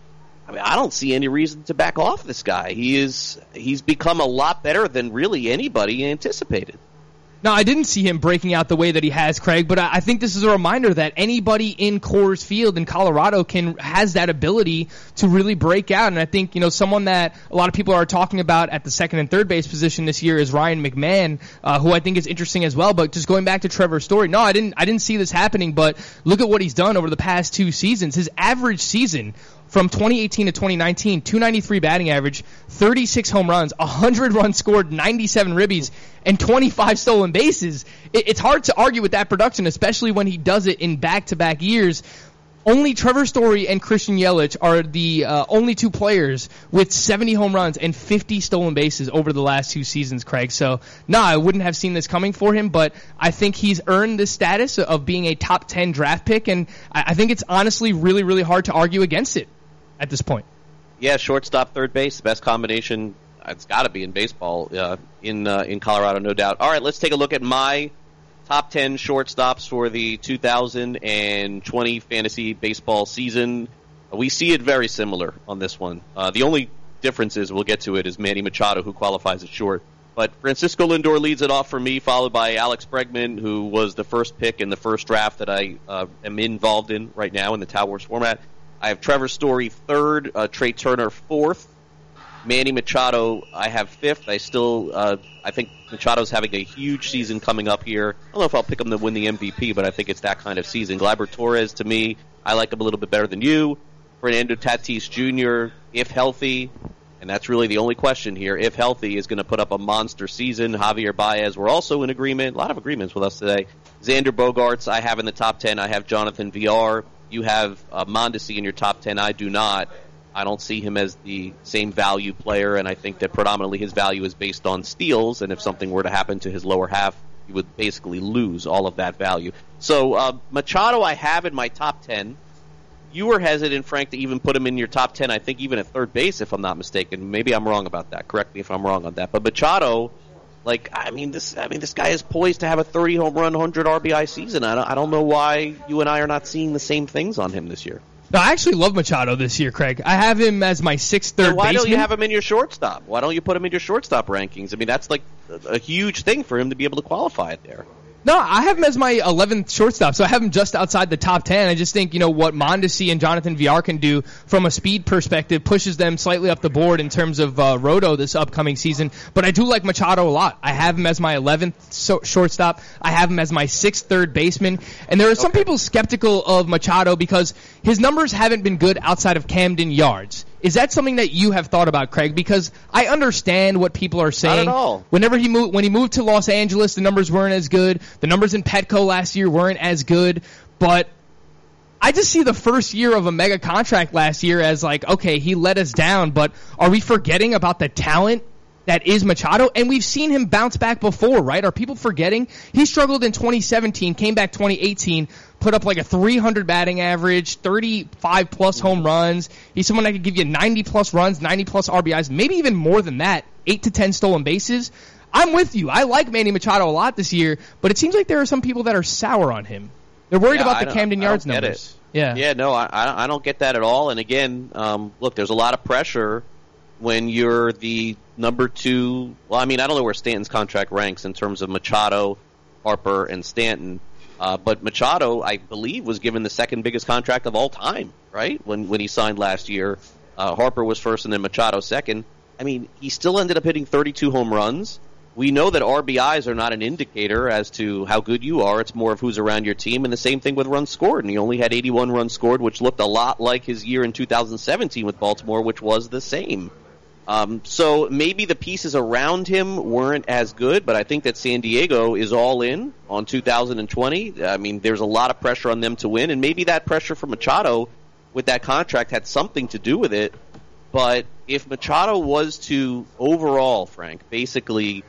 I mean, I don't see any reason to back off this guy. He's become a lot better than really anybody anticipated. No, I didn't see him breaking out the way that he has, Craig, but I think this is a reminder that anybody in Coors Field in Colorado has that ability to really break out. And I think, you know, someone that a lot of people are talking about at the second and third base position this year is Ryan McMahon, who I think is interesting as well. But just going back to Trevor Story, no, I didn't see this happening, but look at what he's done over the past 2 seasons. His average season from 2018 to 2019, 293 batting average, 36 home runs, 100 runs scored, 97 ribbies, and 25 stolen bases. It's hard to argue with that production, especially when he does it in back-to-back years. Only Trevor Story and Christian Yelich are the only 2 players with 70 home runs and 50 stolen bases over the last 2 seasons, Craig. So, no, I wouldn't have seen this coming for him, but I think he's earned this status of being a top 10 draft pick, and I think it's honestly really, really hard to argue against it at this point. Yeah, shortstop, third base, the best combination. It's got to be in baseball in Colorado, no doubt. All right, let's take a look at my top 10 shortstops for the 2020 fantasy baseball season. We see it very similar on this one. The only difference is, we'll get to it, is Manny Machado, who qualifies as short. But Francisco Lindor leads it off for me, followed by Alex Bregman, who was the first pick in the first draft that I am involved in right now in the Tower Wars format. I have Trevor Story third, Trey Turner fourth, Manny Machado I have fifth. I think Machado's having a huge season coming up here. I don't know if I'll pick him to win the MVP, but I think it's that kind of season. Gleyber Torres, to me, I like him a little bit better than you. Fernando Tatis Jr., if healthy, and that's really the only question here, if healthy, is going to put up a monster season. Javier Baez, we're also in agreement. A lot of agreements with us today. Xander Bogaerts, I have in the top 10. I have Jonathan VR. You have Mondesi in your top 10. I do not. I don't see him as the same value player, and I think that predominantly his value is based on steals, and if something were to happen to his lower half, he would basically lose all of that value. So Machado I have in my top 10. You were hesitant, Frank, to even put him in your top 10, I think even at third base, if I'm not mistaken. Maybe I'm wrong about that. Correct me if I'm wrong on that. But Machado, Like, I mean, this guy is poised to have a 30 home run, 100 RBI season. I don't know why you and I are not seeing the same things on him this year. No, I actually love Machado this year, Craig. I have him as my sixth third baseman. Why don't you have him in your shortstop? Why don't you put him in your shortstop rankings? I mean, that's like a huge thing for him to be able to qualify there. No, I have him as my 11th shortstop, so I have him just outside the top 10. I just think, you know, what Mondesi and Jonathan Villar can do from a speed perspective pushes them slightly up the board in terms of Roto this upcoming season. But I do like Machado a lot. I have him as my 11th shortstop. I have him as my 6th third baseman. And there are some people skeptical of Machado because his numbers haven't been good outside of Camden Yards. Is that something that you have thought about, Craig? Because I understand what people are saying. Not at all. When he moved to Los Angeles, the numbers weren't as good. The numbers in Petco last year weren't as good. But I just see the first year of a mega contract last year as like, okay, he let us down, but are we forgetting about the talent that is Machado? And we've seen him bounce back before, right? Are people forgetting? He struggled in 2017, came back 2018, put up like a 300 batting average, 35-plus home runs. He's someone that could give you 90-plus runs, 90-plus RBIs, maybe even more than that, 8 to 10 stolen bases. I'm with you. I like Manny Machado a lot this year, but it seems like there are some people that are sour on him. They're worried about the Camden Yards numbers. I don't get that at all. And again, look, there's a lot of pressure when you're the number two. Well, I mean, I don't know where Stanton's contract ranks in terms of Machado, Harper, and Stanton. But Machado, I believe, was given the second biggest contract of all time, right? When he signed last year, Harper was first and then Machado second. I mean, he still ended up hitting 32 home runs. We know that RBIs are not an indicator as to how good you are. It's more of who's around your team. And the same thing with runs scored. And he only had 81 runs scored, which looked a lot like his year in 2017 with Baltimore, which was the same. So maybe the pieces around him weren't as good, but I think that San Diego is all in on 2020. I mean, there's a lot of pressure on them to win, and maybe that pressure from Machado with that contract had something to do with it. But if Machado was to overall, Frank, basically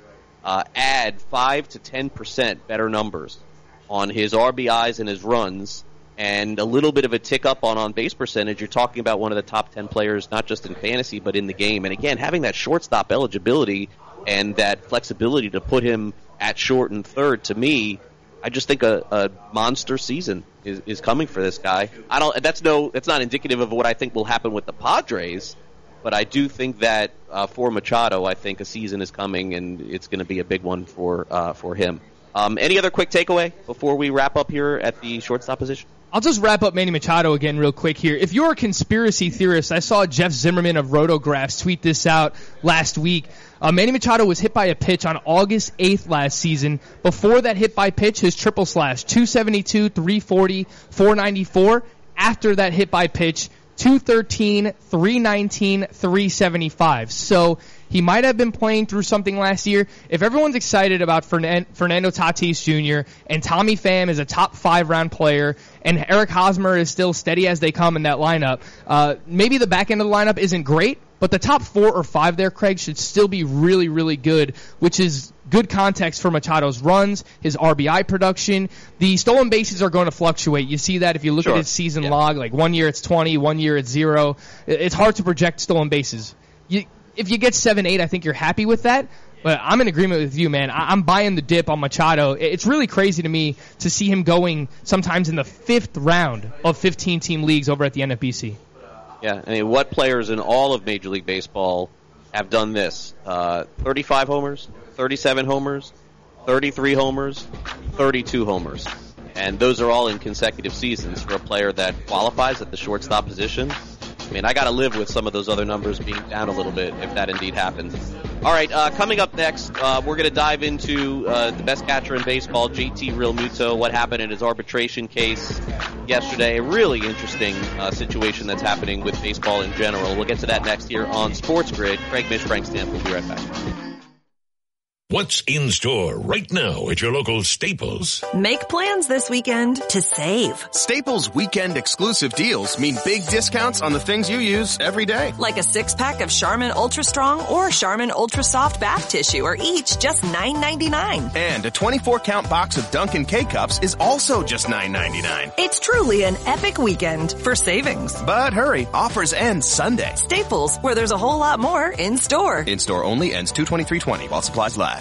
add 5 to 10% better numbers on his RBIs and his runs, and a little bit of a tick up on on-base percentage, you're talking about one of the top 10 players, not just in fantasy, but in the game. And again, having that shortstop eligibility and that flexibility to put him at short and third, to me, I just think a monster season is coming for this guy. That's not indicative of what I think will happen with the Padres, but I do think that for Machado, I think a season is coming, and it's going to be a big one for him. Any other quick takeaway before we wrap up here at the shortstop position? I'll just wrap up Manny Machado again real quick here. If you're a conspiracy theorist, I saw Jeff Zimmerman of Rotographs tweet this out last week. Manny Machado was hit by a pitch on August 8th last season. Before that hit by pitch, his triple slash, 272, 340, 494. After that hit by pitch, 213, 319, 375. So he might have been playing through something last year. If everyone's excited about Fernando Tatis Jr. and Tommy Pham is a top 5-round player and Eric Hosmer is still steady as they come in that lineup, maybe the back end of the lineup isn't great, but the top 4 or 5 there, Craig, should still be really, really good, which is good context for Machado's runs, his RBI production. The stolen bases are going to fluctuate. You see that if you look at his season log, like one year it's 20, one year it's 0. It's hard to project stolen bases. If you get 7-8, I think you're happy with that. But I'm in agreement with you, man. I'm buying the dip on Machado. It's really crazy to me to see him going sometimes in the 5th round of 15-team leagues over at the NFBC. Yeah, I mean, what players in all of Major League Baseball have done this? 35 homers, 37 homers, 33 homers, 32 homers. And those are all in consecutive seasons for a player that qualifies at the shortstop position. I mean, I got to live with some of those other numbers being down a little bit if that indeed happens. All right, coming up next, we're going to dive into the best catcher in baseball, JT Realmuto, what happened in his arbitration case yesterday. A really interesting situation that's happening with baseball in general. We'll get to that next here on Sports Grid. Craig Mish, Frank Stamp. We'll be right back. What's in store right now at your local Staples? Make plans this weekend to save. Staples weekend exclusive deals mean big discounts on the things you use every day. Like a 6-pack of Charmin Ultra Strong or Charmin Ultra Soft bath tissue are each just $9.99. And a 24-count box of Dunkin' K-Cups is also just $9.99. It's truly an epic weekend for savings. But hurry, offers end Sunday. Staples, where there's a whole lot more in store. In store only ends 2/23/20 while supplies last.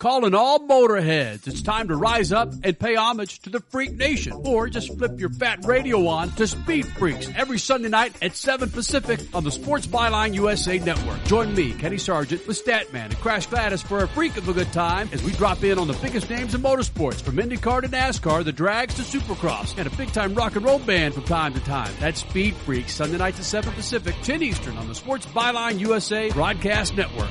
Calling all motorheads. It's time to rise up and pay homage to the Freak Nation. Or just flip your fat radio on to Speed Freaks every Sunday night at 7 Pacific on the Sports Byline USA Network. Join me, Kenny Sargent, with Statman and Crash Gladys for a freak of a good time as we drop in on the biggest names in motorsports, from IndyCar to NASCAR, the drags to Supercross, and a big-time rock and roll band from time to time. That's Speed Freaks, Sunday nights at 7 Pacific, 10 Eastern on the Sports Byline USA Broadcast Network.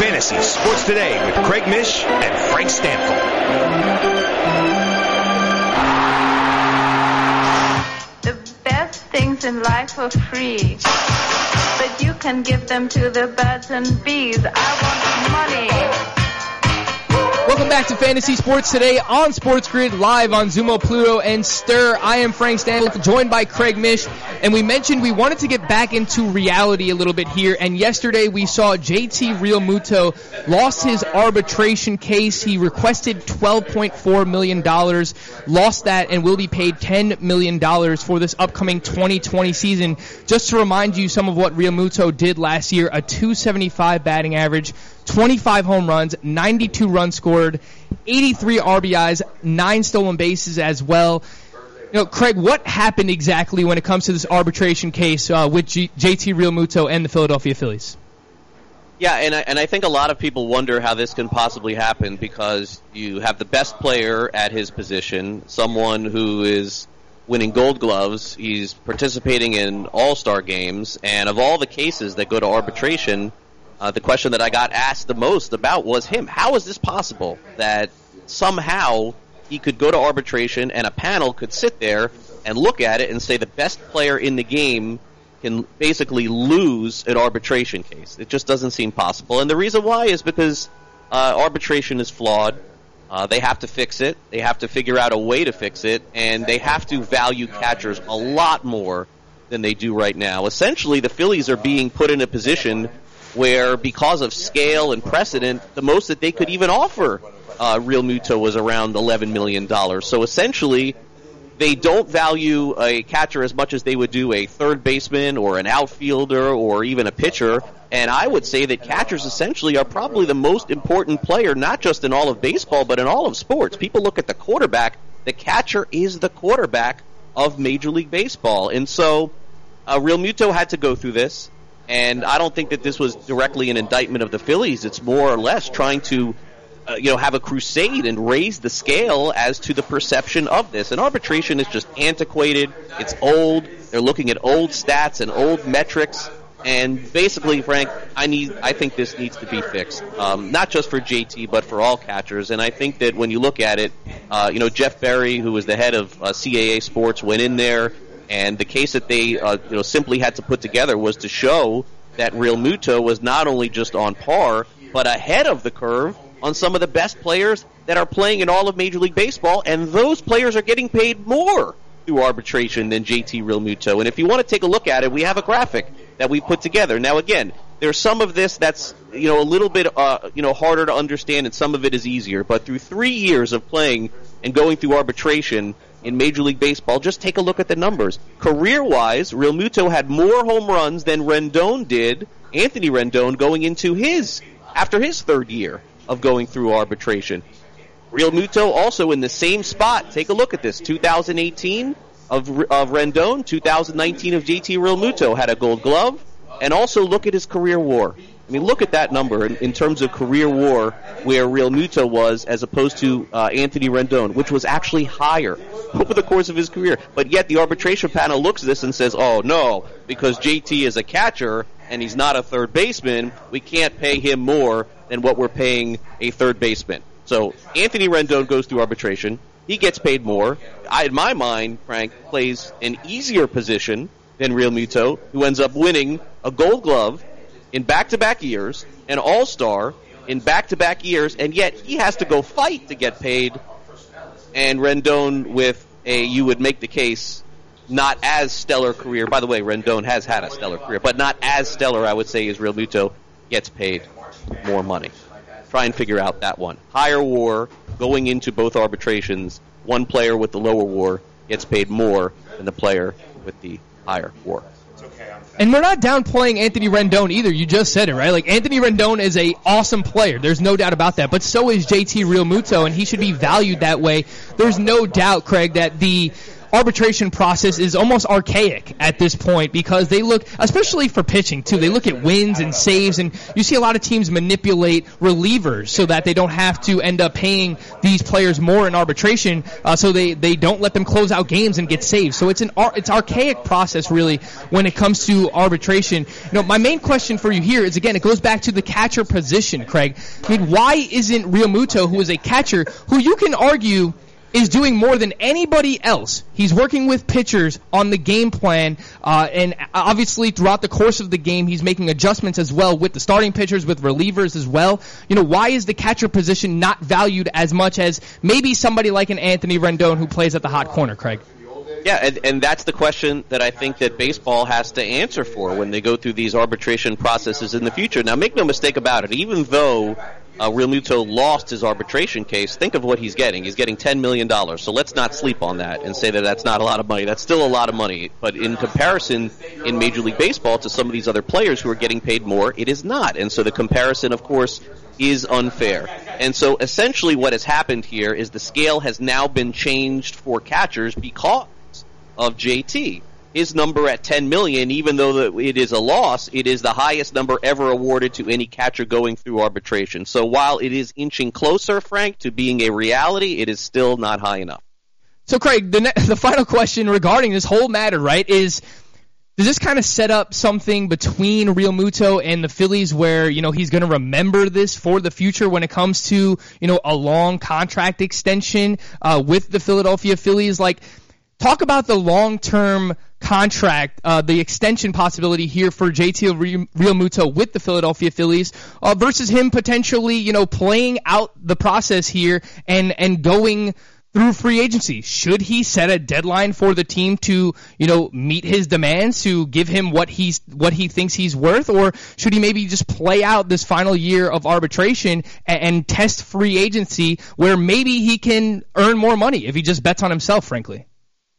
Fantasy Sports Today with Craig Mish and Frank Stanford. The best things in life are free, but you can give them to the birds and bees. I want money. Welcome back to Fantasy Sports Today on Sports Grid, live on Zumo, Pluto, and Stir. I am Frank Stanley, joined by Craig Mish, and we mentioned we wanted to get back into reality a little bit here, and yesterday we saw JT Realmuto lost his arbitration case. He requested $12.4 million, lost that, and will be paid $10 million for this upcoming 2020 season. Just to remind you some of what Realmuto did last year, a .275 batting average, 25 home runs, 92 runs scored, 83 RBIs, 9 stolen bases as well. You know, Craig, what happened exactly when it comes to this arbitration case with JT Realmuto and the Philadelphia Phillies? Yeah, and I think a lot of people wonder how this can possibly happen, because you have the best player at his position, someone who is winning Gold Gloves, he's participating in All-Star games, and of all the cases that go to arbitration, the question that I got asked the most about was him. How is this possible that somehow he could go to arbitration and a panel could sit there and look at it and say the best player in the game can basically lose an arbitration case? It just doesn't seem possible. And the reason why is because arbitration is flawed. They have to fix it. They have to figure out a way to fix it. And they have to value catchers a lot more than they do right now. Essentially, the Phillies are being put in a position where, because of scale and precedent, the most that they could even offer Realmuto was around $11 million. So essentially, They don't value a catcher as much as they would do a third baseman or an outfielder or even a pitcher. And I would say that catchers essentially are probably the most important player, not just in all of baseball, but in all of sports. People look at the quarterback. The catcher is the quarterback of Major League Baseball. And so Real Muto had to go through this. And I don't think that this was directly an indictment of the Phillies. It's more or less trying to have a crusade and raise the scale as to the perception of this. And arbitration is just antiquated. It's old. They're looking at old stats and old metrics. And basically, Frank, I think this needs to be fixed, not just for JT, but for all catchers. And I think that when you look at it, Jeff Berry, who was the head of CAA Sports, went in there, and the case that they simply had to put together was to show that Real Muto was not only just on par, but ahead of the curve on some of the best players that are playing in all of Major League Baseball, and those players are getting paid more through arbitration than JT Real Muto. And if you want to take a look at it, we have a graphic that we put together. Now, again, there's some of this that's, a little bit, harder to understand, and some of it is easier. But through 3 years of playing and going through arbitration in Major League Baseball, just take a look at the numbers. Career-wise, Real Muto had more home runs than Rendon did, Anthony Rendon, going into after his third year of going through arbitration. Real Muto also in the same spot. Take a look at this. 2018 of Rendon, 2019 of JT Real Muto had a Gold Glove, and also look at his career WAR. I mean, look at that number in terms of career WAR, where Real Muto was as opposed to Anthony Rendon, which was actually higher over the course of his career. But yet the arbitration panel looks at this and says, oh, no, because JT is a catcher and he's not a third baseman, we can't pay him more than what we're paying a third baseman. So Anthony Rendon goes through arbitration. He gets paid more. In my mind, Frank, plays an easier position than Real Muto, who ends up winning a Gold Glove in back-to-back years, an All-Star in back-to-back years, and yet he has to go fight to get paid. And Rendon with you would make the case, not as stellar career. By the way, Rendon has had a stellar career, but not as stellar, I would say, as Real Muto, gets paid more money. Try and figure out that one. Higher WAR going into both arbitrations. One player with the lower WAR gets paid more than the player with the higher WAR. And we're not downplaying Anthony Rendon either. You just said it, right? Like, Anthony Rendon is an awesome player. There's no doubt about that. But so is JT Real Muto, and he should be valued that way. There's no doubt, Craig, that the arbitration process is almost archaic at this point, because they look, especially for pitching too, they look at wins and saves, and you see a lot of teams manipulate relievers so that they don't have to end up paying these players more in arbitration, so they don't let them close out games and get saved. So it's archaic process really when it comes to arbitration. My main question for you here is, again, it goes back to the catcher position, Craig. I mean, why isn't Real Muto, who is a catcher, who you can argue is doing more than anybody else? He's working with pitchers on the game plan, and obviously throughout the course of the game, he's making adjustments as well with the starting pitchers, with relievers as well. Why is the catcher position not valued as much as maybe somebody like an Anthony Rendon, who plays at the hot corner, Craig? Yeah, and that's the question that I think that baseball has to answer for when they go through these arbitration processes in the future. Now, make no mistake about it, even though Real Muto lost his arbitration case, think of what he's getting. He's getting $10 million, so let's not sleep on that and say that that's not a lot of money. That's still a lot of money, but in comparison in Major League Baseball to some of these other players who are getting paid more, it is not. And so the comparison, of course, is unfair. And so essentially what has happened here is the scale has now been changed for catchers because of JT. His number at $10 million, even though it is a loss, it is the highest number ever awarded to any catcher going through arbitration. So while it is inching closer, Frank, to being a reality, it is still not high enough. So, Craig, the final question regarding this whole matter, right, is, does this kind of set up something between Real Muto and the Phillies where, he's going to remember this for the future when it comes to, a long contract extension with the Philadelphia Phillies? Like, talk about the long-term contract, the extension possibility here for JT Real Muto with the Philadelphia Phillies versus him potentially, playing out the process here and going through free agency. Should he set a deadline for the team to, meet his demands, to give him what he thinks he's worth, or should he maybe just play out this final year of arbitration and test free agency where maybe he can earn more money if he just bets on himself, frankly?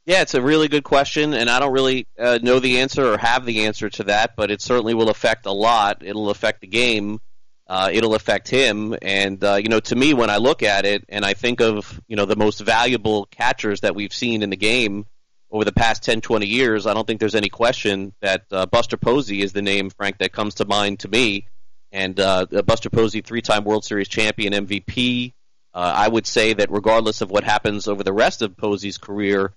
Yeah, it's a really good question, and I don't really know the answer or have the answer to that, but it certainly will affect a lot. It'll affect the game. It'll affect him. And, you know, to me, when I look at it and I think of, you know, the most valuable catchers that we've seen in the game over the past 10, 20 years, I don't think there's any question that Buster Posey is the name, Frank, that comes to mind to me. And Buster Posey, three-time World Series champion, MVP. I would say that regardless of what happens over the rest of Posey's career,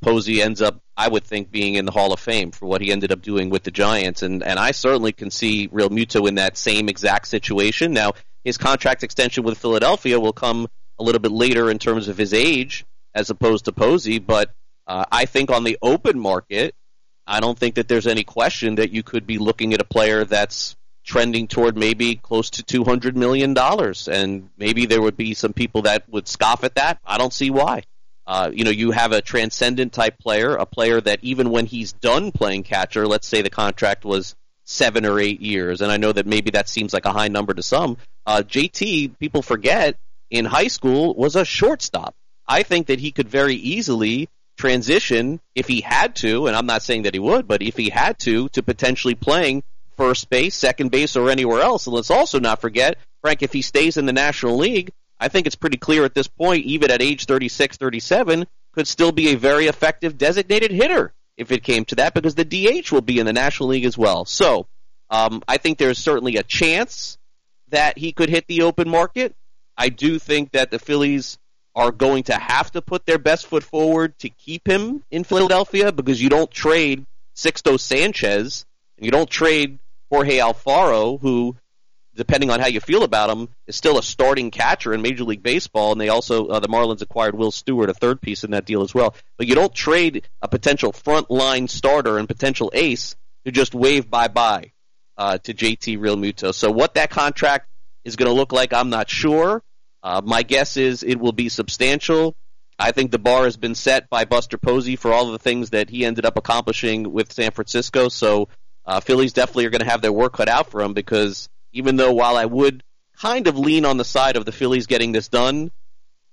Posey ends up, I would think, being in the Hall of Fame for what he ended up doing with the Giants. And I certainly can see Real Muto in that same exact situation. Now, his contract extension with Philadelphia will come a little bit later in terms of his age as opposed to Posey, but I think on the open market, I don't think that there's any question that you could be looking at a player that's trending toward maybe close to $200 million, and maybe there would be some people that would scoff at that. I don't see why. You know, you have a transcendent type player, a player that even when he's done playing catcher, let's say the contract was 7 or 8 years, and I know that maybe that seems like a high number to some. JT, people forget, in high school was a shortstop. I think that he could very easily transition if he had to, and I'm not saying that he would, but if he had to potentially playing first base, second base, or anywhere else. And let's also not forget, Frank, if he stays in the National League, I think it's pretty clear at this point, even at age 36, 37, could still be a very effective designated hitter if it came to that, because the DH will be in the National League as well. So I think there's certainly a chance that he could hit the open market. I do think that the Phillies are going to have to put their best foot forward to keep him in Philadelphia, because you don't trade Sixto Sanchez, and you don't trade Jorge Alfaro, who, depending on how you feel about him, is still a starting catcher in Major League Baseball, and they also, the Marlins acquired Will Stewart, a third piece in that deal as well. But you don't trade a potential front-line starter and potential ace to just wave bye-bye to JT Real Muto. So what that contract is going to look like, I'm not sure. My guess is it will be substantial. I think the bar has been set by Buster Posey for all of the things that he ended up accomplishing with San Francisco, so Phillies definitely are going to have their work cut out for him, because even though while I would kind of lean on the side of the Phillies getting this done,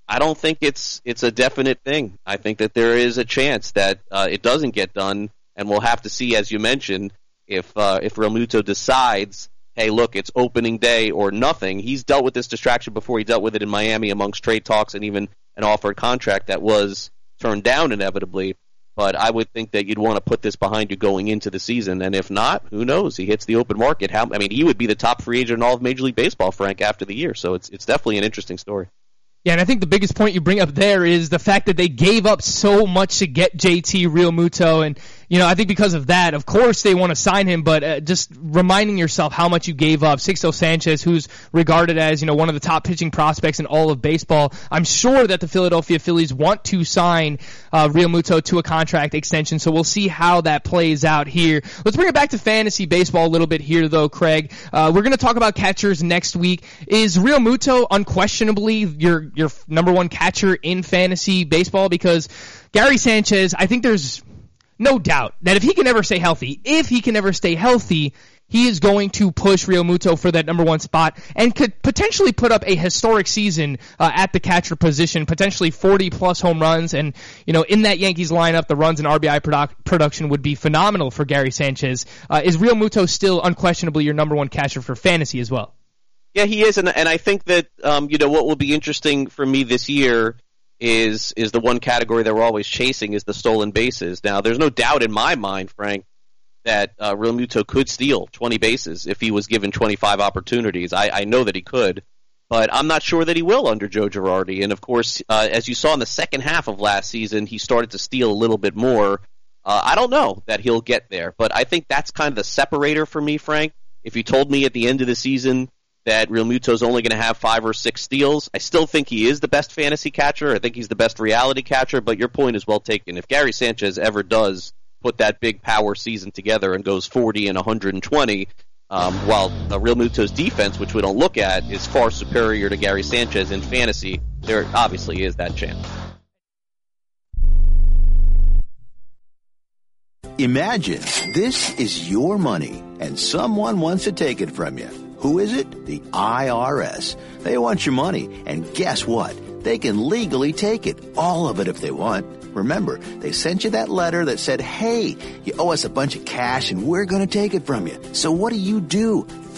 I don't think it's a definite thing. I think that there is a chance that it doesn't get done, and we'll have to see, as you mentioned, if Real Muto decides, hey, look, it's opening day or nothing. He's dealt with this distraction before. He dealt with it in Miami amongst trade talks and even an offered contract that was turned down inevitably. But I would think that you'd want to put this behind you going into the season. And if not, who knows? He hits the open market. How? I mean, he would be the top free agent in all of Major League Baseball, Frank, after the year. So it's definitely an interesting story. Yeah, and I think the biggest point you bring up there is the fact that they gave up so much to get JT Real Muto. And, you know, I think because of that, of course they want to sign him, but just reminding yourself how much you gave up. Sixto Sanchez, who's regarded as, you know, one of the top pitching prospects in all of baseball. I'm sure that the Philadelphia Phillies want to sign Real Muto to a contract extension, so we'll see how that plays out here. Let's bring it back to fantasy baseball a little bit here, though, Craig. We're going to talk about catchers next week. Is Real Muto unquestionably your number one catcher in fantasy baseball? Because Gary Sanchez, I think there's no doubt that if he can ever stay healthy, he is going to push Real Muto for that number one spot and could potentially put up a historic season at the catcher position, potentially 40-plus home runs. And, you know, in that Yankees lineup, the runs and RBI production would be phenomenal for Gary Sanchez. Is Real Muto still unquestionably your number one catcher for fantasy as well? Yeah, he is, and I think that you know what will be interesting for me this year is the one category that we're always chasing is the stolen bases. Now, there's no doubt in my mind, Frank, that Real Muto could steal 20 bases if he was given 25 opportunities. I know that he could, but I'm not sure that he will under Joe Girardi. And, of course, as you saw in the second half of last season, he started to steal a little bit more. I don't know that he'll get there, but I think that's kind of the separator for me, Frank. If you told me at the end of the season that Real Muto's only going to have 5 or 6 steals, I still think he is the best fantasy catcher. I think he's the best reality catcher, but your point is well taken. If Gary Sanchez ever does put that big power season together and goes 40 and 120, while Real Muto's defense, which we don't look at, is far superior to Gary Sanchez in fantasy, there obviously is that chance. Imagine this is your money and someone wants to take it from you. Who is it? The IRS. They want your money, and guess what? They can legally take it, all of it if they want. Remember, they sent you that letter that said, hey, you owe us a bunch of cash and we're going to take it from you. So what do?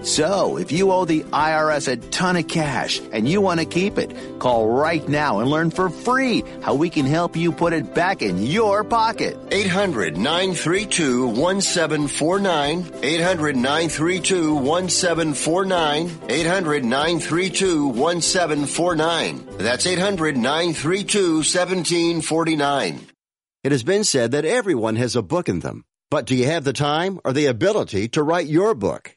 So if you owe the IRS a ton of cash and you want to keep it, call right now and learn for free how we can help you put it back in your pocket. 800-932-1749. 800-932-1749. 800-932-1749. That's 800-932-1749. It has been said that everyone has a book in them. But do you have the time or the ability to write your book?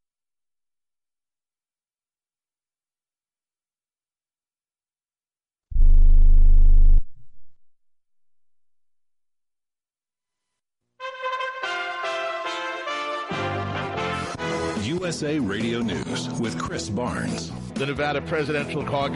USA Radio News with Chris Barnes. The Nevada Presidential Caucus.